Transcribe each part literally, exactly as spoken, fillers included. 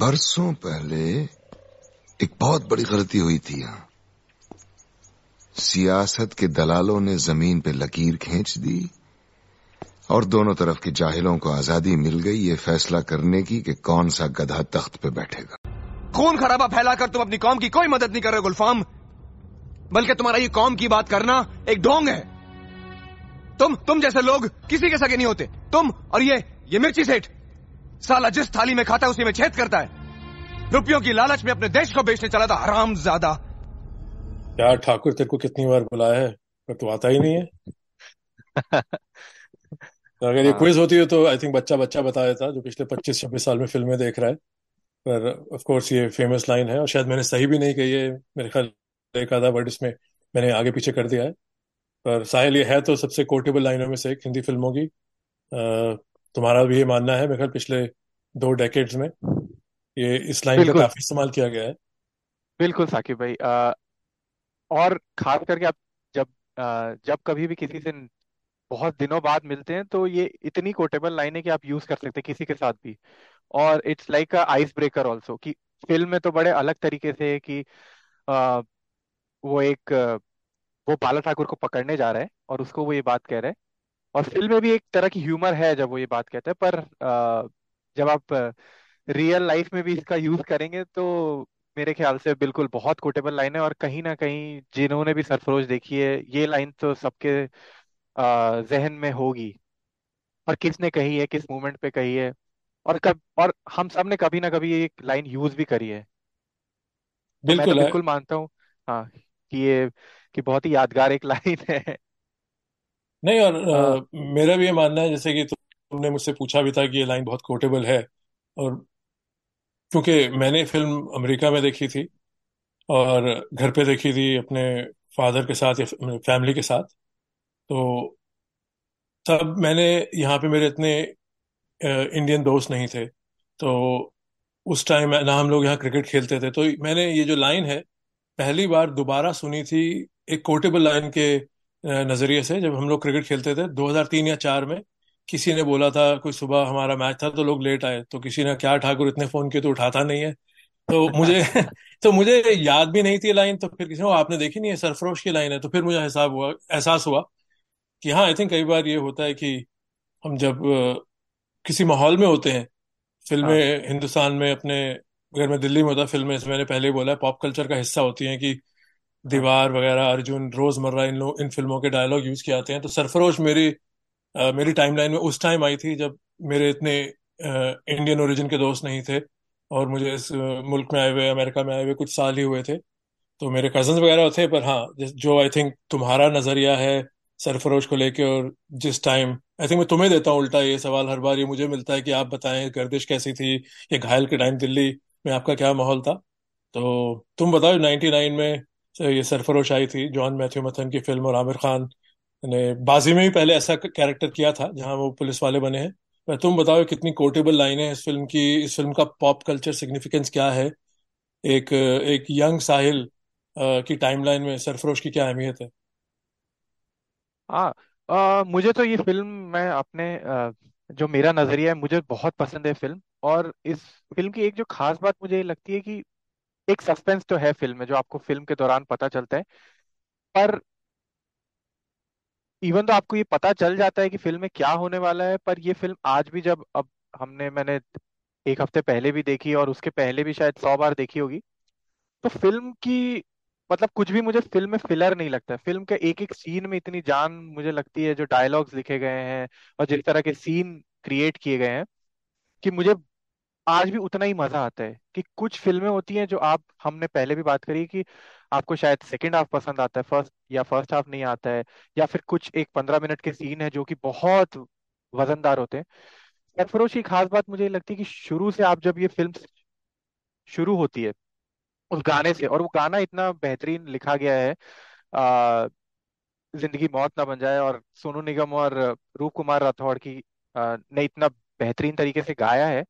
बरसों पहले एक बहुत बड़ी गलती हुई थी यहां। सियासत के दलालों ने जमीन पे लकीर खींच दी और दोनों तरफ के जाहिलों को आजादी मिल गई ये फैसला करने की कि कौन सा गधा तख्त पे बैठेगा। खून खराबा फैलाकर तुम अपनी कौम की कोई मदद नहीं कर रहे गुलफाम, बल्कि तुम्हारा ये कौम की बात करना एक ढोंग है। तुम तुम जैसे लोग किसी के सगे नहीं होते। तुम और ये ये मिर्ची सेठ साला जिस थाली में खाता है उसी में छेद करता है। रुपयों की लालच में अपने देश को बेचने चला था हरामजादा। यार ठाकुर तेरे को कितनी बार बुलाया है पर तू आता ही नहीं है। अगर ये क्विज होती है तो आई थिंक बच्चा बच्चा बता देता जो पिछले पच्चीस छब्बीस साल में फिल्में देख रहा है। पर ऑफ कोर्स ये फेमस लाइन है और शायद मैंने सही भी नहीं कही है, मेरे ख्याल एक आधा वर्ड इसमें मैंने आगे पीछे कर दिया है। पर साहिल ये है तो सबसे कोटेबल लाइनों में से एक हिंदी फिल्मों की। आ, तुम्हारा भी ये मानना है मेरे ख्याल पिछले दो डेकेड्स में ये इस लाइन का काफी इस्तेमाल किया गया है। बिल्कुल साकिब भाई, आ, और खास करके आप जब आ, जब कभी भी किसी से बहुत दिनों बाद मिलते हैं तो ये इतनी कोटेबल लाइन है कि आप यूज कर सकते हैं किसी के साथ भी। और it's like a ice breaker also कि फिल्म में तो बड़े अलग तरीके से है कि आ, वो एक वो बाला ठाकुर को पकड़ने जा रहा है और उसको वो ये बात कह रहा है, और फिल्म में भी एक तरह की ह्यूमर है जब वो ये बात कहता है। पर आ, जब आप रियल लाइफ में भी इसका यूज करेंगे तो मेरे ख्याल से बिल्कुल बहुत कोटेबल लाइन है। और कहीं ना कहीं जिन्होंने भी सरफरोश देखी है ये लाइन तो सबके आ, जहन में होगी, और किसने कही है, किस मोमेंट पे कही है, और कब और हम सब ने कभी ना कभी ये लाइन यूज भी करी है। तो मैं तो बिल्कुल बिल्कुल मानता हूँ हाँ कि ये कि बहुत ही यादगार एक लाइन है। नहीं और आ, मेरा भी ये मानना है, जैसे कि तुमने मुझसे पूछा भी था कि ये लाइन बहुत कोटेबल है, और क्योंकि मैंने फिल्म अमेरिका में देखी थी और घर पे देखी थी अपने फादर के साथ या फैमिली के साथ, तो तब मैंने यहाँ पे मेरे इतने इंडियन दोस्त नहीं थे तो उस टाइम ना हम लोग यहाँ क्रिकेट खेलते थे, तो मैंने ये जो लाइन है पहली बार दोबारा सुनी थी एक कोटेबल लाइन के नज़रिए से। जब हम लोग क्रिकेट खेलते थे दो हज़ार तीन या चार में किसी ने बोला था, कोई सुबह हमारा मैच था तो लोग लेट आए तो किसी ने क्या ठाकुर इतने फ़ोन किए तो उठाता नहीं है, तो मुझे तो मुझे याद भी नहीं थी लाइन। तो फिर किसी ने आपने देखी नहीं है सरफरोश की लाइन है, तो फिर मुझे हिसाब हुआ एहसास हुआ कि हाँ आई थिंक कई बार ये होता है कि हम जब किसी माहौल में होते हैं फिल्में हाँ। हिंदुस्तान में अपने अगर मैं दिल्ली में होता फिल्में इसमें मैंने पहले ही बोला है पॉप कल्चर का हिस्सा होती हैं कि दीवार वगैरह अर्जुन रोजमर्रा इन लोग इन फिल्मों के डायलॉग यूज किए आते हैं। तो सरफरोश मेरी आ, मेरी टाइमलाइन में उस टाइम आई थी जब मेरे इतने आ, इंडियन ओरिजिन के दोस्त नहीं थे और मुझे इस मुल्क में आए हुए अमेरिका में आए हुए कुछ साल ही हुए थे, तो मेरे कजन्स वगैरह थे। पर हाँ जो आई थिंक तुम्हारा नजरिया है सरफरोश को लेके, और जिस टाइम आई थिंक मैं तुम्हें देता हूँ उल्टा ये सवाल, हर बार ये मुझे मिलता है कि आप बताएं गर्दिश कैसी थी, ये घायल के टाइम दिल्ली में आपका क्या माहौल था, तो तुम बताओ नाइन्टी नाइन में ये सरफरोश आई थी जॉन मैथ्यू मथन की फिल्म, और आमिर खान ने बाजी में भी पहले ऐसा कैरेक्टर किया था जहाँ वो पुलिस वाले बने हैं। पर तुम बताओ कितनी कोटेबल लाइन है इस फिल्म की, इस फिल्म का पॉप कल्चर सिग्निफिकेंस क्या है, एक एक यंग साहिल आ, की टाइमलाइन में सरफरोश की क्या अहमियत है। हाँ अ, मुझे तो ये फिल्म मैं अपने अ, जो मेरा नजरिया है मुझे बहुत पसंद है फिल्म। और इस फिल्म की एक जो खास बात मुझे लगती है कि एक सस्पेंस तो है फिल्म में जो आपको फिल्म के दौरान पता चलता है, पर इवन तो आपको ये पता चल जाता है कि फिल्म में क्या होने वाला है, पर ये फिल्म आज भी जब अब हमने मैंने एक हफ्ते पहले भी देखी और उसके पहले भी शायद सौ बार देखी होगी, तो फिल्म की मतलब कुछ भी मुझे फिल्म में फिलर नहीं लगता है। फिल्म के एक एक सीन में इतनी जान मुझे लगती है, जो डायलॉग्स लिखे गए हैं और जिस तरह के सीन क्रिएट किए गए हैं कि मुझे आज भी उतना ही मजा आता है। कि कुछ फिल्में होती हैं जो आप हमने पहले भी बात करी कि आपको शायद सेकेंड हाफ पसंद आता है फर्स्ट या फर्स्ट हाफ नहीं आता है, या फिर कुछ एक पंद्रह मिनट के सीन है जो कि बहुत वजनदार होते हैं। सरफरोश की खास बात मुझे लगती है कि शुरू से आप जब ये फिल्म शुरू होती है उस गाने से, और वो गाना इतना बेहतरीन लिखा गया है आ, जिंदगी मौत ना बन जाए, और सोनू निगम और रूप कुमार राठौड़ की आ, ने इतना बेहतरीन तरीके से गाया है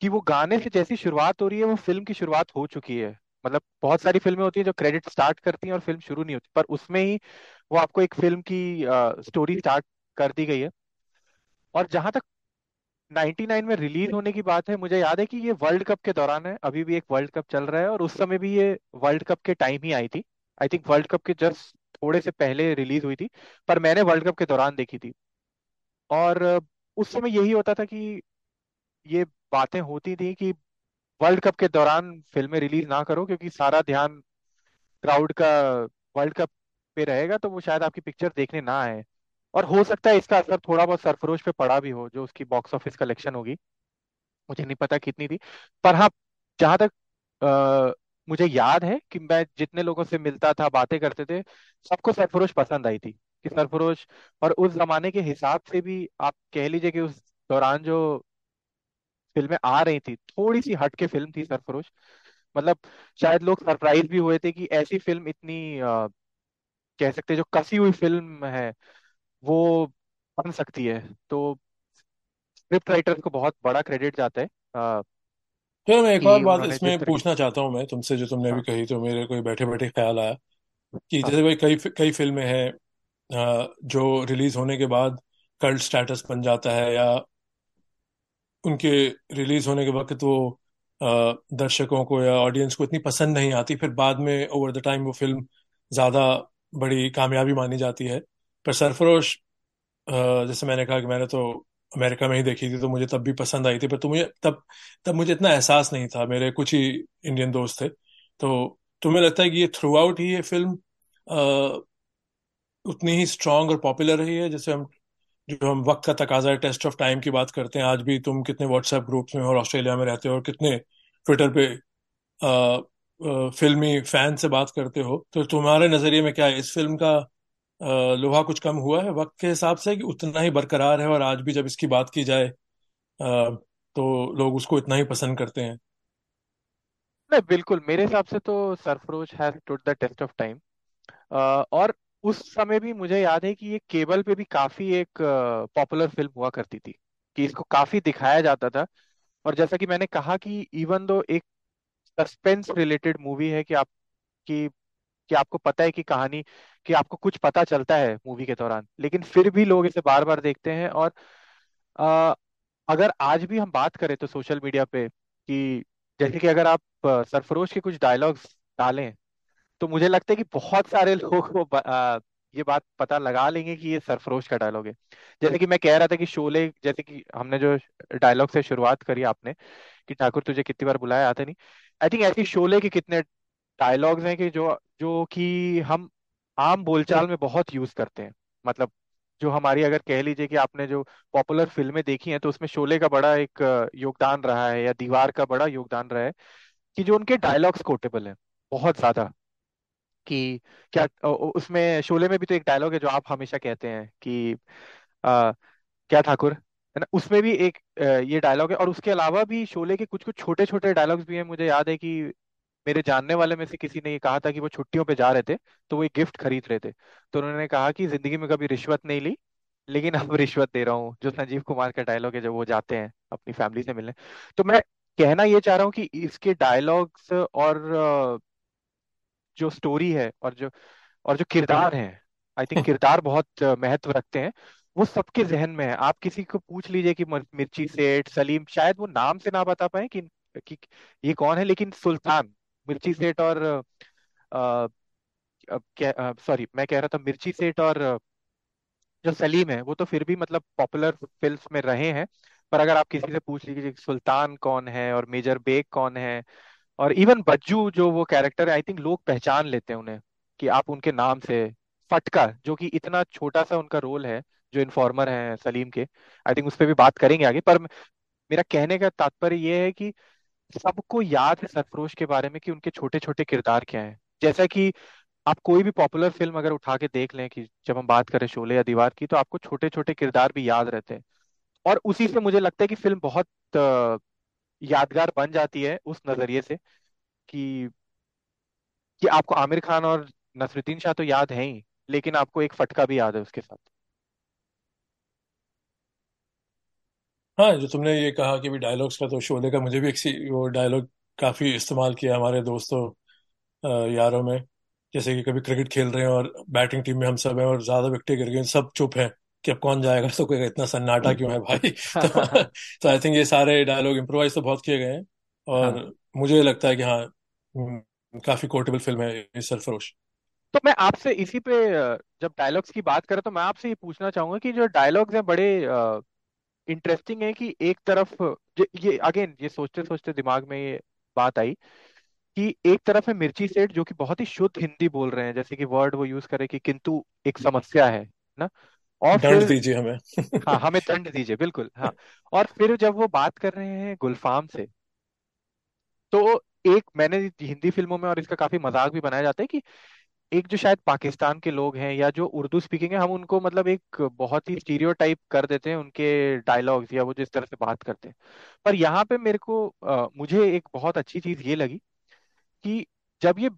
कि वो गाने से जैसी शुरुआत हो रही है वो फिल्म की शुरुआत हो चुकी है। मतलब बहुत सारी फिल्में होती हैं जो क्रेडिट स्टार्ट करती हैं और फिल्म शुरू नहीं होती, पर उसमें ही वो आपको एक फिल्म की आ, स्टोरी स्टार्ट कर दी गई है। और जहां तक नाइंटी नाइन में रिलीज होने की बात है। मुझे याद है कि ये वर्ल्ड कप के दौरान है, अभी भी एक वर्ल्ड कप चल रहा है, और उस समय भी ये वर्ल्ड कप के टाइम ही आई थी। आई थिंक वर्ल्ड कप के जस्ट थोड़े से पहले रिलीज हुई थी, पर मैंने वर्ल्ड कप के दौरान देखी थी। और अ, उस समय यही होता था कि ये बातें होती थी कि वर्ल्ड कप के दौरान फिल्में रिलीज ना करो, क्योंकि सारा ध्यान क्राउड का वर्ल्ड कप पे रहेगा, तो वो शायद आपकी पिक्चर देखने ना आए। और हो सकता है इसका असर थोड़ा बहुत सरफरोश पे पड़ा भी हो, जो उसकी बॉक्स ऑफिस कलेक्शन होगी मुझे नहीं पता कितनी थी। पर हाँ, जहाँ तक अ, मुझे याद है कि मैं जितने लोगों से मिलता था, बातें करते थे, सबको सरफरोश पसंद आई थी। कि सरफरोश, और उस जमाने के हिसाब से भी आप कह लीजिए कि उस दौरान जो फिल्में आ रही थी, थोड़ी सी हटके फिल्म थी सरफरोश। मतलब शायद लोग सरप्राइज भी हुए थे कि ऐसी फिल्म इतनी अ, कह सकते हैं, जो कसी हुई फिल्म है वो बन सकती है। तो स्क्रिप्ट राइटर्स को बहुत बड़ा क्रेडिट जाता है अ, फिर मैं एक और कि बात उन्होंने जिस इसमें तरीके पूछना चाहता हूँ मैं तुमसे, जो तुमने अभी हाँ कही, तो मेरे को बैठे बैठे ख्याल आया कि हाँ जैसे भाई कई कई फिल्में हैं अ, जो रिलीज होने के बाद कल्ट स्टेटस बन जाता है, या उनके रिलीज होने के वक्त वो अ, दर्शकों को या ऑडियंस को इतनी पसंद नहीं आती, फिर बाद में ओवर द टाइम वो फिल्म ज्यादा बड़ी कामयाबी मानी जाती है। पर सरफरोश अ, जैसे मैंने कहा कि मैंने तो अमेरिका में ही देखी थी, तो मुझे तब भी पसंद आई थी, पर तो मुझे तब तब मुझे इतना एहसास नहीं था। मेरे कुछ ही इंडियन दोस्त थे। तो तुम्हें लगता है कि ये थ्रू आउट ही ये फिल्म अ, उतनी ही स्ट्रांग और पॉपुलर रही है? जैसे हम जो हम वक्त का तकाजा है, टेस्ट ऑफ टाइम की बात करते हैं, आज भी तुम कितने व्हाट्सएप ग्रुप्स में हो और ऑस्ट्रेलिया में रहते हो, और कितने ट्विटर पे अ, अ, फिल्मी फैन से बात करते हो, तो तुम्हारे नजरिए में क्या है, इस फिल्म का अ, लोहा कुछ कम हुआ है वक्त के हिसाब से कि उतना ही बरकरार है, और आज भी जब इसकी बात की जाए अ, तो लोग उसको इतना ही पसंद करते हैं? नहीं, बिल्कुल मेरे हिसाब से तो Sarfarosh has stood the test of time. और उस समय भी मुझे याद है कि ये केबल पे भी काफी एक पॉपुलर फिल्म हुआ करती थी, कि इसको काफी दिखाया जाता था। और जैसा कि मैंने कहा कि इवन दो एक सस्पेंस रिलेटेड मूवी है, कि आप कि, कि आपको पता है कि कहानी कि आपको कुछ पता चलता है मूवी के दौरान, लेकिन फिर भी लोग इसे बार बार देखते हैं। और अ, अगर आज भी हम बात करें तो सोशल मीडिया पे, कि जैसे कि अगर आप अ, सरफरोश के कुछ डायलॉग्स डालें, तो मुझे लगता है कि बहुत सारे लोग वो ब- आ, ये बात पता लगा लेंगे कि ये सरफरोश का डायलॉग है। जैसे कि मैं कह रहा था कि शोले, जैसे कि हमने जो डायलॉग से शुरुआत करी आपने कि ठाकुर तुझे कितनी बार बुलाया आता नहीं, आई थिंक ऐसी शोले के कितने डायलॉग्स हैं कि जो जो कि हम आम बोलचाल में बहुत यूज करते हैं। मतलब जो हमारी, अगर कह लीजिए कि आपने जो पॉपुलर फिल्में देखी हैं, तो उसमें शोले का बड़ा एक अ, योगदान रहा है, या दीवार का बड़ा योगदान रहा है, कि जो उनके डायलॉग्स कोटेबल हैं बहुत ज्यादा। कि क्या अ, उ- उसमें शोले में भी तो एक डायलॉग है जो आप हमेशा कहते हैं कि अ, क्या ठाकुर, है ना, उसमें भी एक अ, ये डायलॉग है। और उसके अलावा भी शोले के कुछ कुछ छोटे छोटे डायलॉग्स भी हैं। मुझे याद है कि मेरे जानने वाले में से किसी ने ये कहा था कि वो छुट्टियों पे जा रहे थे, तो वो एक गिफ्ट खरीद रहे थे, तो उन्होंने कहा कि जिंदगी में कभी रिश्वत नहीं ली, लेकिन अब रिश्वत दे रहा हूँ, जो संजीव कुमार का डायलॉग है जब वो जाते हैं अपनी फैमिली से मिलने। तो मैं कहना ये चाह रहा हूँ कि इसके डायलॉग्स और अ, जो स्टोरी है, और जो और जो किरदार हैं, आई थिंक किरदार बहुत अ, महत्व रखते हैं। वो सबके जहन में है। आप किसी को पूछ लीजिए कि मिर- मिर्ची सेठ, सलीम, शायद वो नाम से ना बता पाए कि, कि ये कौन है, लेकिन सुल्तान, मिर्ची सेठ और अ, अ, क्या- अ, सॉरी, मैं कह रहा था मिर्ची सेठ और अ, जो सलीम है, वो तो फिर भी मतलब पॉपुलर फिल्म्स में रहे हैं। पर अगर आप किसी से पूछ लीजिए कि सुल्तान कौन है और मेजर बेग कौन है, और इवन बज्जू जो वो कैरेक्टर है, आई थिंक लोग पहचान लेते हैं उन्हें, कि आप उनके नाम से। फटका, जो कि इतना छोटा सा उनका रोल है, जो इन्फॉर्मर है सलीम के, आई थिंक उस पर भी बात करेंगे आगे। पर मेरा कहने का तात्पर्य ये है कि सबको याद है सरफरोश के बारे में कि उनके छोटे छोटे किरदार क्या हैं। जैसा कि आप कोई भी पॉपुलर फिल्म अगर उठा के देख लें, कि जब हम बात करें शोले या दीवार की, तो आपको छोटे छोटे किरदार भी याद रहते हैं। और उसी से मुझे लगता है कि फिल्म बहुत अ, यादगार बन जाती है उस नजरिए से, कि कि आपको आमिर खान और नसरुद्दीन शाह तो याद है ही, लेकिन आपको एक फटका भी याद है उसके साथ। हाँ, जो तुमने ये कहा कि भी डायलॉग्स का, तो शोले का मुझे भी एक सी वो डायलॉग काफी इस्तेमाल किया हमारे दोस्तों अ, यारों में, जैसे कि कभी क्रिकेट खेल रहे हैं और बैटिंग टीम में हम सब हैं और ज्यादा विकेटें गिर गई, सब चुप हैं, कि अब कौन जाएगा, तो कोई इतना सन्नाटा क्यों है भाई। तो आई थिंक ये सारे डायलॉग इम्प्रोवाइज तो बहुत किए गए हैं और हाँ मुझे लगता है कि हाँ काफी कोटेबल फिल्म है सरफरोश। तो मैं आपसे इसी पे जब डायलॉग्स की बात करें तो मैं आपसे ये पूछना चाहूंगा कि जो डायलॉग्स हैं बड़े इंटरेस्टिंग है कि एक तरफ जो ये अगेन ये सोचते सोचते दिमाग में ये बात आई कि एक तरफ है मिर्ची सेठ जो कि बहुत ही शुद्ध हिंदी बोल रहे हैं, जैसे कि वर्ड वो यूज करे कि किंतु एक समस्या है ना, और दंड फिर दीजिए हमें। हाँ हमें दंड दीजिए बिल्कुल हाँ। और फिर जब वो बात कर रहे हैं गुलफाम से तो एक मैंने हिंदी फिल्मों में और इसका काफी मजाक भी बनाया जाता है कि एक जो शायद पाकिस्तान के लोग हैं या जो उर्दू स्पीकिंग है हम उनको मतलब एक बहुत ही स्टीरियोटाइप कर देते हैं उनके डायलॉग्स या वो जिस तरह से बात करते हैं। पर यहाँ पे मेरे को अ, मुझे एक बहुत अच्छी चीज ये लगी कि जब ये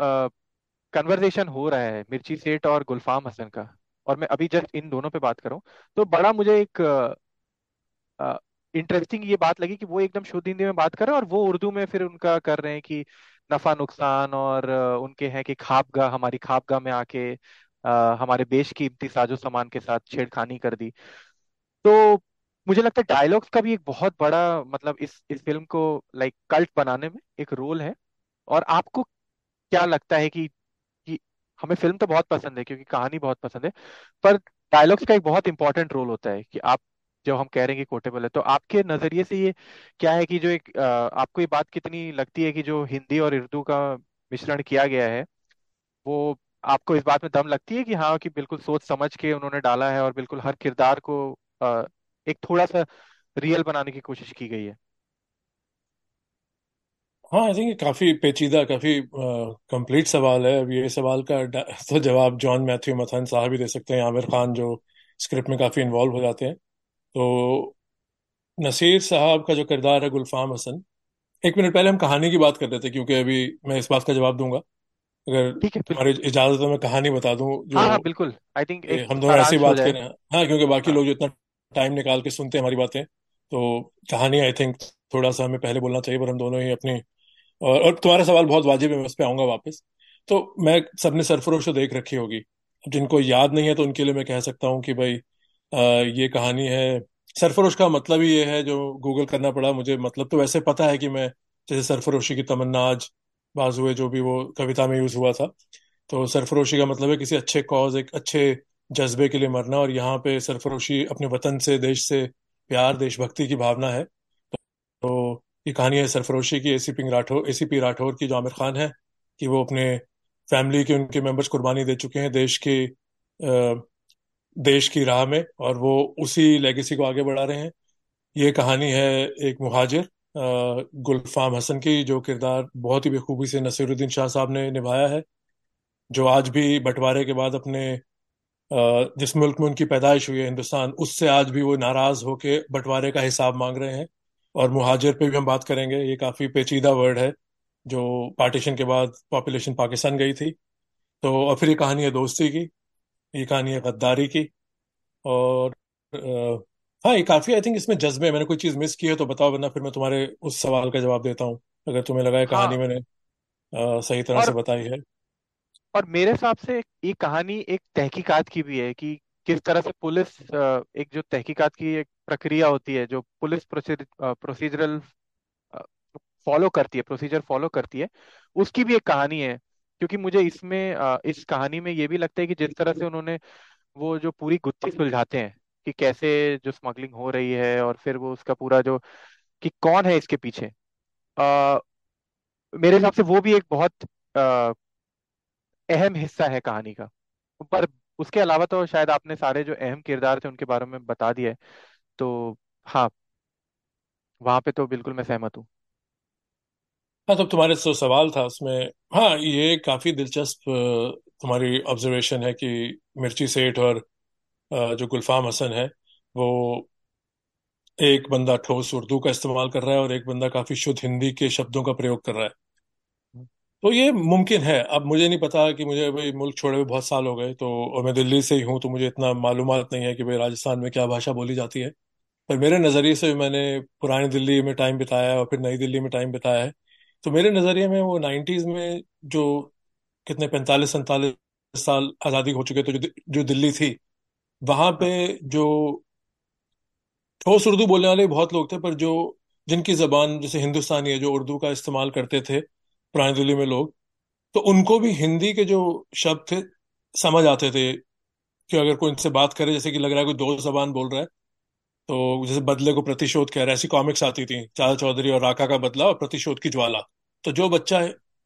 कन्वर्सेशन हो रहा है मिर्ची सेठ और गुलफाम हसन का, और मैं अभी जस्ट इन दोनों पे बात करूँ तो बड़ा मुझे एक इंटरेस्टिंग ये बात लगी कि वो एकदम शुद्ध हिंदी में बात कर रहे हैं और वो उर्दू में फिर उनका कर रहे हैं कि नफा नुकसान, और अ, उनके हैं कि खापगा हमारी खापगा में आके आ, हमारे बेश कीमती साजो सामान के साथ छेड़खानी कर दी। तो मुझे लगता है डायलॉग्स का भी एक बहुत बड़ा मतलब इस इस फिल्म को लाइक कल्ट बनाने में एक रोल है। और आपको क्या लगता है कि, कि हमें फिल्म तो बहुत पसंद है क्योंकि कहानी बहुत पसंद है, पर डायलॉग्स का एक बहुत इंपॉर्टेंट रोल होता है कि आप जब हम कह रहे हैं कि कोटेबल है तो आपके नजरिए से ये क्या है कि जो एक अ, आपको ये बात कितनी लगती है कि जो हिंदी और उर्दू का मिश्रण किया गया है वो आपको इस बात में दम लगती है कि हाँ कि बिल्कुल सोच समझ के उन्होंने डाला है और बिल्कुल हर किरदार को अ, एक थोड़ा सा रियल बनाने की कोशिश की गई है। हाँ आई थिंक काफी पेचीदा काफी कंप्लीट सवाल है। अब ये सवाल का डा- तो जवाब जॉन मैथ्यू मथन साहब ही दे सकते हैं, आमिर खान जो स्क्रिप्ट में काफी इन्वॉल्व हो जाते हैं। तो नसीर साहब का जो किरदार है गुलफाम हसन, एक मिनट पहले हम कहानी की बात कर रहे थे क्योंकि अभी मैं इस बात का जवाब दूंगा। अगर ठीक है तुम्हारी बिल्कुल इजाजत है मैं कहानी बता दूं जो हाँ हाँ बिल्कुल आई थिंक ए, एक हम दोनों ऐसी सारांश हो बात जाए। करें। हाँ क्योंकि बाकी हाँ लोग जो इतना टाइम निकाल के सुनते हैं हमारी बातें, तो कहानी आई थिंक थोड़ा सा हमें पहले बोलना चाहिए, पर हम दोनों ही अपनी और, और तुम्हारा सवाल बहुत वाजिब है, मैं उस पर आऊंगा वापस। तो मैं सबने सरफरोश तो देख रखी होगी, अब जिनको याद नहीं है तो उनके लिए मैं कह सकता हूँ कि भाई अ, ये कहानी है सरफरोश का मतलब ही ये है, जो गूगल करना पड़ा मुझे। मतलब तो वैसे पता है कि मैं जैसे सरफरोशी की तमन्ना आज बाजुए जो भी वो कविता में यूज हुआ था, तो सरफरोशी का मतलब है किसी अच्छे कॉज एक अच्छे जज्बे के लिए मरना, और यहाँ पे सरफरोशी अपने वतन से देश से प्यार देशभक्ति की भावना है। तो ये कहानी है सरफरोशी की, एसीपी राठौर एसीपी राठौर की जो आमिर खान है कि वो अपने फैमिली के उनके मेंबर्स कुर्बानी दे चुके हैं देश के अ, देश की राह में, और वो उसी लेगेसी को आगे बढ़ा रहे हैं। ये कहानी है एक मुहाजिर अ, गुलफाम हसन की, जो किरदार बहुत ही बखूबी से नसीरुद्दीन शाह साहब ने निभाया है, जो आज भी बंटवारे के बाद अपने अ, जिस मुल्क में उनकी पैदाइश हुई है हिंदुस्तान, उससे आज भी वो नाराज होके बंटवारे का हिसाब मांग रहे हैं। और मुहाजिर पे भी हम बात करेंगे, ये काफी पेचीदा वर्ड है जो पार्टीशन के बाद पॉपुलेशन पाकिस्तान गई थी। तो और फिर ये कहानी है दोस्ती की, ये कहानी है गद्दारी की, और अ, हाँ ये काफी आई थिंक इसमें जज्बे, मैंने कोई चीज मिस की है तो बताओ, वरना फिर मैं तुम्हारे उस सवाल का जवाब देता हूँ अगर तुम्हें लगा है कहानी हाँ मैंने अ, सही तरह से और बताई है। और मेरे हिसाब से ये कहानी एक तहकीकात की भी है कि किस तरह से पुलिस अ, एक जो तहकीकात की एक प्रक्रिया होती है जो पुलिस प्रोसीजरल फॉलो करती है प्रोसीजर फॉलो करती है उसकी भी एक कहानी है। क्योंकि मुझे इसमें अ, इस कहानी में ये भी लगता है कि जिस तरह से उन्होंने वो जो पूरी गुत्थी सुलझाते हैं कि कैसे जो स्मगलिंग हो रही है और फिर वो उसका पूरा जो कि कौन है इसके पीछे आ, मेरे हिसाब से वो भी एक बहुत अ, अहम हिस्सा है कहानी का। पर उसके अलावा तो शायद आपने सारे जो अहम किरदार थे उनके बारे में बता दिया है तो हाँ वहां पे तो बिल्कुल मैं सहमत हूँ। हाँ तो तुम्हारे जो सवाल था उसमें, हाँ ये काफी दिलचस्प अ, तुम्हारी ऑब्जर्वेशन है कि मिर्ची सेठ और अ, जो गुलफाम हसन है वो एक बंदा ठोस उर्दू का इस्तेमाल कर रहा है और एक बंदा काफी शुद्ध हिंदी के शब्दों का प्रयोग कर रहा है। तो ये मुमकिन है, अब मुझे नहीं पता कि मुझे भाई मुल्क छोड़े हुए बहुत साल हो गए, तो और मैं दिल्ली से ही हूँ तो मुझे इतना मालूमात नहीं है कि भाई राजस्थान में क्या भाषा बोली जाती है। पर मेरे नज़रिए से मैंने पुरानी दिल्ली में टाइम बिताया है और फिर नई दिल्ली में टाइम बिताया है, तो मेरे नज़रिए में वो नाइन्टीज़ में जो कितने पैंतालीस सैंतालीस साल आज़ादी हो चुके, तो जो दि- जो दिल्ली थी वहां पे जो ठोस उर्दू बोलने वाले बहुत लोग थे, पर जो जिनकी जबान जैसे हिंदुस्तानी है, जो उर्दू का इस्तेमाल करते थे पुरानी दिल्ली में लोग, तो उनको भी हिंदी के जो शब्द थे समझ आते थे। कि अगर कोई इनसे बात करे, जैसे कि लग रहा है कोई दो जबान बोल रहा है, तो जैसे बदले को प्रतिशोध कह रहा है, ऐसी कॉमिक्स आती थी, चाचा चौधरी और राका का बदला और प्रतिशोध की ज्वाला। तो जो बच्चा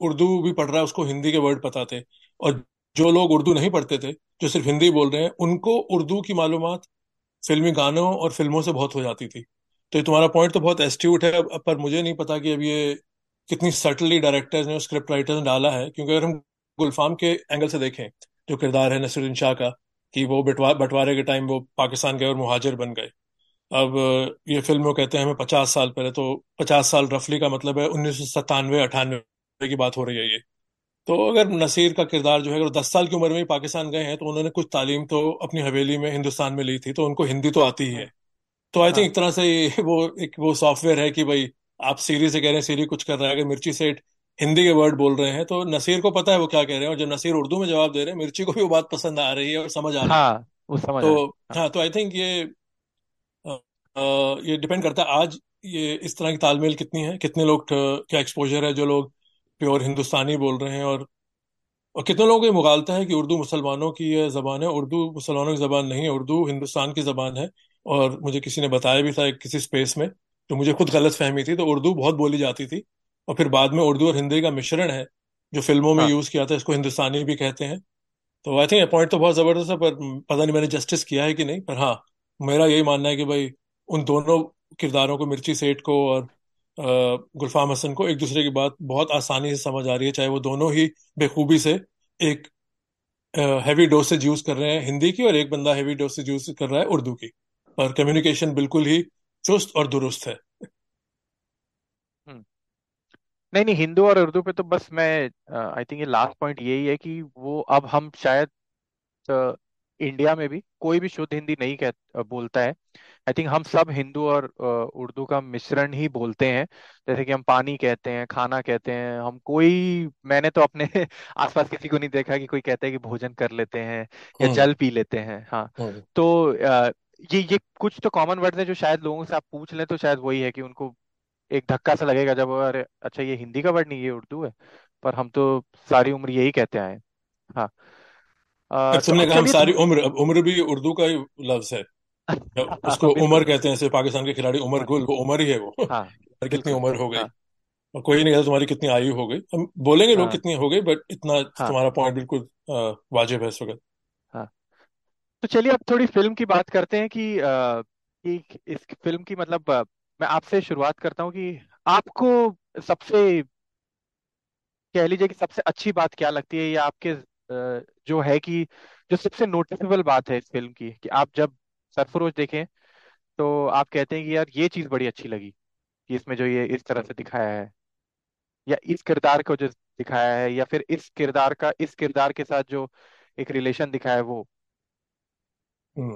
उर्दू भी पढ़ रहा है उसको हिंदी के वर्ड पता थे, और जो लोग उर्दू नहीं पढ़ते थे, जो सिर्फ हिंदी बोल रहे हैं, उनको उर्दू की मालूमात फिल्मी गानों और फिल्मों से बहुत हो जाती थी। तो ये तुम्हारा पॉइंट तो बहुत एस्ट्यूट है, अब- पर मुझे नहीं पता कि अब ये कितनी सटली डायरेक्टर्स ने, स्क्रिप्ट राइटर्स ने डाला है। क्योंकि अगर हम गुलफाम के एंगल से देखें, जो किरदार है नसरुद्दीन शाह का, कि वो बटवा बंटवारे के टाइम वो पाकिस्तान गए और मुहाजिर बन गए। अब अ, ये फिल्म वो कहते हैं हमें पचास साल पहले, तो पचास साल रफली का मतलब है उन्नीस सौ सत्तानवे अठानवे की बात हो रही है ये। तो अगर नसीर का किरदार जो है, अगर दस साल की उम्र में ही पाकिस्तान गए हैं, तो उन्होंने कुछ तालीम तो अपनी हवेली में हिंदुस्तान में ली थी, तो उनको हिंदी तो आती ही है। तो आई थिंक हाँ एक तरह से ये वो एक वो सॉफ्टवेयर है कि भाई आप सीरी से कह रहे हैं सीरी कुछ कर रहा है, अगर मिर्ची सेठ हिंदी के वर्ड बोल रहे हैं तो नसीर को पता है वो क्या कह रहे हैं, और जब नसीर उर्दू में जवाब दे रहे हैं, मिर्ची को भी वो बात पसंद आ रही है और समझ आ रही है। हाँ वो समझ आ रहा है। तो हाँ हाँ, तो आई थिंक ये अ, ये डिपेंड करता है आज ये इस तरह की तालमेल कितनी है, कितने लोग अ, क्या एक्सपोजर है, जो लोग प्योर हिंदुस्तानी बोल रहे हैं, और और कितने लोगों को ये मुगालता है कि उर्दू मुसलमानों की ये जबान है। उर्दू मुसलमानों की जबान नहीं है, उर्दू हिंदुस्तान की जबान है। और मुझे किसी ने बताया भी था एक किसी स्पेस में, तो मुझे खुद गलत फहमी थी। तो उर्दू बहुत बोली जाती थी, और फिर बाद में उर्दू और हिंदी का मिश्रण है जो फिल्मों में हाँ यूज किया था, इसको हिंदुस्तानी भी कहते हैं। तो आई थिंक ये पॉइंट तो बहुत जबरदस्त है, पर पता नहीं मैंने जस्टिस किया है कि नहीं। पर हाँ, मेरा यही मानना है कि भाई उन दोनों किरदारों को, मिर्ची सेठ को और अ, गुलफाम हसन को, एक दूसरे की बात बहुत आसानी से समझ आ रही है, चाहे वो दोनों ही बेखूबी से एक हैवी डोसेज यूज कर रहे हैं हिंदी की, और एक बंदा हैवी डोसेज यूज कर रहा है उर्दू की, पर कम्युनिकेशन बिल्कुल ही चुस्त और दुरुस्त है। हम्म। नहीं नहीं हिंदू और उर्दू पे तो बस मैं आई थिंक ये लास्ट पॉइंट यही है कि वो अब हम शायद अ, इंडिया में भी कोई भी शुद्ध हिंदी नहीं कह अ, बोलता है। आई थिंक हम सब हिंदू और अ, उर्दू का मिश्रण ही बोलते हैं। जैसे कि हम पानी कहते हैं, खाना कहते हैं, हम कोई, मैंने तो अपने आसपास किसी को नहीं देखा कि कोई कहता है कि भोजन कर लेते हैं या हम्म जल पी लेते हैं। हाँ हम्म तो अ, ये ये कुछ तो कॉमन वर्ड्स हैं जो शायद लोगों से आप पूछ लें तो शायद वही है कि उनको एक धक्का सा लगेगा जब, अरे अच्छा ये हिंदी का वर्ड नहीं, ये उर्दू है, पर हम तो सारी उम्र यही कहते आए हैं। हाँ अ, अब तो तुमने कहा हम चलिए सारी तुम उम्र, अब उम्र भी उर्दू का ही लफ्ज है, जब उसको बिल्कुल उमर कहते हैं, जैसे पाकिस्तान के खिलाड़ी उमर गुल, वो उमर ही है वो हाँ और कितनी बिल्कुल उम्र हो गई, हाँ और कोई नहीं कहता तुम्हारी कितनी आयु हो गई। हम बोलेंगे लोग हाँ कितनी हो गई, बट इतना हाँ तुम्हारा पॉइंट बिल्कुल अ, वाजिब है इस वक्त। हाँ तो चलिए अब थोड़ी फिल्म की बात करते हैं कि अ, कि इस फिल्म की मतलब अ, मैं आपसे शुरुआत करता हूँ कि आपको सबसे, कह लीजिए कि सबसे अच्छी बात क्या लगती है, या आपके अ, जो है कि जो सबसे नोटिसेबल बात है इस फिल्म की, कि आप जब सरफरोश देखें तो आप कहते हैं कि यार ये चीज़ बड़ी अच्छी लगी कि इसमें जो ये इस तरह से दिखाया है, या इस किरदार को जो दिखाया है, या फिर इस किरदार का इस किरदार के साथ जो एक रिलेशन दिखाया है वो। हम्म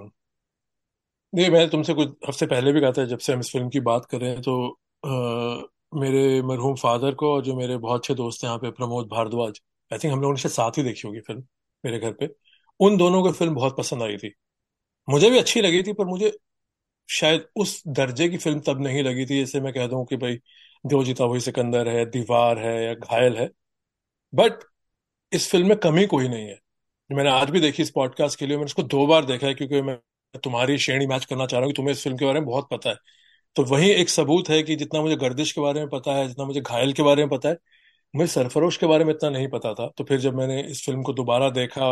नहीं, मैंने तुमसे कुछ हफ्ते पहले भी कहा था, जब से हम इस फिल्म की बात करें, तो अ, मेरे मरहूम फादर को और जो मेरे बहुत अच्छे दोस्त हैं यहाँ पे, प्रमोद भारद्वाज, आई थिंक हम लोगों ने शायद साथ ही देखी होगी फिल्म मेरे घर पे, उन दोनों को फिल्म बहुत पसंद आई थी। मुझे भी अच्छी लगी थी, पर मुझे शायद उस दर्जे की फिल्म तब नहीं लगी थी, जैसे मैं कह दूं कि भाई जो जीता वही सिकंदर है, दीवार है, या घायल है। बट इस फिल्म में कमी कोई नहीं है। मैंने आज भी देखी इस पॉडकास्ट के लिए, मैंने इसको दो बार देखा है, क्योंकि मैं तुम्हारी श्रेणी मैच करना चाह रहा हूँ कि तुम्हें इस फिल्म के बारे में बहुत पता है। तो वही एक सबूत है कि जितना मुझे गर्दिश के बारे में पता है, जितना मुझे घायल के बारे में पता है, मुझे सरफरोश के बारे में इतना नहीं पता था। तो फिर जब मैंने इस फिल्म को दोबारा देखा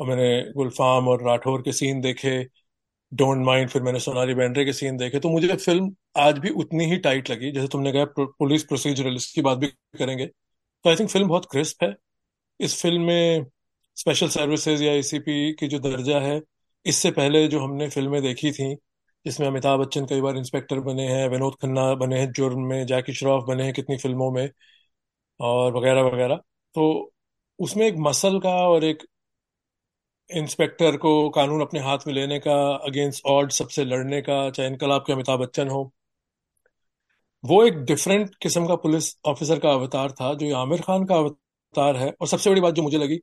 और मैंने गुलफाम और राठौर के सीन देखे, डोंट माइंड, फिर मैंने सोनाली बेंद्रे के सीन देखे, तो मुझे फिल्म आज भी उतनी ही टाइट लगी। जैसे तुमने कहा प्रो- पुलिस प्रोसीजरल, इसकी बात भी करेंगे। तो आई थिंक फिल्म बहुत क्रिस्प है। इस फिल्म में स्पेशल सर्विसेज या एसीपी की जो दर्जा है, इससे पहले जो हमने फिल्में देखी थी, जिसमें अमिताभ बच्चन कई बार इंस्पेक्टर बने हैं, विनोद खन्ना बने हैं जुर्म में, जैकी श्रॉफ बने हैं कितनी फिल्मों में, और वगैरह वगैरह, तो उसमें एक मसल का और एक इंस्पेक्टर को कानून अपने हाथ में लेने का, अगेंस्ट ऑड सबसे लड़ने का, चाहे इनकलाब के अमिताभ बच्चन हो, वो एक डिफरेंट किस्म का पुलिस ऑफिसर का अवतार था, जो ये आमिर खान का अवतार है। और सबसे बड़ी बात जो मुझे लगी,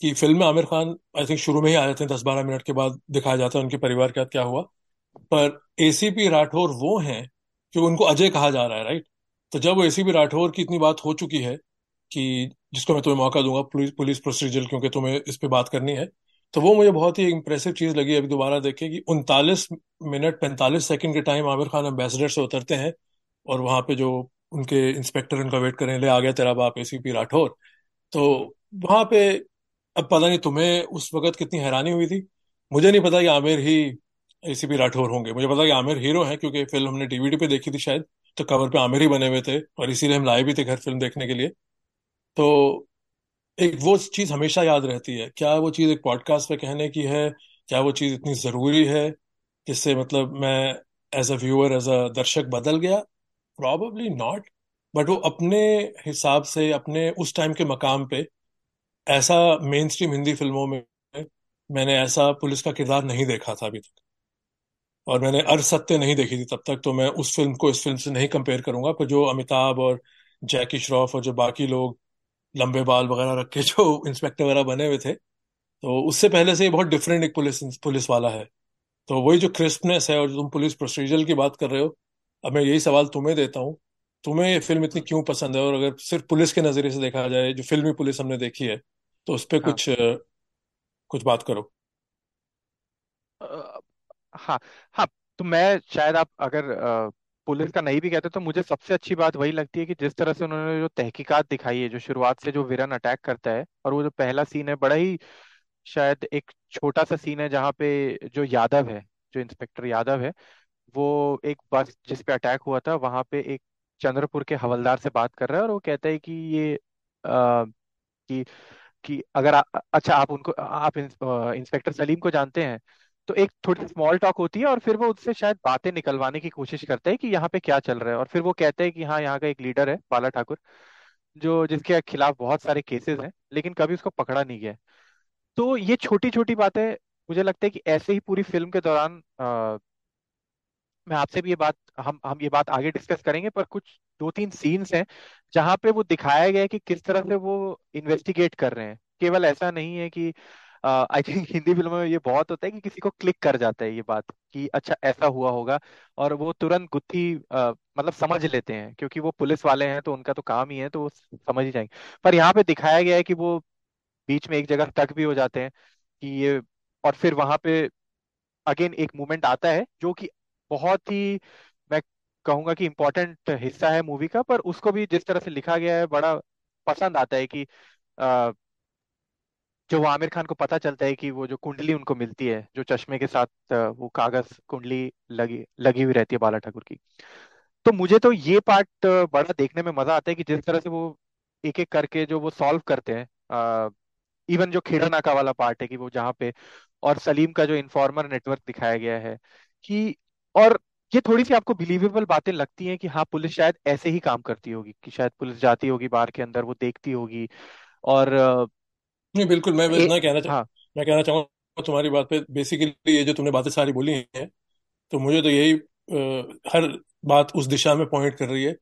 कि फिल्म में आमिर खान आई थिंक शुरू में ही आ जाते हैं, दस बारह मिनट के बाद दिखाया जाता है उनके परिवार के साथ क्या हुआ। पर एसीपी राठौर वो हैं कि उनको अजय कहा जा रहा है, राइट। तो जब वो एसीपी राठौर की इतनी बात हो चुकी है कि जिसको मैं तुम्हें मौका दूंगा पुलिस पुलिस प्रोसीजर, क्योंकि तुम्हें इस पे बात करनी है, तो वो मुझे बहुत ही इंप्रेसिव चीज़ लगी अभी दोबारा देखे कि उनतालीस मिनट पैंतालीस सेकंड के टाइम आमिर खान एम्बेसडर से उतरते हैं और वहाँ पे जो उनके इंस्पेक्टर उनका वेट करने ले आ गया तेरा बाप एसीपी राठौर। तो वहाँ पे अब पता नहीं तुम्हें उस वक्त कितनी हैरानी हुई थी, मुझे नहीं पता कि आमिर ही एसीपी राठौर होंगे, मुझे पता कि आमिर हीरो हैं क्योंकि फिल्म हमने डीवीडी पे देखी थी शायद, तो कवर पे आमिर ही बने हुए थे और इसीलिए हम लाए भी थे घर फिल्म देखने के लिए। तो एक वो चीज़ हमेशा याद रहती है। क्या वो चीज़ एक पॉडकास्ट पे कहने की है, क्या वो चीज़ इतनी ज़रूरी है जिससे मतलब मैं as a viewer as a दर्शक बदल गया, प्रॉबेबली नॉट, बट वो अपने हिसाब से अपने उस टाइम के मकाम पे ऐसा मेन स्ट्रीम हिंदी फिल्मों में मैंने ऐसा पुलिस का किरदार नहीं देखा था अभी तक, और मैंने अर्धसत्य नहीं देखी थी तब तक, तो मैं उस फिल्म को इस फिल्म से नहीं कंपेयर करूंगा। पर जो अमिताभ और जैकी श्रॉफ और जो बाकी लोग लंबे बाल वगैरह रख के जो इंस्पेक्टर वगैरह बने हुए थे, तो उससे पहले से ये बहुत डिफरेंट एक पुलिस पुलिस वाला है। तो वही जो क्रिस्पनेस है और जो तुम पुलिस प्रोसीजर की बात कर रहे हो, अब मैं यही सवाल तुम्हें देता हूँ, तुम्हें ये फिल्म इतनी क्यों पसंद है? और अगर सिर्फ पुलिस के नज़रिए से देखा जाए, जो फिल्मी पुलिस हमने देखी है, तो उस पर हाँ कुछ कुछ बात करो। अ, हाँ हाँ तो मैं शायद आप अगर अ, पुलिस का नहीं भी कहते तो मुझे सबसे अच्छी बात वही लगती है कि जिस तरह से उन्होंने जो तहकीकात दिखाई है, जो शुरुआत से जो विरन अटैक करता है और वो जो पहला सीन है, बड़ा ही शायद एक छोटा सा सीन है जहाँ पे जो यादव है, जो इंस्पेक्टर यादव है, वो एक बस जिस पे अटैक हुआ था वहाँ पे एक चंद्रपुर के हवलदार से बात कर रहा है और वो कहता है कि ये अ, कि कि अगर आ, अच्छा आप उनको आप इंस, अ, इंस्पेक्टर सलीम को जानते हैं। तो एक थोड़ी स्मॉल टॉक होती है और फिर वो उससे शायद बातें निकलवाने की कोशिश करता है कि यहाँ पे क्या चल रहा है, और फिर वो कहते हैं कि हाँ यहाँ का एक लीडर है बाला ठाकुर, जो जिसके खिलाफ बहुत सारे केसेस हैं लेकिन कभी उसको पकड़ा नहीं गया है। तो ये छोटी छोटी बातें मुझे लगता है कि ऐसे ही पूरी फिल्म के दौरान अ, मैं आपसे भी ये बात हम हम ये बात आगे डिस्कस करेंगे, पर कुछ दो तीन सीन्स हैं जहाँ पे वो दिखाया गया है कि किस तरह से वो इन्वेस्टिगेट कर रहे हैं। केवल ऐसा नहीं है कि आई थिंक हिंदी फिल्मों में ये बहुत होता है कि किसी को क्लिक कर जाता है ये बात कि अच्छा ऐसा हुआ होगा, और वो तुरंत गुत्थी अ, मतलब समझ लेते हैं, क्योंकि वो पुलिस वाले हैं तो उनका तो काम ही है तो वो समझ ही जाएंगे। पर यहाँ पे दिखाया गया है कि वो बीच में एक जगह स्टक भी हो जाते हैं कि ये, और फिर वहां पे अगेन एक मूवमेंट आता है जो कि बहुत ही मैं कहूंगा कि इम्पोर्टेंट हिस्सा है मूवी का, पर उसको भी जिस तरह से लिखा गया है बड़ा पसंद आता है कि अ, जो वो आमिर खान को पता चलता है कि वो जो कुंडली उनको मिलती है, जो चश्मे के साथ अ, वो कागज कुंडली लगी लगी हुई रहती है बाला ठाकुर की। तो मुझे तो ये पार्ट बड़ा देखने में मजा आता है कि जिस तरह से वो एक एक करके जो वो सॉल्व करते हैं, इवन जो खेड़ा नाका वाला पार्ट है कि वो जहाँ पे, और सलीम का जो इन्फॉर्मर नेटवर्क दिखाया गया है कि, और ये थोड़ी सी आपको बिलीवेबल बातें लगती हैं कि हाँ पुलिस शायद ऐसे ही काम करती होगी, कि शायद पुलिस जाती होगी बार के अंदर, वो देखती होगी और अ, नहीं बिल्कुल, मैं बस ए, ना कहना हाँ चाह मैं कहना चाहूंगा तुम्हारी बात पे। बेसिकली ये जो तुमने बातें सारी बोली हैं, तो मुझे तो यही अ, हर बात उस दिशा में पॉइंट कर रही है।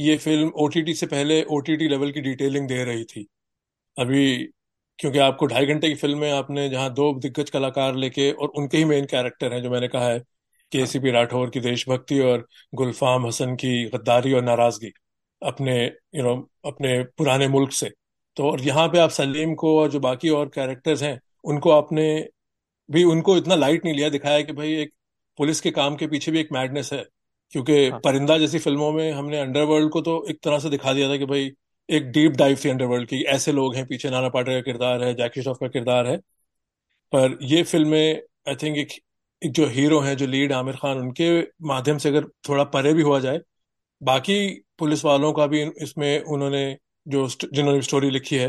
ये फिल्म ओटीटी से पहले ओटीटी लेवल की डिटेलिंग दे रही थी अभी, क्योंकि आपको ढाई घंटे की फिल्म में आपने जहाँ दो दिग्गज कलाकार लेके, और उनके ही मेन कैरेक्टर हैं जो मैंने कहा है कि हाँ एसीपी राठौर की देशभक्ति और गुलफाम हसन की गद्दारी और नाराजगी अपने यू नो अपने पुराने मुल्क से, तो और यहाँ पे आप सलीम को और जो बाकी और कैरेक्टर्स हैं उनको आपने भी उनको इतना लाइट नहीं लिया, दिखाया कि भाई एक पुलिस के काम के पीछे भी एक मैडनेस है। क्योंकि हाँ परिंदा जैसी फिल्मों में हमने अंडरवर्ल्ड को तो एक तरह से दिखा दिया था कि भाई एक डीप डाइव थी अंडरवर्ल्ड की, ऐसे लोग हैं पीछे, नाना पाटेकर का किरदार है, जैकी श्रॉफ का किरदार है। पर ये फिल्म में आई थिंक एक, एक जो हीरो हैं जो लीड आमिर खान, उनके माध्यम से अगर थोड़ा परे भी हुआ जाए, बाकी पुलिस वालों का भी इसमें उन्होंने जो स्ट- जिन्होंने स्टोरी लिखी है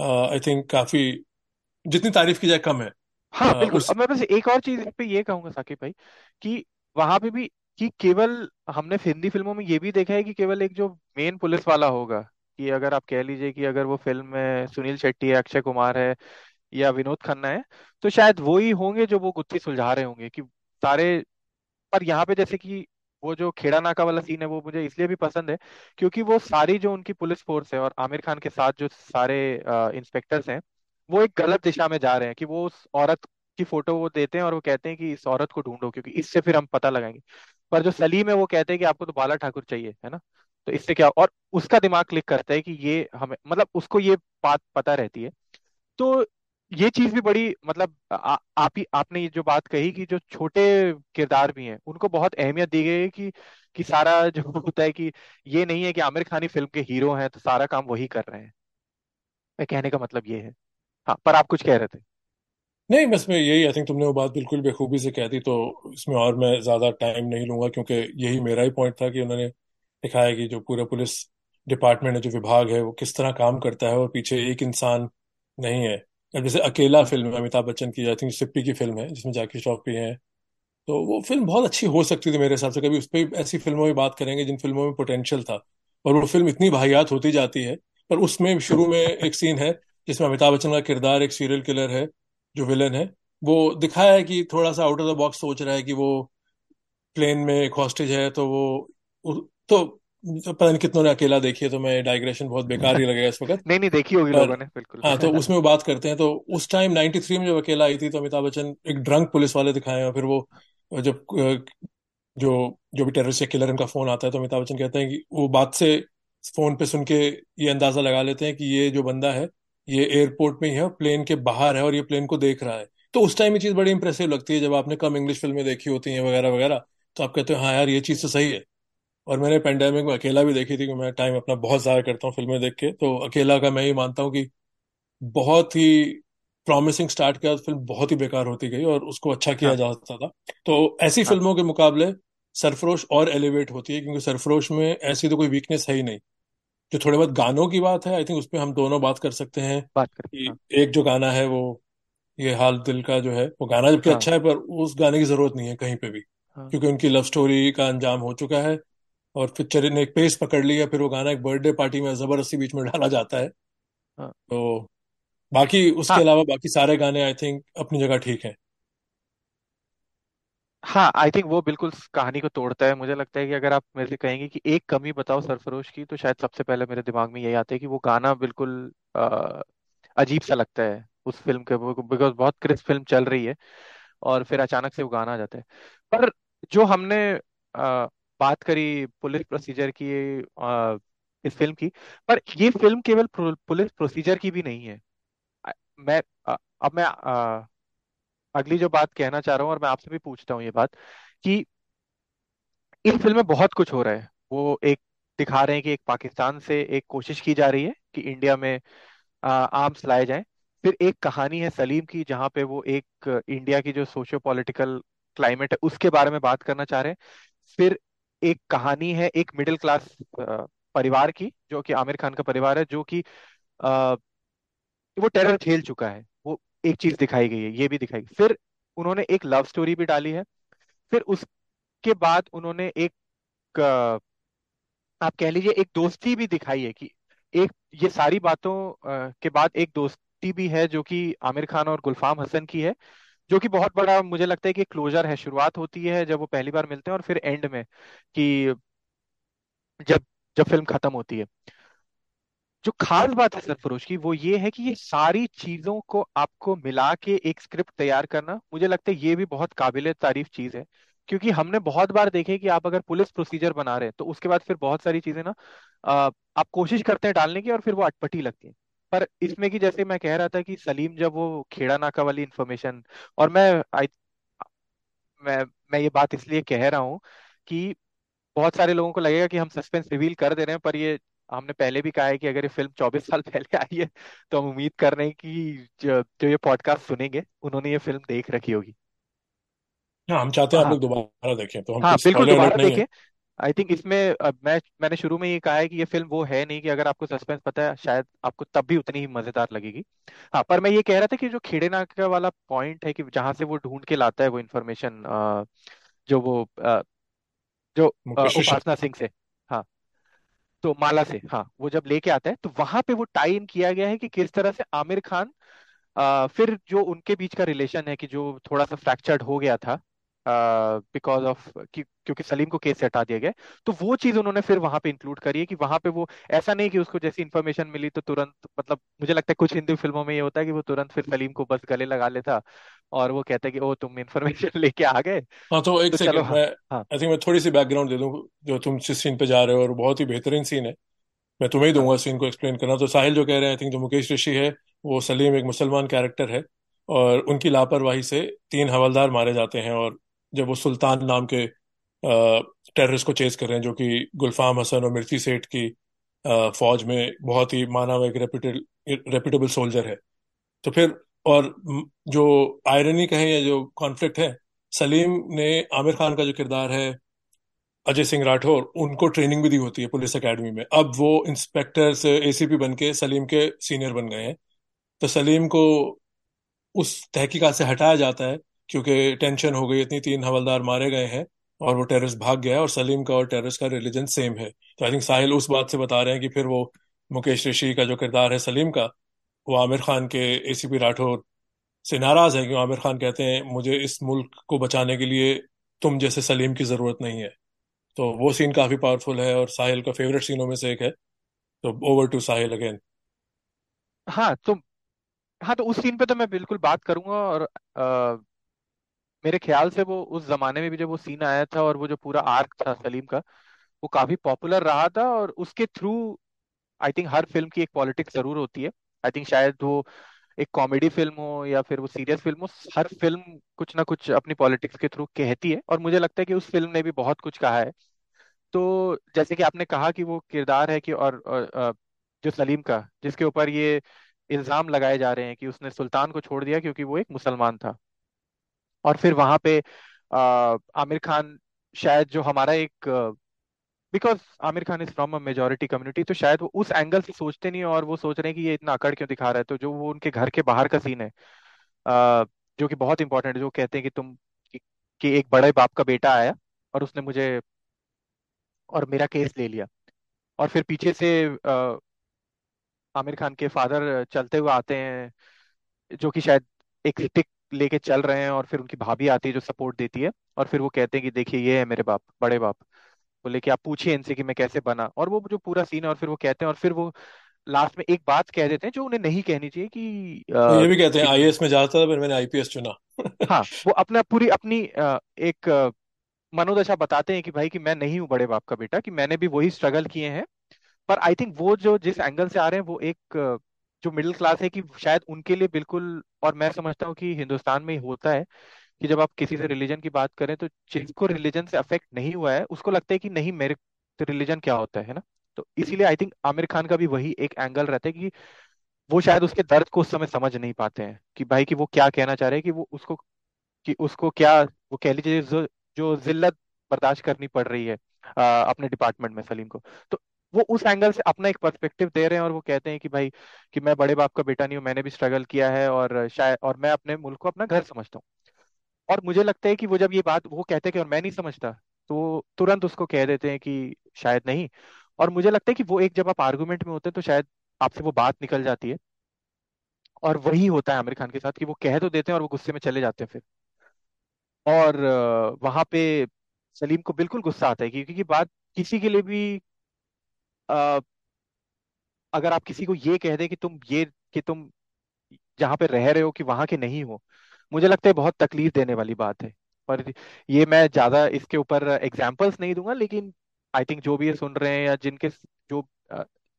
आई थिंक काफी जितनी तारीफ की जाए कम है। हाँ अ, बिल्कुल। उस अब मैं बस एक और चीज इस पे ये कहूंगा साकिब भाई कि वहां पे भी कि केवल हमने हिंदी फिल्मों में ये भी देखा है कि केवल एक जो मेन पुलिस वाला होगा, कि अगर आप कह लीजिए कि अगर वो फिल्म में सुनील शेट्टी है, अक्षय कुमार है या विनोद खन्ना है, तो शायद वो ही होंगे जो वो गुत्थी सुलझा रहे होंगे कि सारे। पर यहाँ पे जैसे कि वो जो खेड़ा नाका वाला सीन है वो मुझे इसलिए भी पसंद है क्योंकि वो सारी जो उनकी पुलिस फोर्स है और आमिर खान के साथ जो सारे इंस्पेक्टर्स हैं वो एक गलत दिशा में जा रहे हैं कि वो उस औरत की फोटो वो देते हैं और वो कहते हैं कि इस औरत को ढूंढो क्योंकि इससे फिर हम पता लगाएंगे। पर जो सलीम है वो कहते हैं कि आपको तो बाला ठाकुर चाहिए, है ना, तो इससे क्या, और उसका दिमाग क्लिक करता है कि ये हमें, मतलब उसको ये बात पता रहती है। तो ये चीज भी बड़ी, मतलब आ, आप ही आपने ये जो बात कही कि जो छोटे किरदार भी हैं उनको बहुत अहमियत दी गई है कि कि सारा जो होता है कि ये नहीं है कि आमिर खान ही फिल्म के हीरो हैं तो सारा काम वही कर रहे हैं। मैं कहने का मतलब ये है। हाँ, पर आप कुछ कह रहे थे। नहीं, बस मैं यही, आई थिंक तुमने वो बात बिल्कुल बेखूबी से कह दी, तो इसमें और मैं ज्यादा टाइम नहीं लूंगा क्योंकि यही मेरा ही पॉइंट था कि उन्होंने दिखाया है कि जो पूरा पुलिस डिपार्टमेंट है, जो विभाग है, वो किस तरह काम करता है और पीछे एक इंसान नहीं है। अब जैसे अकेला फिल्म है अमिताभ बच्चन की, आई थिंक सिप्पी की फिल्म है जिसमें जैकी श्रॉफ भी है, तो वो फिल्म बहुत अच्छी हो सकती थी मेरे हिसाब से। कभी उस पर ऐसी फिल्मों में बात करेंगे जिन फिल्मों में पोटेंशियल था और वो फिल्म इतनी वाहियात होती जाती है। पर उसमें शुरू में एक सीन है जिसमें अमिताभ बच्चन का किरदार एक सीरियल किलर है, जो विलन है, वो दिखाया है कि थोड़ा सा आउट ऑफ द बॉक्स सोच रहा है कि वो प्लेन में एक हॉस्टेज है, तो वो तो पता नहीं कितनों ने अकेला देखी है, तो मैं डाइग्रेशन बहुत बेकार ही लगेगा इस वक्त। नहीं नहीं देखी होगी लोगों ने, बिल्कुल। हाँ, तो उसमें वो बात करते हैं, तो उस टाइम नाइनटी थ्री में जब अकेला आई थी तो अमिताभ बच्चन एक ड्रंक पुलिस वाले दिखाए और फिर वो जब जो जो भी टेररिस्ट या किलर इनका फोन आता है तो अमिताभ बच्चन कहते हैं कि वो बात से फोन पे सुन के ये अंदाजा लगा लेते हैं कि ये जो बंदा है ये एयरपोर्ट में ही है, प्लेन के बाहर है और ये प्लेन को देख रहा है। तो उस टाइम ये चीज बड़ी इंप्रेसिव लगती है जब आपने कम इंग्लिश फिल्में देखी होती हैं वगैरह वगैरह, तो आप कहते हो हाँ यार ये चीज तो सही है। और मैंने पेंडेमिक में अकेला भी देखी थी, कि मैं टाइम अपना बहुत ज़ाया करता हूँ फिल्में देख के, तो अकेला का मैं ये मानता हूँ कि बहुत ही प्रॉमिसिंग स्टार्ट किया, फिल्म बहुत ही बेकार होती गई और उसको अच्छा किया जा सकता था। तो ऐसी फिल्मों के मुकाबले सरफरोश और एलिवेट होती है क्योंकि सरफरोश में ऐसी तो कोई वीकनेस है ही नहीं। जो थोड़े बहुत गानों की बात है, आई थिंक उस पर हम दोनों बात कर सकते हैं बात करते कि हाँ। एक जो गाना है वो ये हाल दिल का जो है, वो गाना जबकि हाँ। अच्छा है पर उस गाने की जरूरत नहीं है कहीं पे भी हाँ। क्योंकि उनकी लव स्टोरी का अंजाम हो चुका है और फिर चरित्र ने एक पेस पकड़ लिया, फिर वो गाना एक बर्थडे पार्टी में जबरदस्ती बीच में डाला जाता है हाँ। तो बाकी उसके अलावा हाँ। बाकी सारे गाने आई थिंक अपनी जगह ठीक है। हाँ, आई थिंक वो बिल्कुल कहानी को तोड़ता है। मुझे लगता है कि अगर आप मेरे से कहेंगे कि एक कमी बताओ सरफरोश की, तो शायद सबसे पहले मेरे दिमाग में यही आता है कि वो गाना बिल्कुल आ, अजीब सा लगता है उस फिल्म के, बिकॉज बहुत क्रिस्प फिल्म चल रही है और फिर अचानक से वो गाना आ जाता है। पर जो हमने आ, बात करी पुलिस प्रोसीजर की आ, इस फिल्म की, पर ये फिल्म केवल पुलिस प्रोसीजर की भी नहीं है। मैं आ, अब मैं आ, अगली जो बात कहना चाह रहा हूँ और मैं आपसे भी पूछता हूँ ये बात, कि इस फिल्म में बहुत कुछ हो रहा है। वो एक दिखा रहे हैं कि एक पाकिस्तान से एक कोशिश की जा रही है कि इंडिया में आर्म्स लाए जाएं, फिर एक कहानी है सलीम की जहाँ पे वो एक इंडिया की जो सोशियो पॉलिटिकल क्लाइमेट है उसके बारे में बात करना चाह रहे हैं, फिर एक कहानी है एक मिडिल क्लास परिवार की जो कि आमिर खान का परिवार है, जो कि वो टेरर झेल चुका है, वो एक चीज दिखाई गई है, ये भी दिखाई। फिर उन्होंने एक लव स्टोरी भी डाली है, फिर उसके बाद उन्होंने एक आप कह लीजिए एक दोस्ती भी दिखाई है कि एक ये सारी बातों के बाद एक दोस्ती भी है जो कि आमिर खान और गुलफाम हसन की है, जो कि बहुत बड़ा मुझे लगता है कि क्लोजर है। शुरुआत होती है जब वो पहली बार मिलते हैं और फिर एंड में कि जब जब फिल्म खत्म होती है। जो खास बात है सरफरोश की वो ये है कि ये सारी चीजों को आपको मिला के एक स्क्रिप्ट तैयार करना, मुझे लगता है ये भी बहुत काबिले तारीफ चीज है। क्योंकि हमने बहुत बार देखे कि आप अगर पुलिस प्रोसीजर बना रहे हैं तो उसके बाद फिर बहुत सारी चीजें ना आप कोशिश करते हैं डालने की और फिर वो अटपटी लगती है। पर इसमें कि जैसे मैं कह रहा था कि सलीम जब वो खेड़ा नाका वाली इंफॉर्मेशन, और मैं आई मैं मैं ये बात इसलिए कह रहा हूँ कि बहुत सारे लोगों को लगेगा कि हम सस्पेंस रिवील कर दे रहे हैं, पर ये हमने पहले भी कहा है कि अगर ये फिल्म चौबीस साल पहले आई है तो हम उम्मीद कर रहे हैं कि जो, जो ये पॉडकास्ट सुनेंगे उन्होंने ये फिल्म देख रखी होगी। हाँ, हम चाहते हैं आप लोग दोबारा देखें, तो हम हाँ बिल्कुल दोबारा देखें। आई थिंक इसमें मैं मैंने शुरू में ये कहा है कि ये फिल्म वो है नहीं कि अगर आपको सस्पेंस पता है शायद आपको तब भी उतनी ही मजेदार लगेगी। हाँ, पर मैं ये कह रहा था कि जो खेड़े नाका वाला पॉइंट है कि जहाँ से वो ढूंढ के लाता है वो इन्फॉर्मेशन जो वो जो उपासना सिंह से, हाँ तो माला से, हाँ वो जब लेके आता है तो वहां पे वो टाई इन किया गया है कि किस तरह से आमिर खान आ, फिर जो उनके बीच का रिलेशन है कि जो थोड़ा सा फ्रैक्चर्ड हो गया था बिकॉज ऑफ कि क्योंकि सलीम को केस से हटा दिया गया, तो वो चीज उन्होंने फिर वहां पे इंक्लूड करी है कि वहां पे वो ऐसा नहीं कि उसको जैसी इन्फॉर्मेशन मिली तो तुरंत, मतलब मुझे लगता है कुछ हिंदी फिल्मों में ये होता है कि वो तुरंत फिर सलीम को बस गले लगा लेता और वो कहता है कि ओ तुम इन्फॉर्मेशन लेके आ गए। हाँ तो एक तो सेकंड, मैं आई थिंक मैं थोड़ी सी बैकग्राउंड दे दूं जो तुम जिस सीन पे जा रहे हो, और बहुत ही बेहतरीन सीन है, मैं तुम्हें ही दूंगा सीन को एक्सप्लेन करना। तो साहिल जो कह रहे हैं, आई थिंक जो मुकेश ऋषि है, वो सलीम एक मुसलमान कैरेक्टर है और उनकी लापरवाही से तीन हवलदार मारे जाते हैं, और जब वो सुल्तान नाम के टेररिस्ट को चेस कर रहे हैं जो कि गुलफाम हसन और मिर्ची सेठ की आ, फौज में बहुत ही माना हुआ एक रेप्यूटेबल सोल्जर है। तो फिर और जो आयरनी कहें या जो कॉन्फ्लिक्ट है, सलीम ने आमिर खान का जो किरदार है अजय सिंह राठौर, उनको ट्रेनिंग भी दी होती है पुलिस एकेडमी में, अब वो इंस्पेक्टर से एसीपी बन के सलीम के सीनियर बन गए हैं। तो सलीम को उस तहकीकात से हटाया जाता है क्योंकि टेंशन हो गई इतनी, तीन हवलदार मारे गए हैं और वो टेररिस्ट भाग गया है, और सलीम का और टेररिस्ट का रिलीजन सेम है। तो आई थिंक साहिल उस बात से बता रहे हैं कि फिर वो मुकेश ऋषि का जो किरदार है सलीम का, वो आमिर खान के एसीपी राठौर से नाराज है, क्यों आमिर खान कहते हैं मुझे इस मुल्क को बचाने के लिए तुम जैसे सलीम की ज़रूरत नहीं है। तो वो सीन काफ़ी पावरफुल है और साहिल का फेवरेट सीनों में से एक है। तो ओवर टू साहिल अगेन। हाँ तो हाँ तो उस सीन पे तो मैं बिल्कुल बात करूंगा, और आ, मेरे ख्याल से वो उस जमाने में भी जब वो सीन आया था और वो जो पूरा आर्क था सलीम का वो काफी पॉपुलर रहा था, और उसके थ्रू आई थिंक हर फिल्म की एक पॉलिटिक्स जरूर होती है। आई थिंक शायद वो एक कॉमेडी फिल्म हो या फिर वो सीरियस फिल्म हो, हर फिल्म कुछ ना कुछ अपनी पॉलिटिक्स के थ्रू कहती है, और मुझे लगता है कि उस फिल्म ने भी बहुत कुछ कहा है। तो जैसे कि आपने कहा कि वो किरदार है कि और, और जो सलीम का, जिसके ऊपर ये इल्ज़ाम लगाए जा रहे हैं कि उसने सुल्तान को छोड़ दिया क्योंकि वो एक मुसलमान था, और फिर वहाँ पे आ, आमिर खान शायद जो हमारा एक, because Aamir Khan is from a majority community, तो शायद वो उस एंगल से सोचते नहीं और वो सोच रहे हैं कि ये इतना अकड़ क्यों दिखा रहा है। तो जो वो उनके घर के बाहर का सीन है आ, जो कि बहुत इंपॉर्टेंट है, जो कहते हैं कि तुम कि, कि एक बड़े बाप का बेटा आया और उसने मुझे और मेरा केस ले लिया, और फिर पीछे से आ, आमिर खान के फादर चलते हुए आते हैं जो कि शायद एक स्टिक लेके चल रहे हैं, और फिर उनकी भाभी आती है जो सपोर्ट देती है, और फिर वो कहते हैं कि देखिए ये है मेरे बाप, बड़े बाप, बोले कि आप पूछिए इनसे कि मैं कैसे बना, और वो जो पूरा सीन है। और फिर वो कहते हैं, और फिर वो लास्ट में एक बात कह देते हैं जो उन्हें नहीं कहनी चाहिए कि आ, तो ये भी कहते हैं आईएएस में जाता था पर मैंने आईपीएस चुना। हाँ वो अपना पूरी अपनी आ, एक आ, मनोदशा बताते हैं कि भाई कि मैं नहीं हूँ बड़े बाप का बेटा, कि मैंने भी वही स्ट्रगल किए हैं। पर आई थिंक वो जो जिस एंगल से आ रहे हैं वो एक जो मिडिल क्लास है कि शायद उनके लिए बिल्कुल, और मैं समझता हूँ कि हिंदुस्तान में होता है कि जब आप किसी से रिलीजन की बात करें तो जिसको रिलीजन से अफेक्ट नहीं हुआ है उसको लगता है कि नहीं मेरे तो रिलीजन क्या होता है ना। तो इसीलिए आई थिंक आमिर खान का भी वही एक एंगल रहता है कि वो शायद उसके दर्द को उस समय समझ नहीं पाते हैं कि भाई कि वो क्या कहना चाह रहे हैं, कि वो उसको कि उसको क्या वो कह लीजिए जो जो जिल्लत बर्दाश्त करनी पड़ रही है आ, अपने डिपार्टमेंट में सलीम को। तो वो उस एंगल से अपना एक पर्सपेक्टिव दे रहे हैं, और वो कहते हैं कि भाई कि मैं बड़े बाप का बेटा नहीं हूँ, मैंने भी स्ट्रगल किया है, और शायद और मैं अपने मुल्क को अपना घर समझता हूँ। और मुझे लगता है कि वो जब ये बात वो कहते हैं कि और मैं नहीं समझता, तो वो तुरंत उसको कह देते हैं कि शायद नहीं। और मुझे लगता है कि वो एक जब आप आर्गूमेंट में होते हैं तो शायद आपसे वो बात निकल जाती है, और वही होता है आमिर खान के साथ कि वो कह तो देते हैं और वो गुस्से में चले जाते हैं फिर। और वहां पे सलीम को बिल्कुल गुस्सा आता है क्योंकि बात किसी के लिए भी आ, अगर आप किसी को ये कह दे कि तुम ये कि तुम जहाँ पे रह रहे हो कि वहां के नहीं हो, मुझे लगता है बहुत तकलीफ देने वाली बात है। और ये मैं ज्यादा इसके ऊपर एग्जाम्पल्स नहीं दूंगा, लेकिन आई थिंक जो भी ये सुन रहे हैं या जिनके जो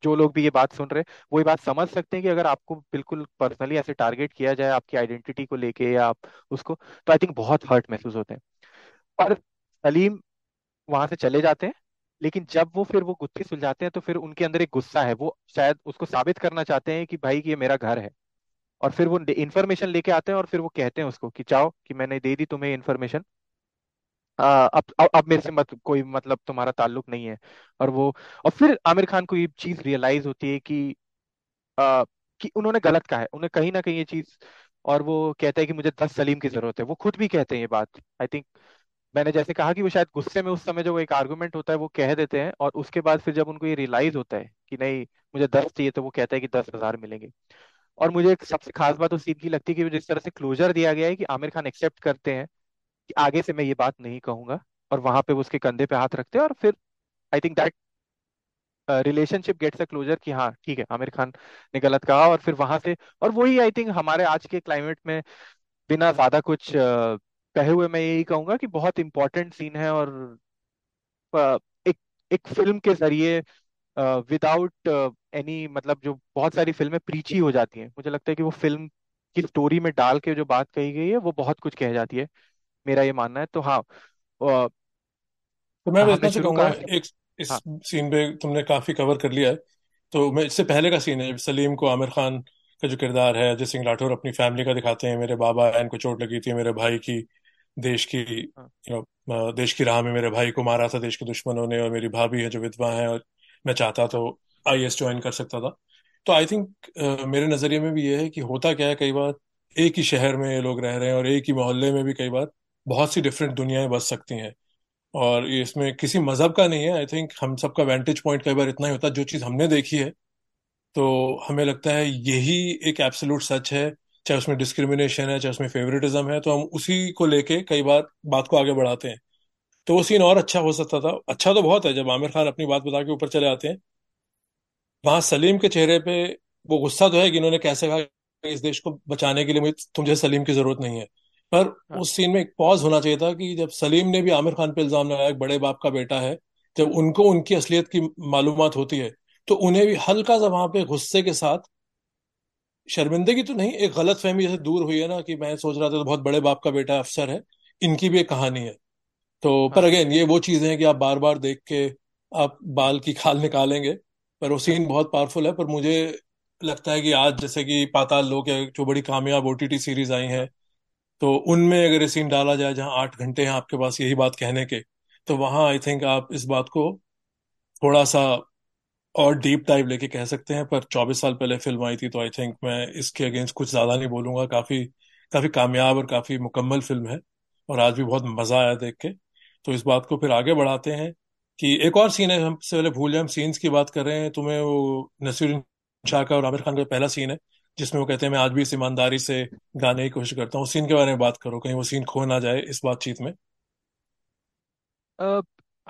जो लोग भी ये बात सुन रहे हैं वो ये बात समझ सकते हैं कि अगर आपको बिल्कुल पर्सनली ऐसे टारगेट किया जाए आपकी आइडेंटिटी को लेके या आप उसको, तो आई थिंक बहुत हर्ट महसूस होते हैं। और सलीम वहां से चले जाते हैं, लेकिन जब वो फिर वो गुत्थी सुलझाते हैं तो फिर उनके अंदर एक गुस्सा है, वो शायद उसको साबित करना चाहते हैं कि भाई कि ये मेरा घर है। और फिर वो इन्फॉर्मेशन लेके आते हैं और फिर वो कहते हैं उसको कि चाहो कि मैंने दे दी तुम्हें इन्फॉर्मेशन, अब, अब अब मेरे से मत कोई मतलब तुम्हारा ताल्लुक नहीं है। और वो और फिर आमिर खान को ये चीज रियलाइज होती है कि आ, कि उन्होंने गलत कहा है, उन्हें कहीं ना कहीं ये चीज, और वो कहता है कि मुझे दस सलीम की जरूरत है। वो खुद भी कहते हैं ये बात। आई थिंक मैंने जैसे कहा कि वो शायद गुस्से में उस समय जो एक आर्गूमेंट होता है वो कह देते हैं, और उसके बाद फिर जब उनको ये रियलाइज होता है कि नहीं मुझे दस चाहिए, तो वो कहता है कि दस हजार मिलेंगे। और मुझे एक सबसे खास बात उस सीन की लगती है कि जिस तरह से क्लोजर दिया गया है कि आमिर खान एक्सेप्ट करते हैं कि आगे से मैं ये बात नहीं कहूँगा, और वहाँ पे वो उसके कंधे पे हाथ रखते हैं, और फिर I think that relationship gets a closer कि हाँ ठीक है आमिर खान ने गलत कहा, और फिर वहाँ से, और वही आई थिंक हमारे आज के क्लाइमेट में बिना ज़्यादा कुछ uh, कहे हुए मैं यही कहूँगा कि बहुत इंपॉर्टेंट सीन है, और uh, एक एक फिल्म के जरिए विदाउट एनी मतलब जो बहुत सारी फिल्में प्रीची हो जाती हैं, मुझे लगता है कि वो फिल्म की स्टोरी में डाल के जो बात कही गई है वो बहुत कुछ कह जाती है, मेरा ये मानना है। तो हाँ uh, तो मैं बस हमने इतना से शुरू कहूंगा, कहा एक इस हाँ सीन पे तुमने काफी कवर कर लिया है। तो मैं इससे पहले का सीन है जब सलीम को आमिर खान का जो किरदार है अजय सिंह राठौर अपनी फैमिली का दिखाते हैं, मेरे बाबा है, इनको चोट लगी थी, मेरे भाई की देश की हाँ यू नो देश की राह में मेरे भाई को मारा था देश के दुश्मनों ने, और मेरी भाभी है जो विधवा है, और मैं चाहता तो आई ए एस ज्वाइन कर सकता था। तो आई थिंक मेरे नजरिए में भी ये है कि होता क्या है, कई बार एक ही शहर में ये लोग रह रहे हैं और एक ही मोहल्ले में भी कई बार बहुत सी डिफरेंट दुनियाएं बस सकती हैं, और ये इसमें किसी मजहब का नहीं है। आई थिंक हम सबका वेंटेज पॉइंट कई बार इतना ही होता है, जो चीज़ हमने देखी है तो हमें लगता है यही एक एब्सोल्यूट सच है, चाहे उसमें डिस्क्रिमिनेशन है, चाहे उसमें फेवरेटिज्म है, तो हम उसी को लेके कई बार बात को आगे बढ़ाते हैं। तो वो सीन और अच्छा हो सकता था। अच्छा तो बहुत है जब आमिर खान अपनी बात बता के ऊपर चले आते हैं, वहां सलीम के चेहरे पे वो गुस्सा तो है कि इन्होंने कैसे कहा कि इस देश को बचाने के लिए मुझे तुम जैसे सलीम की जरूरत नहीं है, पर हाँ उस सीन में एक पॉज होना चाहिए था कि जब सलीम ने भी आमिर खान पे इल्जाम लगाया, एक बड़े बाप का बेटा है, जब उनको उनकी असलियत की मालूमात होती है तो उन्हें भी हल्का सा वहां पे गुस्से के साथ, शर्मिंदगी तो नहीं, एक गलत फहमी जैसे दूर हुई है ना कि मैं सोच रहा था तो बहुत बड़े बाप का बेटा अफसर है, इनकी भी एक कहानी है। तो पर हाँ अगेन ये वो चीजें हैं कि आप बार बार देख के आप बाल की खाल निकालेंगे, पर वो सीन बहुत पावरफुल है। पर मुझे लगता है कि आज जैसे कि पाताल लोक या जो बड़ी कामयाब ओ टी टी सीरीज आई हैं, तो उनमें अगर ये सीन डाला जाए जहाँ आठ घंटे हैं आपके पास यही बात कहने के, तो वहाँ आई थिंक आप इस बात को थोड़ा सा और डीप डाइव लेके कह सकते हैं। पर चौबीस साल पहले फिल्म आई थी, तो आई थिंक मैं इसके अगेंस्ट कुछ ज्यादा नहीं बोलूंगा। काफी काफी कामयाब और काफी मुकम्मल फिल्म है, और आज भी बहुत मजा आया देख के। तो इस बात को फिर आगे बढ़ाते हैं कि एक और सीन है, हमसे पहले भूल जाए, हम सीन्स की बात कर रहे हैं। तुम्हें वो नसीरुद्दीन शाह का और आमिर खान का पहला सीन है जिसमें वो कहते हैं मैं आज भी इस ईमानदारी से गाने की कोशिश करता हूँ, उस सीन के बारे में बात करो, कहीं वो सीन खो ना जाए इस बातचीत में। अ,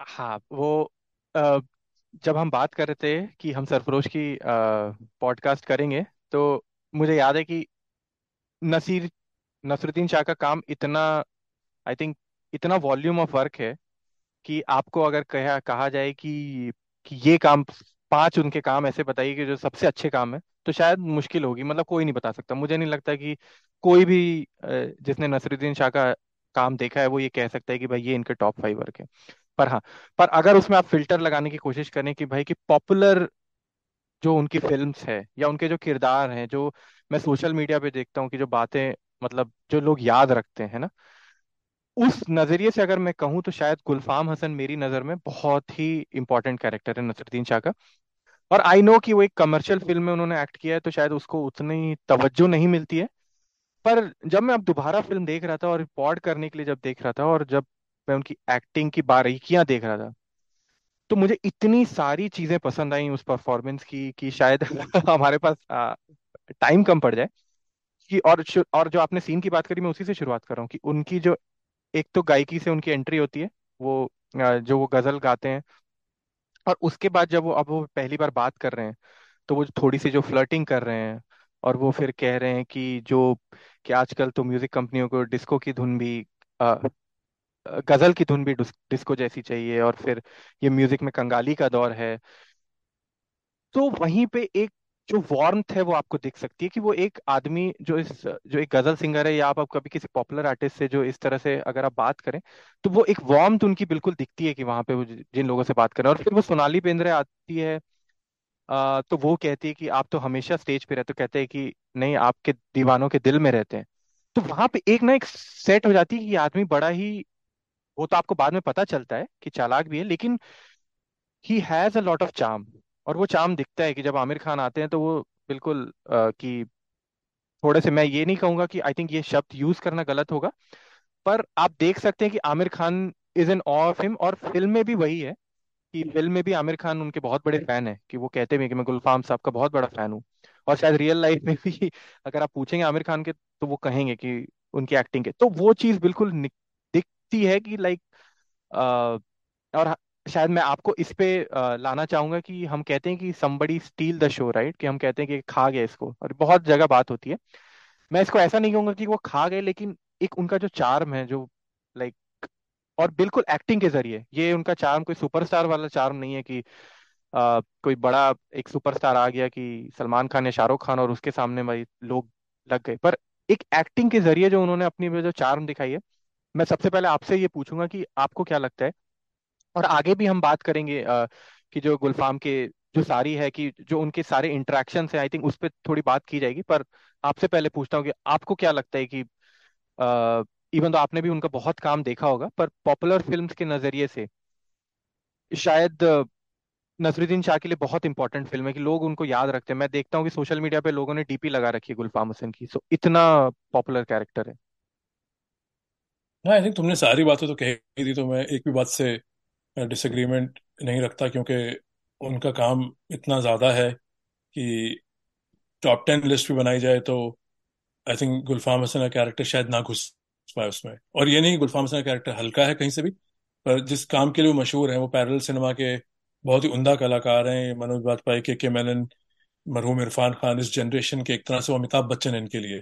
हाँ वो अ, जब हम बात कर रहे थे कि हम सरफरोश की पॉडकास्ट करेंगे, तो मुझे याद है कि नसीर नसरुद्दीन शाह का काम इतना आई थिंक इतना वॉल्यूम ऑफ वर्क है कि आपको अगर कहा कहा जाए कि कि ये काम, पांच उनके काम ऐसे बताइए कि जो सबसे अच्छे काम है, तो शायद मुश्किल होगी, मतलब कोई नहीं बता सकता। मुझे नहीं लगता कि कोई भी अ, जिसने नसरुद्दीन शाह का काम देखा है वो ये कह सकता है कि भाई ये इनके टॉप फाइव वर्क है। पर हाँ, पर अगर उसमें आप फिल्टर लगाने की कोशिश करें कि भाई कि पॉपुलर जो उनकी फिल्म्स है या उनके जो किरदार हैं, जो मैं सोशल मीडिया पे देखता हूँ कि जो बातें मतलब जो लोग याद रखते हैं ना, उस नज़रिए से अगर मैं कहूँ तो शायद गुलफाम हसन मेरी नज़र में बहुत ही इंपॉर्टेंट कैरेक्टर है नसरुद्दीन शाह का। और आई नो कि वो एक कमर्शियल फिल्म में उन्होंने एक्ट किया है तो शायद उसको उतनी तवज्जो नहीं मिलती है, पर जब मैं अब दोबारा फिल्म देख रहा था और रिकॉर्ड करने के लिए जब देख रहा था, और जब मैं उनकी एक्टिंग की बारीकियां देख रहा था, तो मुझे इतनी सारी चीजें पसंद आई उस परफॉर्मेंस की कि शायद हमारे पास टाइम कम पड़ जाए कि, और शु- और जो आपने सीन की बात करी मैं उसी से शुरुआत कर रहा हूँ कि उनकी जो एक तो गायकी से उनकी एंट्री होती है, वो अ, जो वो गजल गाते हैं, और उसके बाद जब वो अब वो पहली बार बात कर रहे हैं तो वो थोड़ी सी जो फ्लर्टिंग कर रहे हैं, और वो फिर कह रहे हैं कि जो कि आजकल तो म्यूजिक कंपनियों को डिस्को की धुन भी अ, अ, गजल की धुन भी डिस- डिस्को जैसी चाहिए, और फिर ये म्यूजिक में कंगाली का दौर है। तो वहीं पे एक जो वार्मथ है वो आपको दिख सकती है कि वो एक आदमी जो इस जो एक गजल सिंगर है, या आप, आप कभी किसी पॉपुलर आर्टिस्ट से जो इस तरह से अगर आप बात करें तो वो एक वार्मथ उनकी बिल्कुल दिखती है कि वहां पे वो जि- जिन लोगों से बात कर रहे हैं। और फिर वो सोनाली बेंद्रे आती है, आ, तो वो कहती है कि आप तो हमेशा स्टेज पे रहते हो, कहते हैं कि नहीं आपके दीवानों के दिल में रहते हैं। तो वहां पे एक ना एक सेट हो जाती है कि ये आदमी बड़ा ही, वो तो आपको बाद में पता चलता है कि चालाक भी है, लेकिन he has a lot of charm, और वो चार्म दिखता है कि जब आमिर खान आते हैं तो वो बिल्कुल अ, कि थोड़े से, मैं ये नहीं कहूंगा कि आई थिंक ये शब्द यूज करना गलत होगा, पर आप देख सकते हैं कि Aamir Khan is in of him. और फिल्म में भी वही है कि फिल्म में भी आमिर खान उनके बहुत बड़े फैन है, कि वो कहते भी हैं कि मैं गुलफाम साहब का बहुत बड़ा फैन हूँ, और शायद रियल लाइफ में भी अगर आप पूछेंगे आमिर खान के तो वो कहेंगे कि उनकी एक्टिंग के, तो वो चीज बिल्कुल नि- दिख लगती है कि लाइक और शायद मैं आपको इस पे अ, लाना चाहूंगा कि हम कहते हैं कि somebody steal the show, right, कि हम कहते हैं कि खा गया इसको, और बहुत जगह बात होती है। मैं इसको ऐसा नहीं कहूंगा कि वो खा गए, लेकिन एक उनका जो चार्म है जो लाइक, और बिल्कुल एक्टिंग के जरिए, ये उनका चार्म कोई सुपरस्टार वाला चार्म नहीं है कि अ, कोई बड़ा एक सुपरस्टार आ गया कि सलमान खान या शाहरुख खान और उसके सामने भाई लोग लग गए, पर एक एक्टिंग के जरिए जो उन्होंने अपनी वो जो चार्म दिखाई है। मैं सबसे पहले आपसे ये पूछूंगा कि आपको क्या लगता है, और आगे भी हम बात करेंगे अ, कि जो गुलफाम के जो सारी है कि जो उनके सारे इंटरेक्शन है, आई थिंक उस पर थोड़ी बात की जाएगी। पर आपसे पहले पूछता हूँ कि आपको क्या लगता है कि इवन तो आपने भी उनका बहुत काम देखा होगा, पर पॉपुलर फिल्म्स के नज़रिए से शायद अ, नसरुद्दीन शाह के लिए बहुत इंपॉर्टेंट फिल्म है कि लोग उनको याद रखते हैं। मैं देखता हूँ कि सोशल मीडिया पे लोगों ने डीपी लगा रखी है गुलफाम हुसैन की, सो इतना पॉपुलर कैरेक्टर है। ना, आई थिंक तुमने सारी बातें तो कह ही दी, तो मैं एक भी बात से डिसएग्रीमेंट नहीं रखता, क्योंकि उनका काम इतना ज़्यादा है कि टॉप टेन लिस्ट भी बनाई जाए तो आई थिंक गुलफाम हसन का कैरेक्टर शायद ना घुस पाए उसमें। और ये नहीं गुलफाम हसन का कैरेक्टर हल्का है कहीं से भी, पर जिस काम के लिए वो मशहूर हैं, वो पैरेलल सिनेमा के बहुत ही उमदा कलाकार हैं, मनोज वाजपेयी, के के मैनन, मरहूम इरफान खान, इस जनरेशन के एक तरह से वो अमिताभ बच्चन हैं इनके लिए।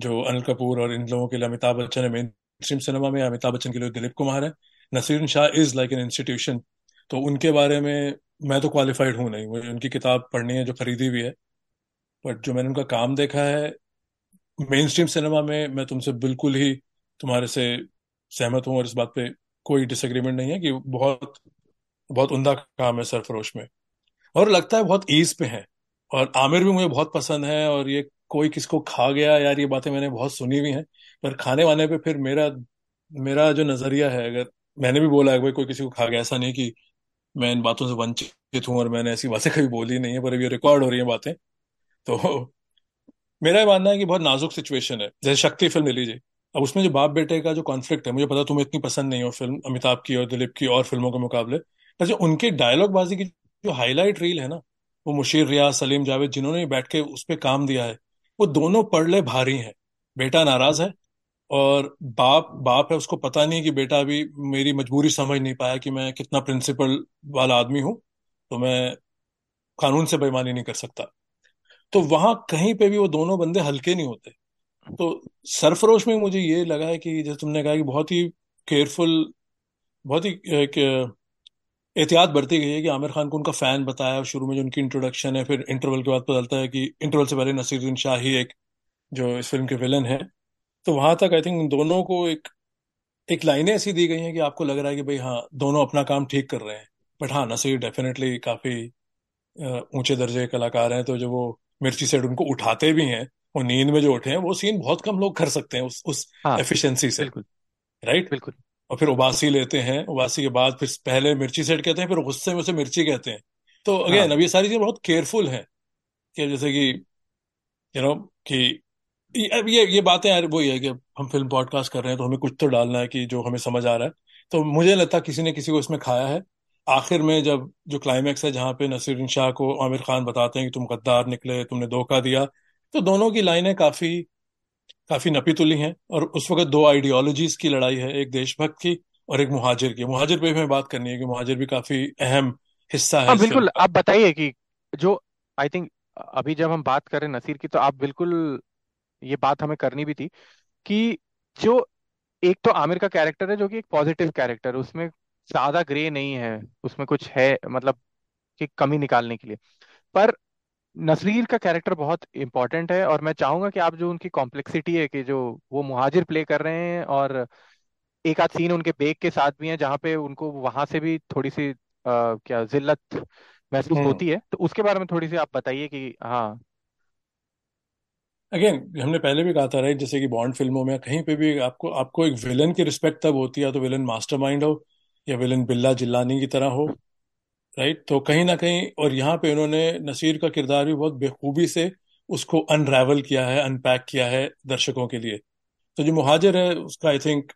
जो अनिल कपूर और इन लोगों के लिए अमिताभ बच्चन है मेन स्ट्रीम सिनेमा में, अमिताभ बच्चन के लिए दिलीप कुमार है, Naseeruddin Shah is like an institution. तो उनके बारे में मैं तो क्वालिफाइड हूँ नहीं, मुझे उनकी किताब पढ़नी है जो खरीदी हुई है, बट जो मैंने उनका काम देखा है मेन स्ट्रीम सिनेमा में, मैं तुमसे बिल्कुल ही तुम्हारे से सहमत हूँ और इस बात पे कोई डिसएग्रीमेंट नहीं है कि बहुत बहुत उमदा काम है सरफरोश में, और लगता है बहुत ईज पे है। और आमिर भी मुझे बहुत पसंद है, और ये कोई किसको खा गया यार, ये बातें मैंने बहुत सुनी हुई हैं, पर खाने वाने पे फिर मेरा मेरा जो नजरिया है, अगर मैंने भी बोला है भाई कोई किसी को खा गया, ऐसा नहीं कि मैं इन बातों से वंचित हूँ और मैंने ऐसी बातें कभी बोली नहीं है, पर अब ये रिकॉर्ड हो रही है बातें। तो मेरा ये मानना है कि बहुत नाजुक सिचुएशन है। जैसे शक्ति फिल्म ले लीजिए, अब उसमें जो बाप बेटे का जो कॉन्फ्लिक्ट है, मुझे पता तुम्हें इतनी पसंद नहीं हो फिल्म अमिताभ की और दिलीप की और फिल्मों के मुकाबले, पर जो उनके डायलॉग बाजी की जो हाईलाइट रील है ना, वो मुशीर रियाज, सलीम जावेद, जिन्होंने बैठ के उस पर काम दिया है, वो दोनों पड़ले भारी हैं। बेटा नाराज है और बाप बाप है, उसको पता नहीं कि बेटा अभी मेरी मजबूरी समझ नहीं पाया कि मैं कितना प्रिंसिपल वाला आदमी हूँ, तो मैं कानून से बेईमानी नहीं कर सकता। तो वहां कहीं पे भी वो दोनों बंदे हल्के नहीं होते। तो सरफरोश में मुझे ये लगा है कि जैसे तुमने कहा कि बहुत ही केयरफुल, बहुत ही एक एहतियात बरती गई है कि आमिर खान को उनका फैन बताया, शुरू में जो उनकी इंट्रोडक्शन है, फिर इंटरवल के बाद पता चलता है कि इंटरवल से पहले नसीरुद्दीन शाह ही एक जो इस फिल्म के विलन है। तो वहां तक आई थिंक उन दोनों को एक एक लाइनें ऐसी दी गई हैं कि आपको लग रहा है कि भाई हाँ दोनों अपना काम ठीक कर रहे हैं। बट हाँ, नसीर डेफिनेटली काफी ऊंचे दर्जे के कलाकार हैं, तो जो वो मिर्ची सेट उनको उठाते भी हैं, वो नींद में जो उठे हैं, वो सीन बहुत कम लोग कर सकते हैं उस उस हाँ एफिशिएंसी से, बिल्कुल राइट। बिल्कुल और फिर उबासी लेते हैं, उबासी के बाद फिर पहले मिर्ची सेट कहते हैं, फिर गुस्से में उसे मिर्ची कहते हैं। तो अगेन हाँ अब ये सारी चीजें बहुत केयरफुल हैं कि जैसे कि यू नो कि अब ये ये बातें यार वही है कि हम फिल्म पॉडकास्ट कर रहे हैं तो हमें कुछ तो डालना है कि जो हमें समझ आ रहा है। तो मुझे लगता है किसी ने किसी को इसमें खाया है। आखिर में जब जो क्लाइमैक्स है जहाँ पे नसीरुद्दीन शाह को आमिर खान बताते हैं कि तुम गद्दार निकले, तुमने धोखा दिया, तो दोनों की लाइनें काफी काफी नपी तुली हैं। और उस वक्त दो आइडियोलॉजीज की लड़ाई है, एक देशभक्त की और एक मुहाजिर की। मुहाजिर पे भी हमें बात करनी है कि मुहाजिर भी काफी अहम हिस्सा है हाँ इस फिल्म बिल्कुल। का। आप बताइए कि जो आई थिंक अभी जब हम बात कर रहे हैं नसीर की, तो आप बिल्कुल ये बात हमें करनी भी थी कि जो एक तो आमिर का कैरेक्टर है जो कि एक पॉजिटिव कैरेक्टर है, उसमें ज्यादा ग्रे नहीं है, उसमें कुछ है मतलब कि कमी निकालने के लिए, पर नसीर का कैरेक्टर बहुत इंपॉर्टेंट है। और मैं चाहूंगा कि आप जो उनकी कॉम्प्लेक्सिटी है कि जो वो मुहाजिर प्ले कर रहे हैं, और एक आध सीन उनके बेग के साथ भी है जहाँ पे उनको वहां से भी थोड़ी सी अ, क्या जिल्लत महसूस हम्म होती है, तो उसके बारे में थोड़ी सी आप बताइए कि हाँ। अगेन हमने पहले भी कहा था राइट, जैसे कि बॉन्ड फिल्मों में कहीं पे भी आपको आपको एक विलन की रिस्पेक्ट तब होती है, या तो विलन मास्टरमाइंड हो या विलन बिल्ला जिल्लानी की तरह हो राइट। तो कहीं ना कहीं, और यहाँ पे उन्होंने नसीर का किरदार भी बहुत बेखूबी से उसको अनरावल किया है, अनपैक किया है दर्शकों के लिए। तो जो मुहाजिर है उसका I think